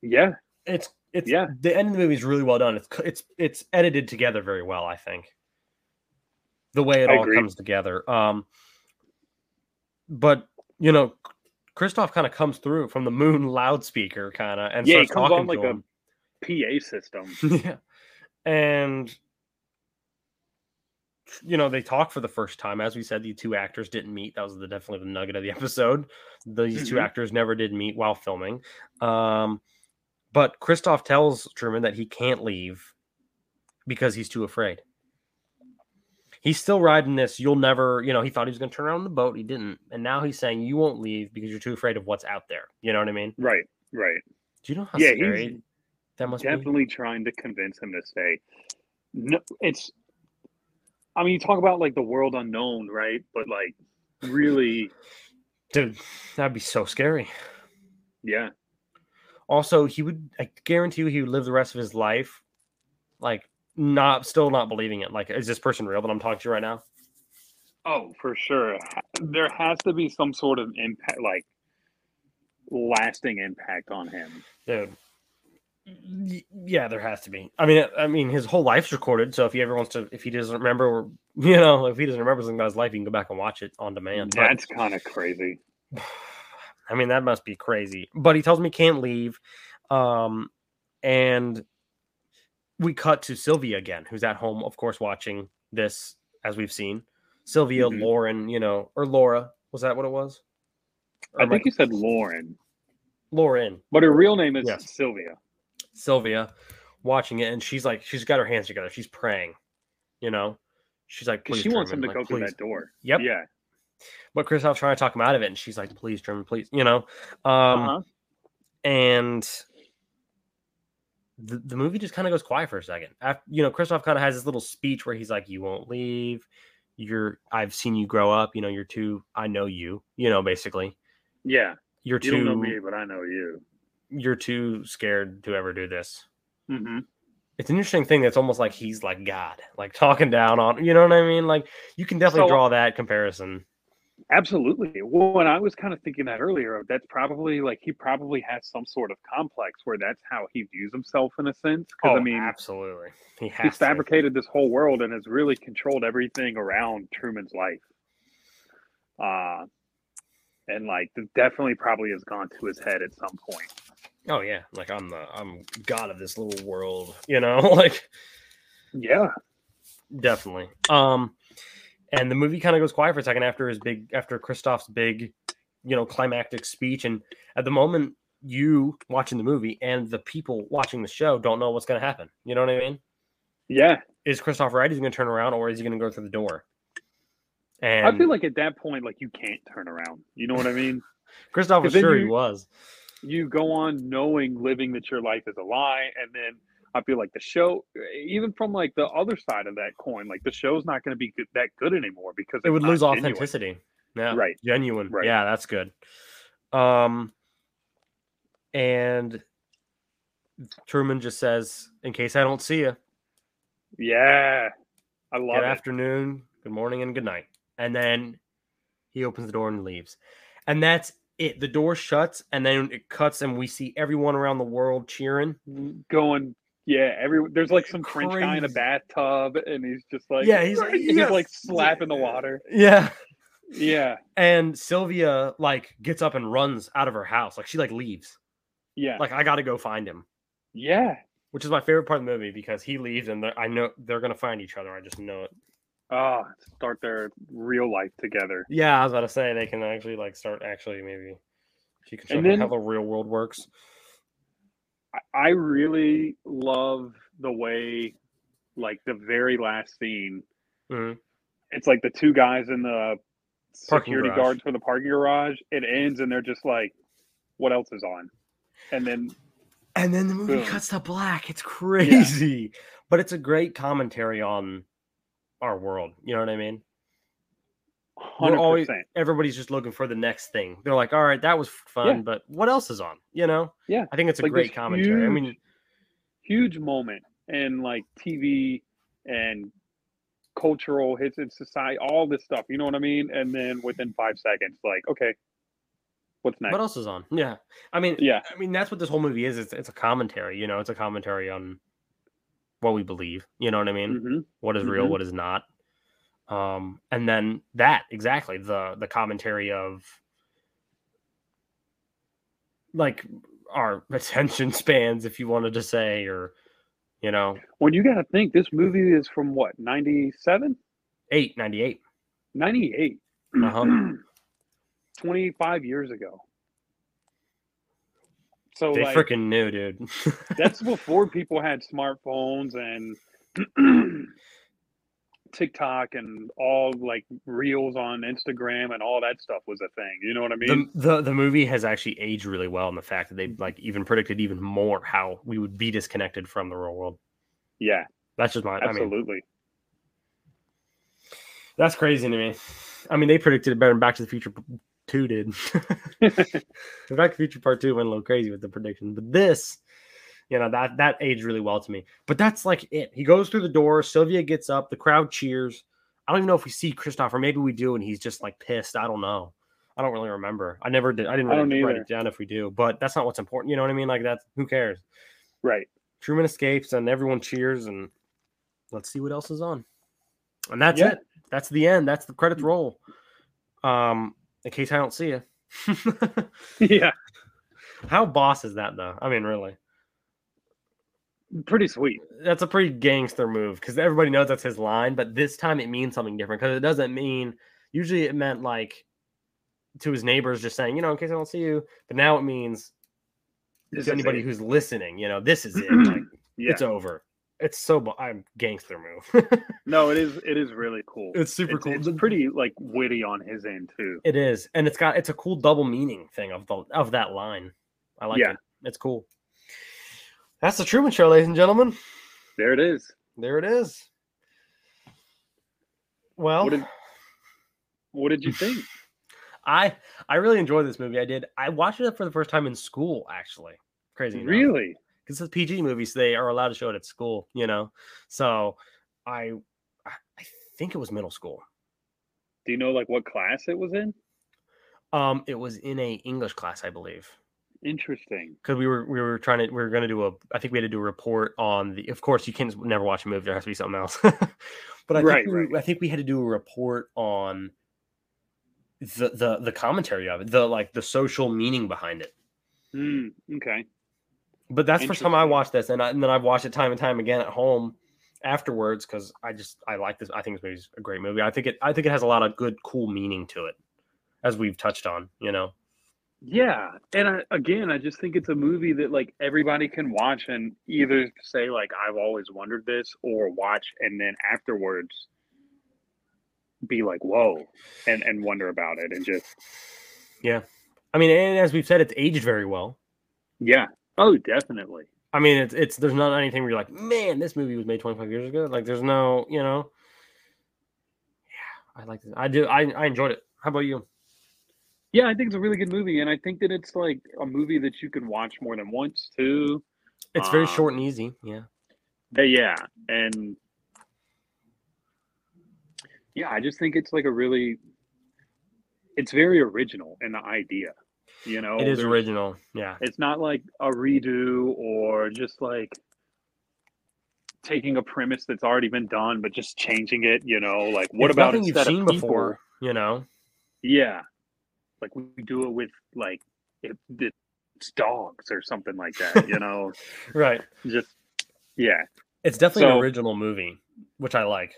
yeah, it's it's yeah. The end of the movie is really well done. It's it's it's edited together very well. I think the way it I all agree. comes together. Um, but you know, Christof kind of comes through from the moon loudspeaker, kind of, and yeah, starts he comes talking on like him. a P A system. yeah, and. You know, they talk for the first time. As we said, the two actors didn't meet. That was the, definitely the nugget of the episode. These mm-hmm. two actors never did meet while filming. Um, but Christof tells Truman that he can't leave because he's too afraid. He's still riding this. You'll never, you know, he thought he was going to turn around the boat. He didn't. And now he's saying you won't leave because you're too afraid of what's out there. You know what I mean? Right, right. Do you know how yeah, scary that must definitely be? Definitely trying to convince him to stay. No, it's... I mean, you talk about, like, the world unknown, right? But, like, really... Dude, that'd be so scary. Yeah. Also, he would... I guarantee you he would live the rest of his life, like, not still not believing it. Like, is this person real that I'm talking to right now? Oh, for sure. There has to be some sort of impact, like, lasting impact on him. Dude. Yeah, there has to be. I mean, I mean, his whole life's recorded. So if he ever wants to, if he doesn't remember, or, you know, if he doesn't remember something about his life, he can go back and watch it on demand. That's kind of crazy. I mean, that must be crazy. But he tells me he can't leave. Um, and we cut to Sylvia again, who's at home, of course, watching this, as we've seen. Sylvia, mm-hmm. Lauren, you know, or Laura. Was that what it was? Or I think I... you said Lauren. Lauren. But her real name is yes. Sylvia. Sylvia watching it, and she's like, she's got her hands together. She's praying, you know. She's like, she Truman. wants him to like, go please. through that door. Yep. Yeah. But Christopher's trying to talk him out of it, and she's like, please, Truman, please, you know. Um, uh-huh. And the, the movie just kind of goes quiet for a second. After, you know, Christof kind of has this little speech where he's like, you won't leave. You're, I've seen you grow up. You know, you're too, I know you, you know, basically. Yeah. You're you too, don't know me, but I know you. You're too scared to ever do this. Mm-hmm. It's an interesting thing that's almost like he's like God, like talking down on, you know what I mean? Like, you can definitely so, draw that comparison. Absolutely. Well, and I was kind of thinking that earlier, that's probably like, he probably has some sort of complex where that's how he views himself in a sense. Because oh, I mean, absolutely. He has he's fabricated to. this whole world and has really controlled everything around Truman's life. Uh, and like, definitely probably has gone to his head at some point. Oh yeah. Like I'm the, I'm God of this little world, you know, like, yeah, definitely. Um, And the movie kind of goes quiet for a second after his big, after Christof's big, you know, climactic speech. And at the moment, you watching the movie and the people watching the show don't know what's going to happen. You know what I mean? Yeah. Is Christof right? Is he going to turn around, or is he going to go through the door? And I feel like at that point, like, you can't turn around. You know what I mean? Christof was sure you, he was. You go on knowing, living that your life is a lie, and then I feel like the show, even from like the other side of that coin, like the show's not going to be good, that good anymore because it would lose authenticity. Yeah. Right. Genuine. Right. Yeah. That's good. Um, and Truman just says, in case I don't see you. Yeah. I love it. Good afternoon, good morning, and good night. And then he opens the door and leaves. And that's it. The door shuts, and then it cuts, and we see everyone around the world cheering, going, yeah, every there's like some Crazy. French guy in a bathtub, and he's just like, yeah, he's, yes. he's like slapping the water. Yeah. Yeah. And Sylvia like gets up and runs out of her house. Like she like leaves. Yeah. Like, I got to go find him. Yeah. Which is my favorite part of the movie, because he leaves and I know they're going to find each other. I just know it. Oh, start their real life together. Yeah. I was about to say they can actually like start actually maybe she can show them how the real world works. I really love the way, like, the very last scene, mm-hmm. it's like the two guys in the parking security garage. guards for the parking garage. It ends, and they're just like, what else is on? And then and then the movie boom. cuts to black. It's crazy. Yeah. But it's a great commentary on our world. You know what I mean? one hundred percent. Always, everybody's just looking for the next thing. They're like, all right, that was fun, yeah. but what else is on? You know? Yeah. I think it's a like great commentary. Huge, I mean, huge moment in like T V and cultural hits in society, all this stuff. You know what I mean? And then within five seconds, like, okay, what's next? What else is on? Yeah. I mean, yeah. I mean, that's what this whole movie is. It's, it's a commentary, you know, it's a commentary on what we believe. You know what I mean? Mm-hmm. What is real, mm-hmm. what is not. Um, and then that, exactly, the, the commentary of, like, our attention spans, if you wanted to say, or, you know. Well, you got to think, this movie is from, what, ninety-seven? Eight, ninety-eight. ninety-eight. Uh-huh. twenty-five years ago. So they like, freaking knew, dude. That's before people had smartphones and TikTok and all like reels on Instagram and all that stuff was a thing. You know what I mean? The, the the movie has actually aged really well, in the fact that they like even predicted even more how we would be disconnected from the real world. Yeah, that's just my absolutely. I mean, that's crazy to me. I mean, they predicted it better than Back to the Future Two did. Back to the Future Part Two went a little crazy with the predictions, but this. You know, that that aged really well to me. But that's like it. He goes through the door. Sylvia gets up. The crowd cheers. I don't even know if we see Christof, or maybe we do, and he's just like pissed. I don't know. I don't really remember. I never did. I didn't really I write it down if we do. But that's not what's important. You know what I mean? Like, that's who cares? Right. Truman escapes, and everyone cheers, and let's see what else is on. And that's yeah. it. That's the end. That's the credits roll. Um, in case I don't see you. Yeah. How boss is that, though? I mean, really. Pretty sweet. That's a pretty gangster move, because everybody knows that's his line, but this time it means something different, because it doesn't mean, usually it meant like to his neighbors just saying, you know, in case I don't see you, but now it means this to anybody it. who's listening, you know, this is it. Like, yeah. it's over. It's so I'm gangster move. No, it is. It is really cool. It's super it's, cool. It's pretty like witty on his end too. It is, and it's got it's a cool double meaning thing of the of that line. I like yeah. it. It's cool. That's the Truman Show, ladies and gentlemen. There it is. There it is. Well, what did, what did you think? I I really enjoyed this movie. I did. I watched it for the first time in school. Actually, crazy. Enough. Really. Because it's P G movies, so they are allowed to show it at school, you know. So, I, I think it was middle school. Do you know like what class it was in? Um, it was in a English class, I believe. Interesting. Because we were we were trying to we were going to do a I think we had to do a report on the. Of course, you can never watch a movie. There has to be something else. But I right, think we, right. I think we had to do a report on the the the commentary of it, the like the social meaning behind it. Mm, okay. But that's the first time I watched this, and, I, and then I've watched it time and time again at home afterwards because I just I like this. I think this movie's a great movie. I think it I think it has a lot of good, cool meaning to it, as we've touched on. You know. Yeah, and I, again, I just think it's a movie that like everybody can watch and either say like I've always wondered this, or watch and then afterwards be like whoa, and and wonder about it and just yeah. I mean, and as we've said, it's aged very well. Yeah. Oh, definitely. I mean, it's it's there's not anything where you're like, man, this movie was made twenty-five years ago. Like, there's no, you know. Yeah, I like this. I do. I, I enjoyed it. How about you? Yeah, I think it's a really good movie, and I think that it's like a movie that you can watch more than once too. It's um, very short and easy. Yeah. Yeah, and yeah, I just think it's like a really, it's very original in the idea. You know, it is original. Yeah, it's not like a redo or just like taking a premise that's already been done, but just changing it. You know, like what it's about instead of people? Before, you know, yeah, like we do it with like it, it's dogs or something like that. You know, right? Just yeah, it's definitely so, an original movie, which I like.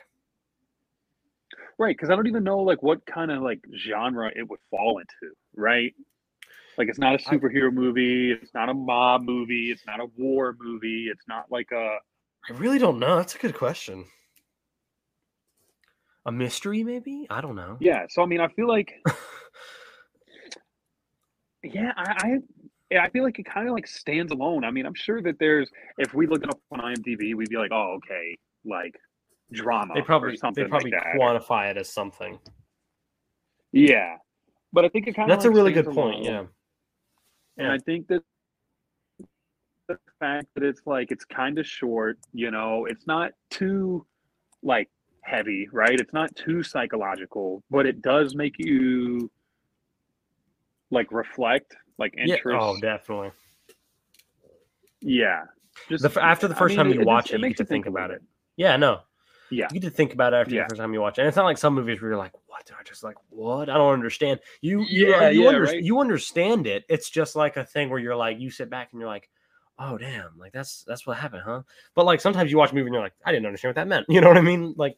Right, because I don't even know like what kind of like genre it would fall into. Right. Like, it's not a superhero I, movie. It's not a mob movie. It's not a war movie. It's not like a... I really don't know. That's a good question. A mystery, maybe? I don't know. Yeah. So, I mean, I feel like... yeah, I, I I feel like it kind of, like, stands alone. I mean, I'm sure that there's... If we look it up on I M D B, we'd be like, oh, okay, like, drama they probably, or something They probably like quantify that. It as something. Yeah. But I think it kind of... That's like a really good point, alone. Yeah. And I think that the fact that it's like, it's kind of short, you know, it's not too like heavy, right? It's not too psychological, but it does make you like reflect, like interest. Yeah. Oh, definitely. Yeah. Just the, after the first I mean, time you it, watch it, it, it you get to think, think about it. it. Yeah, no. Yeah. You get to think about it after yeah. the first time you watch it. And it's not like some movies where you're like, what? Did I just like, what? I don't understand. You yeah, you, you, yeah, under, right? you understand it. It's just like a thing where you're like, you sit back and you're like, oh, damn. Like, that's that's what happened, huh? But like, sometimes you watch a movie and you're like, I didn't understand what that meant. You know what I mean? Like,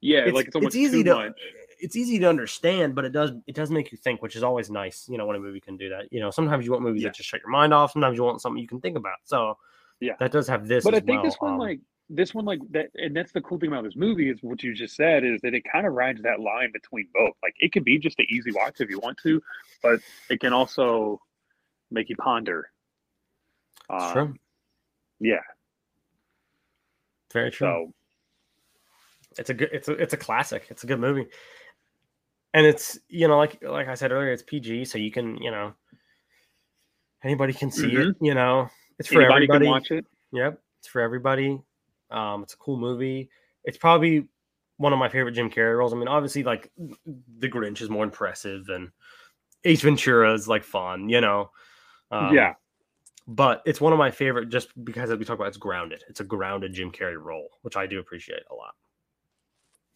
yeah, it's, like it's almost it's easy too to, much. It's easy to understand, but it does it does make you think, which is always nice, you know, when a movie can do that. You know, sometimes you want movies yeah. that just shut your mind off. Sometimes you want something you can think about. So yeah, that does have this But I think well. this one, um, like, This one, like that, and that's the cool thing about this movie is what you just said is that it kind of rides that line between both. Like, it can be just an easy watch if you want to, but it can also make you ponder. Um, true. Yeah. Very true. So, it's a good. It's a. It's a classic. It's a good movie, and it's you know like like I said earlier, it's P G, so you can you know anybody can see mm-hmm. it. You know, it's for anybody everybody. Can watch it. Yep, it's for everybody. Um, it's a cool movie. It's probably one of my favorite Jim Carrey roles. I mean, obviously, like The Grinch is more impressive, and Ace Ventura is like fun, you know. Um, yeah. But it's one of my favorite, just because as we talk about, it's grounded. It's a grounded Jim Carrey role, which I do appreciate a lot.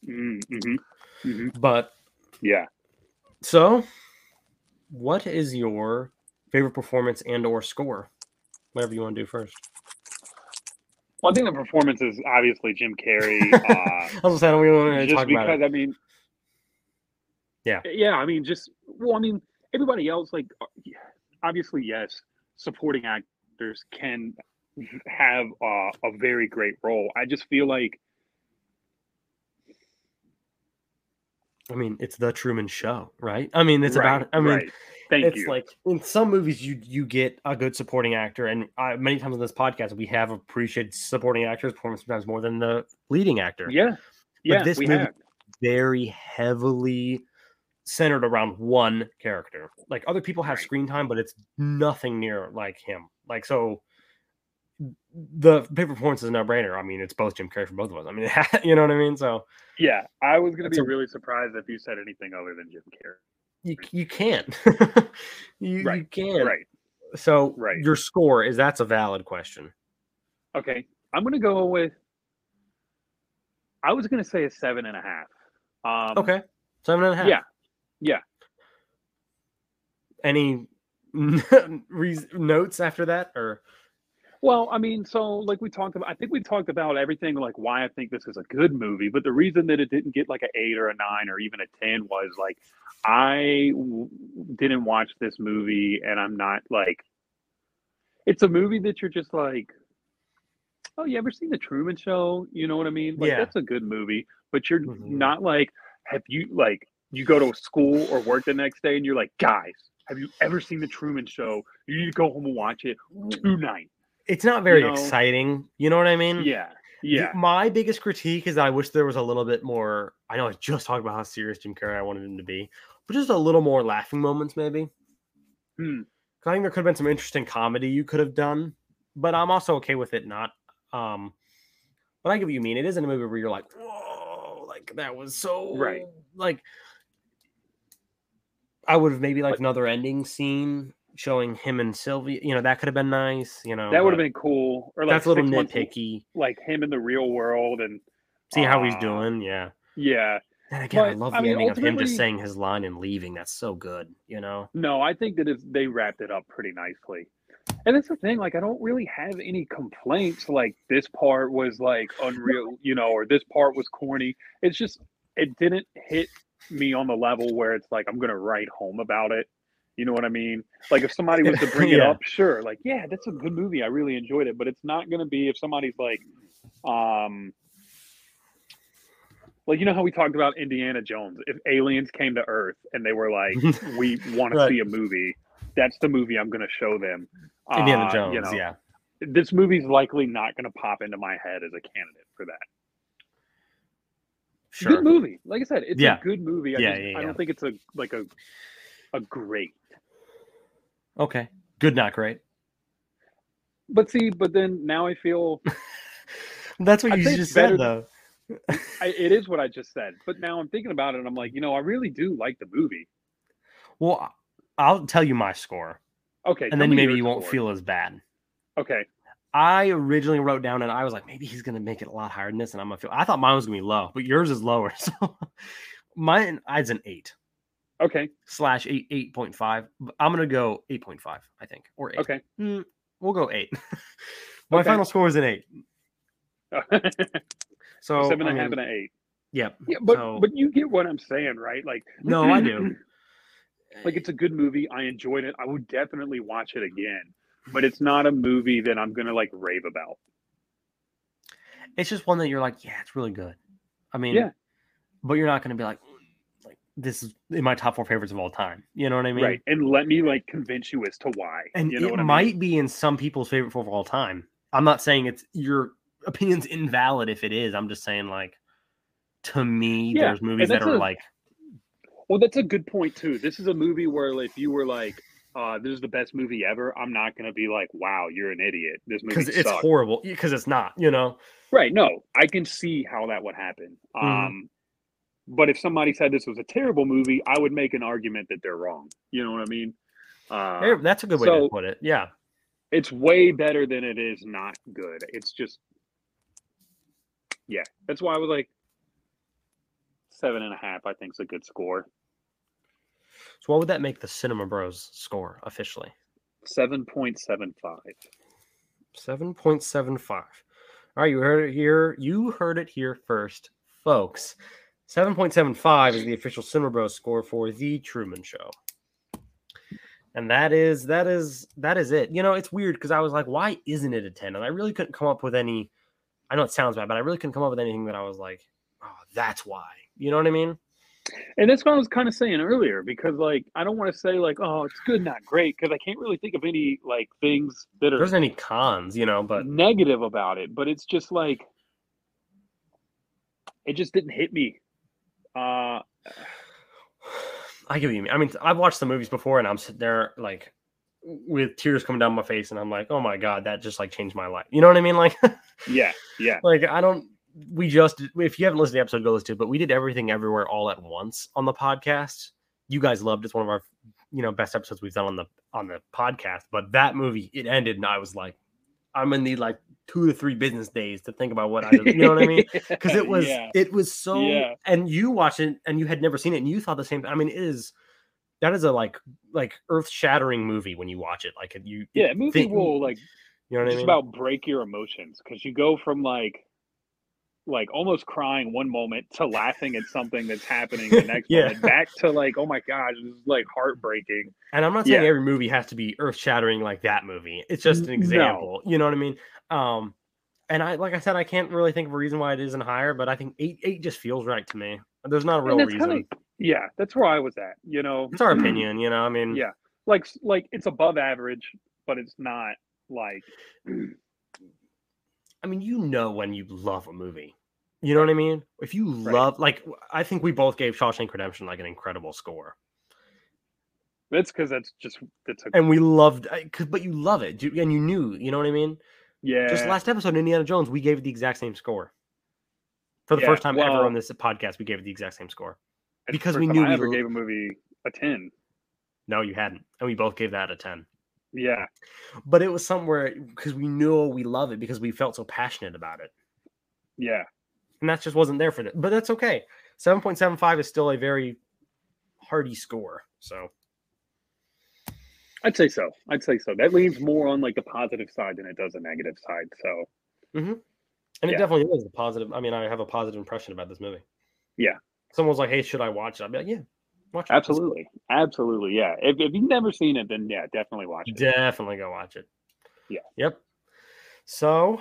Mm-hmm. Mm-hmm. But yeah. So, what is your favorite performance and/or score? Whatever you want to do first. Well, I think the performance is obviously Jim Carrey. Uh, I was saying we want to talk because, about it. I mean, yeah, yeah. I mean, just well, I mean, everybody else, like, obviously, yes, supporting actors can have uh, a very great role. I just feel like, I mean, it's the Truman Show, right? I mean, it's right, about, I mean, right. Thank it's you. Like in some movies, you you get a good supporting actor, and I, many times on this podcast, we have appreciated supporting actors' performance sometimes more than the leading actor. Yeah, but yeah. This we movie have. very heavily centered around one character. Like other people have right. screen time, but it's nothing near like him. Like so, the performance is a no-brainer. I mean, it's both Jim Carrey for both of us. I mean, you know what I mean? So yeah, I was gonna be a, really surprised if you said anything other than Jim Carrey. You you can't. you, right. you can't. Right. So right. your score is that's a valid question. Okay, I'm gonna go with. I was gonna say a seven and a half. Um, okay, seven and a half. Yeah, yeah. Any re- notes after that or? Well, I mean, so like we talked about, I think we talked about everything, like why I think this is a good movie. But the reason that it didn't get like an eight or a nine or even a ten was like, I w- didn't watch this movie and I'm not like, it's a movie that you're just like, oh, you ever seen The Truman Show? You know what I mean? Like, yeah. That's a good movie, but you're mm-hmm. not like, have you like, you go to school or work the next day and you're like, guys, have you ever seen The Truman Show? You need to go home and watch it tonight. It's not very you know, exciting. You know what I mean? Yeah. Yeah. My biggest critique is that I wish there was a little bit more. I know I just talked about how serious Jim Carrey I wanted him to be, but just a little more laughing moments, maybe. Hmm. I think there could have been some interesting comedy you could have done, but I'm also okay with it not. Um, but I get what you mean. It isn't a movie where you're like, whoa, like that was so. Right. Like, I would have maybe liked like another ending scene. Showing him and Sylvia, you know, that could have been nice, you know. That would have been cool. Or like that's a little nitpicky. Like him in the real world and see how uh, he's doing, yeah. Yeah. And again, but, I love the I mean, ending of him just saying his line and leaving. That's so good, you know? No, I think that if they wrapped it up pretty nicely. And that's the thing, like I don't really have any complaints like this part was like unreal, you know, or this part was corny. It's just it didn't hit me on the level where it's like I'm gonna write home about it. You know what I mean? Like if somebody was to bring yeah. it up, sure. Like, yeah, that's a good movie. I really enjoyed it. But it's not going to be if somebody's like, um, like, you know how we talked about Indiana Jones. If aliens came to Earth and they were like, we want right. to see a movie. That's the movie I'm going to show them. Indiana uh, Jones, you know, yeah. This movie's likely not going to pop into my head as a candidate for that. Sure. Good movie. Like I said, it's yeah. a good movie. I, yeah, just, yeah, yeah. I don't think it's a like a a great. Okay. Good, not great. But see, but then now I feel. That's what I you just said, though. I, it is what I just said. But now I'm thinking about it, and I'm like, you know, I really do like the movie. Well, I'll tell you my score. Okay. And then maybe you score. won't feel as bad. Okay. I originally wrote down, and I was like, maybe he's going to make it a lot higher than this, and I'm going to feel. I thought mine was going to be low, but yours is lower. So mine, it's an eight. Okay. Slash eight eight point five. I'm gonna go eight point five, I think, or eight. Okay. Mm, we'll go eight. My okay. final score is an eight. So seven and I mean, a half and an eight. Yep. Yeah, but so, but you get what I'm saying, right? Like no, I do. Like it's a good movie. I enjoyed it. I would definitely watch it again. But it's not a movie that I'm gonna like rave about. It's just one that you're like, yeah, it's really good. I mean, yeah. But you're not gonna be like. This is in my top four favorites of all time. You know what I mean? Right. And let me like convince you as to why. And you know it what I might mean? Be in some people's favorite four of all time. I'm not saying it's your opinion's invalid if it is. I'm just saying like to me, yeah. there's movies that are a, like. Well, that's a good point too. This is a movie where if you were like, uh, this is the best movie ever. I'm not going to be like, wow, you're an idiot. This movie sucks. Because it's horrible. Because it's not, you know? Right. No, I can see how that would happen. Mm-hmm. Um, But if somebody said this was a terrible movie, I would make an argument that they're wrong. You know what I mean? Uh, That's a good way so to put it. Yeah. It's way better than it is not good. It's just, yeah. That's why I was like, seven and a half, I think is a good score. So what would that make the CinemaBros score officially? seven point seven five. seven point seven five. All right, you heard it here. You heard it here first, folks. seven point seven five is the official CinemaBros score for The Truman Show. And that is that is that is it. You know, it's weird because I was like, why isn't it a ten? And I really couldn't come up with any. I know it sounds bad, but I really couldn't come up with anything that I was like, oh, that's why. You know what I mean? And that's what I was kind of saying earlier, because like I don't want to say like, oh, it's good, not great, because I can't really think of any like things that are there's any cons, you know, but negative about it. But it's just like it just didn't hit me. Uh I give you mean. I mean, I've watched the movies before, and I'm sitting there like with tears coming down my face, and I'm like, "Oh my god, that just like changed my life." You know what I mean? Like, yeah, yeah. Like I don't. We just if you haven't listened to the episode, go listen to it. But we did Everything Everywhere All at Once on the podcast. You guys loved it. It's one of our you know best episodes we've done on the on the podcast. But that movie, it ended, and I was like, I'm gonna need like two to three business days to think about what I, you know what I mean? Because it was, yeah. it was so, yeah. And you watched it and you had never seen it and you thought the same thing. I mean, it is that is a like like earth shattering movie when you watch it. Like you, yeah, a movie think, will like, you know what I mean? It's about break your emotions because you go from like, like almost crying one moment to laughing at something that's happening the next yeah. moment back to like, oh my gosh, this is like heartbreaking. And I'm not saying yeah. every movie has to be earth shattering like that movie. It's just an example. No. You know what I mean? Um, and I, like I said, I can't really think of a reason why it isn't higher, but I think eight, eight just feels right to me. There's not a real reason. Kind of, yeah. That's where I was at, you know, it's our opinion, you know, I mean, yeah, like, like it's above average, but it's not like, I mean, you know, when you love a movie, you know what I mean? If you right. love, like, I think we both gave Shawshank Redemption like an incredible score. That's because that's just, that's a... and we loved, but you love it and you knew, you know what I mean? Yeah. Just last episode, Indiana Jones, we gave it the exact same score. For the yeah, first time well, ever on this podcast, we gave it the exact same score. Because we knew I we ever lo- gave a movie a ten. No, you hadn't. And we both gave that a ten. Yeah. But it was somewhere because we knew we love it because we felt so passionate about it. Yeah. And that just wasn't there for that. But that's okay. seven point seven five is still a very hearty score. So I'd say so. I'd say so. That leans more on like the positive side than it does the negative side. So, mm-hmm. and it yeah. definitely is the positive. I mean, I have a positive impression about this movie. Yeah. Someone's like, "Hey, should I watch it?" I'd be like, "Yeah, watch it." Absolutely, absolutely. Yeah. If, if you've never seen it, then yeah, definitely watch it. Definitely go watch it. Yeah. Yep. So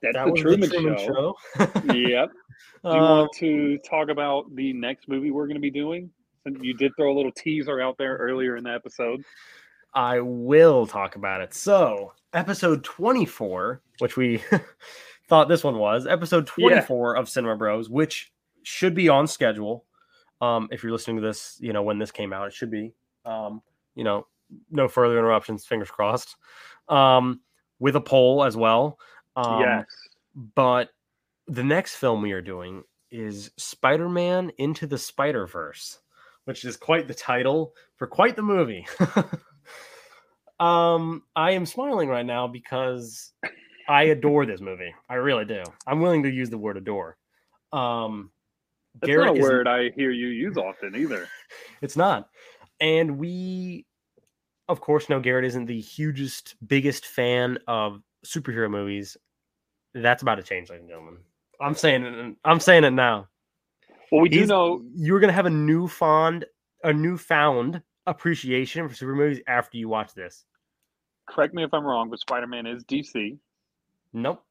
that's that the, was Truman the Truman Show. show. Yep. Do you um, want to talk about the next movie we're going to be doing? You did throw a little teaser out there earlier in the episode. I will talk about it. So, episode twenty-four, which we thought this one was, episode twenty-four yeah. of Cinema Bros, which should be on schedule. Um, if you're listening to this, you know, when this came out, it should be, um, you know, no further interruptions, fingers crossed, um, with a poll as well. Um, yes. But the next film we are doing is Spider-Man Into the Spider-Verse, which is quite the title for quite the movie. um, I am smiling right now because I adore this movie. I really do. I'm willing to use the word adore. Um, That's Garrett not a word I hear you use often either. It's not. And we, of course, know Garrett isn't the hugest, biggest fan of superhero movies. That's about to change, ladies and gentlemen. I'm saying it, I'm saying it now. Well, we do He's, know you're going to have a new fond, a newfound appreciation for super movies after you watch this. Correct me if I'm wrong, but Spider-Man is D C. Nope.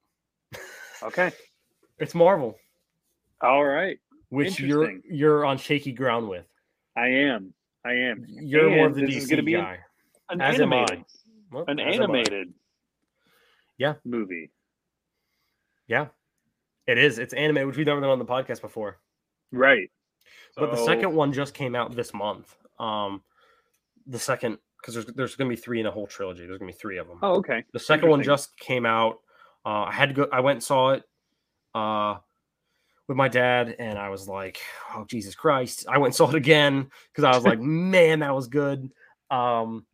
Okay. It's Marvel. All right. Which you're you're on shaky ground with. I am. I am. You're and more of the D C be guy. An, an as animated. Am I. Well, an as animated. Am I. Yeah. Movie. Yeah. It is. It's animated, which we've never done on the podcast before. Right. But so... the second one just came out this month. Um, the second, because there's there's going to be three in a whole trilogy. There's going to be three of them. Oh, okay. The second one just came out. Uh, I had to go. I went and saw it uh, with my dad, and I was like, "Oh, Jesus Christ!" I went and saw it again because I was like, "Man, that was good." Um,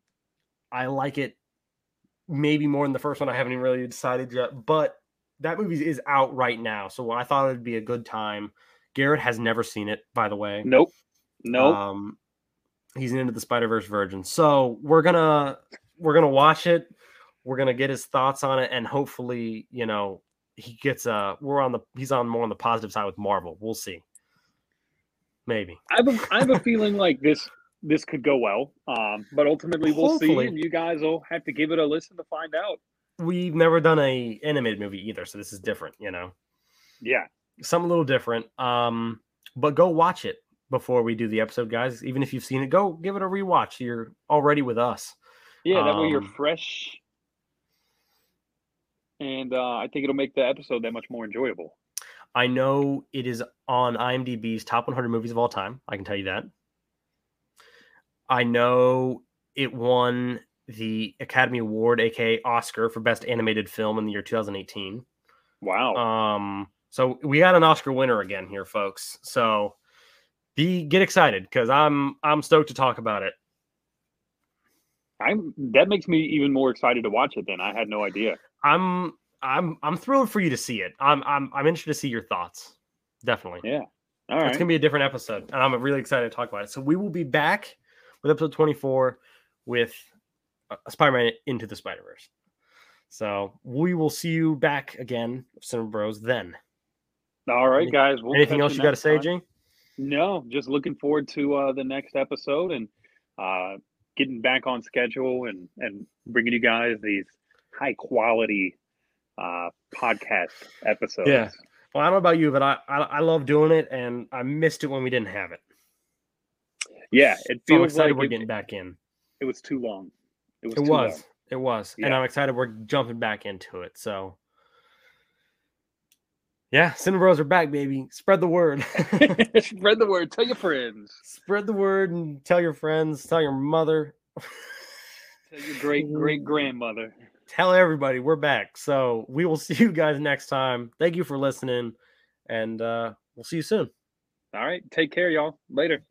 I like it maybe more than the first one. I haven't even really decided yet, but that movie is out right now. So I thought it would be a good time. Garrett has never seen it, by the way. Nope. Nope. Um, he's an Into the Spider-Verse virgin. So we're gonna we're gonna watch it. We're gonna get his thoughts on it, and hopefully, you know, he gets uh we're on the he's on more on the positive side with Marvel. We'll see. Maybe. I have a I have a feeling like this this could go well. Um, but ultimately, we'll Hopefully. see, and you guys will have to give it a listen to find out. We've never done a animated movie either, so this is different, you know? Yeah. Something a little different. Um, but go watch it before we do the episode, guys. Even if you've seen it, go give it a rewatch. You're already with us. Yeah, that um, way you're fresh. And uh, I think it'll make the episode that much more enjoyable. I know it is on IMDb's top one hundred movies of all time. I can tell you that. I know it won the Academy Award, aka Oscar, for Best Animated Film in the year two thousand eighteen. Wow. Um. So we got an Oscar winner again here, folks. So be get excited because I'm I'm stoked to talk about it. I'm that makes me even more excited to watch it. Then I had no idea. I'm I'm I'm thrilled for you to see it. I'm I'm I'm interested to see your thoughts. Definitely. Yeah. All right. It's gonna be a different episode, and I'm really excited to talk about it. So we will be back with episode twenty-four with uh, Spider-Man Into the Spider-Verse. So we will see you back again, CinemaBros, then. All right, Any, guys. We'll anything else you got to say, Gene? No, just looking forward to uh, the next episode and uh, getting back on schedule and, and bringing you guys these high quality uh, podcast episodes. Yeah. Well, I don't know about you, but I, I I love doing it, and I missed it when we didn't have it. Yeah, it feels so I'm excited like we're it, getting back in. It was too long. It was. It was. Long. It was. Yeah. And I'm excited we're jumping back into it. So, yeah, CinemaBros are back, baby. Spread the word. Spread the word. Tell your friends. Spread the word and tell your friends. Tell your mother. Tell your great great grandmother. Tell everybody we're back. So we will see you guys next time. Thank you for listening, and uh, we'll see you soon. All right, take care, y'all. Later.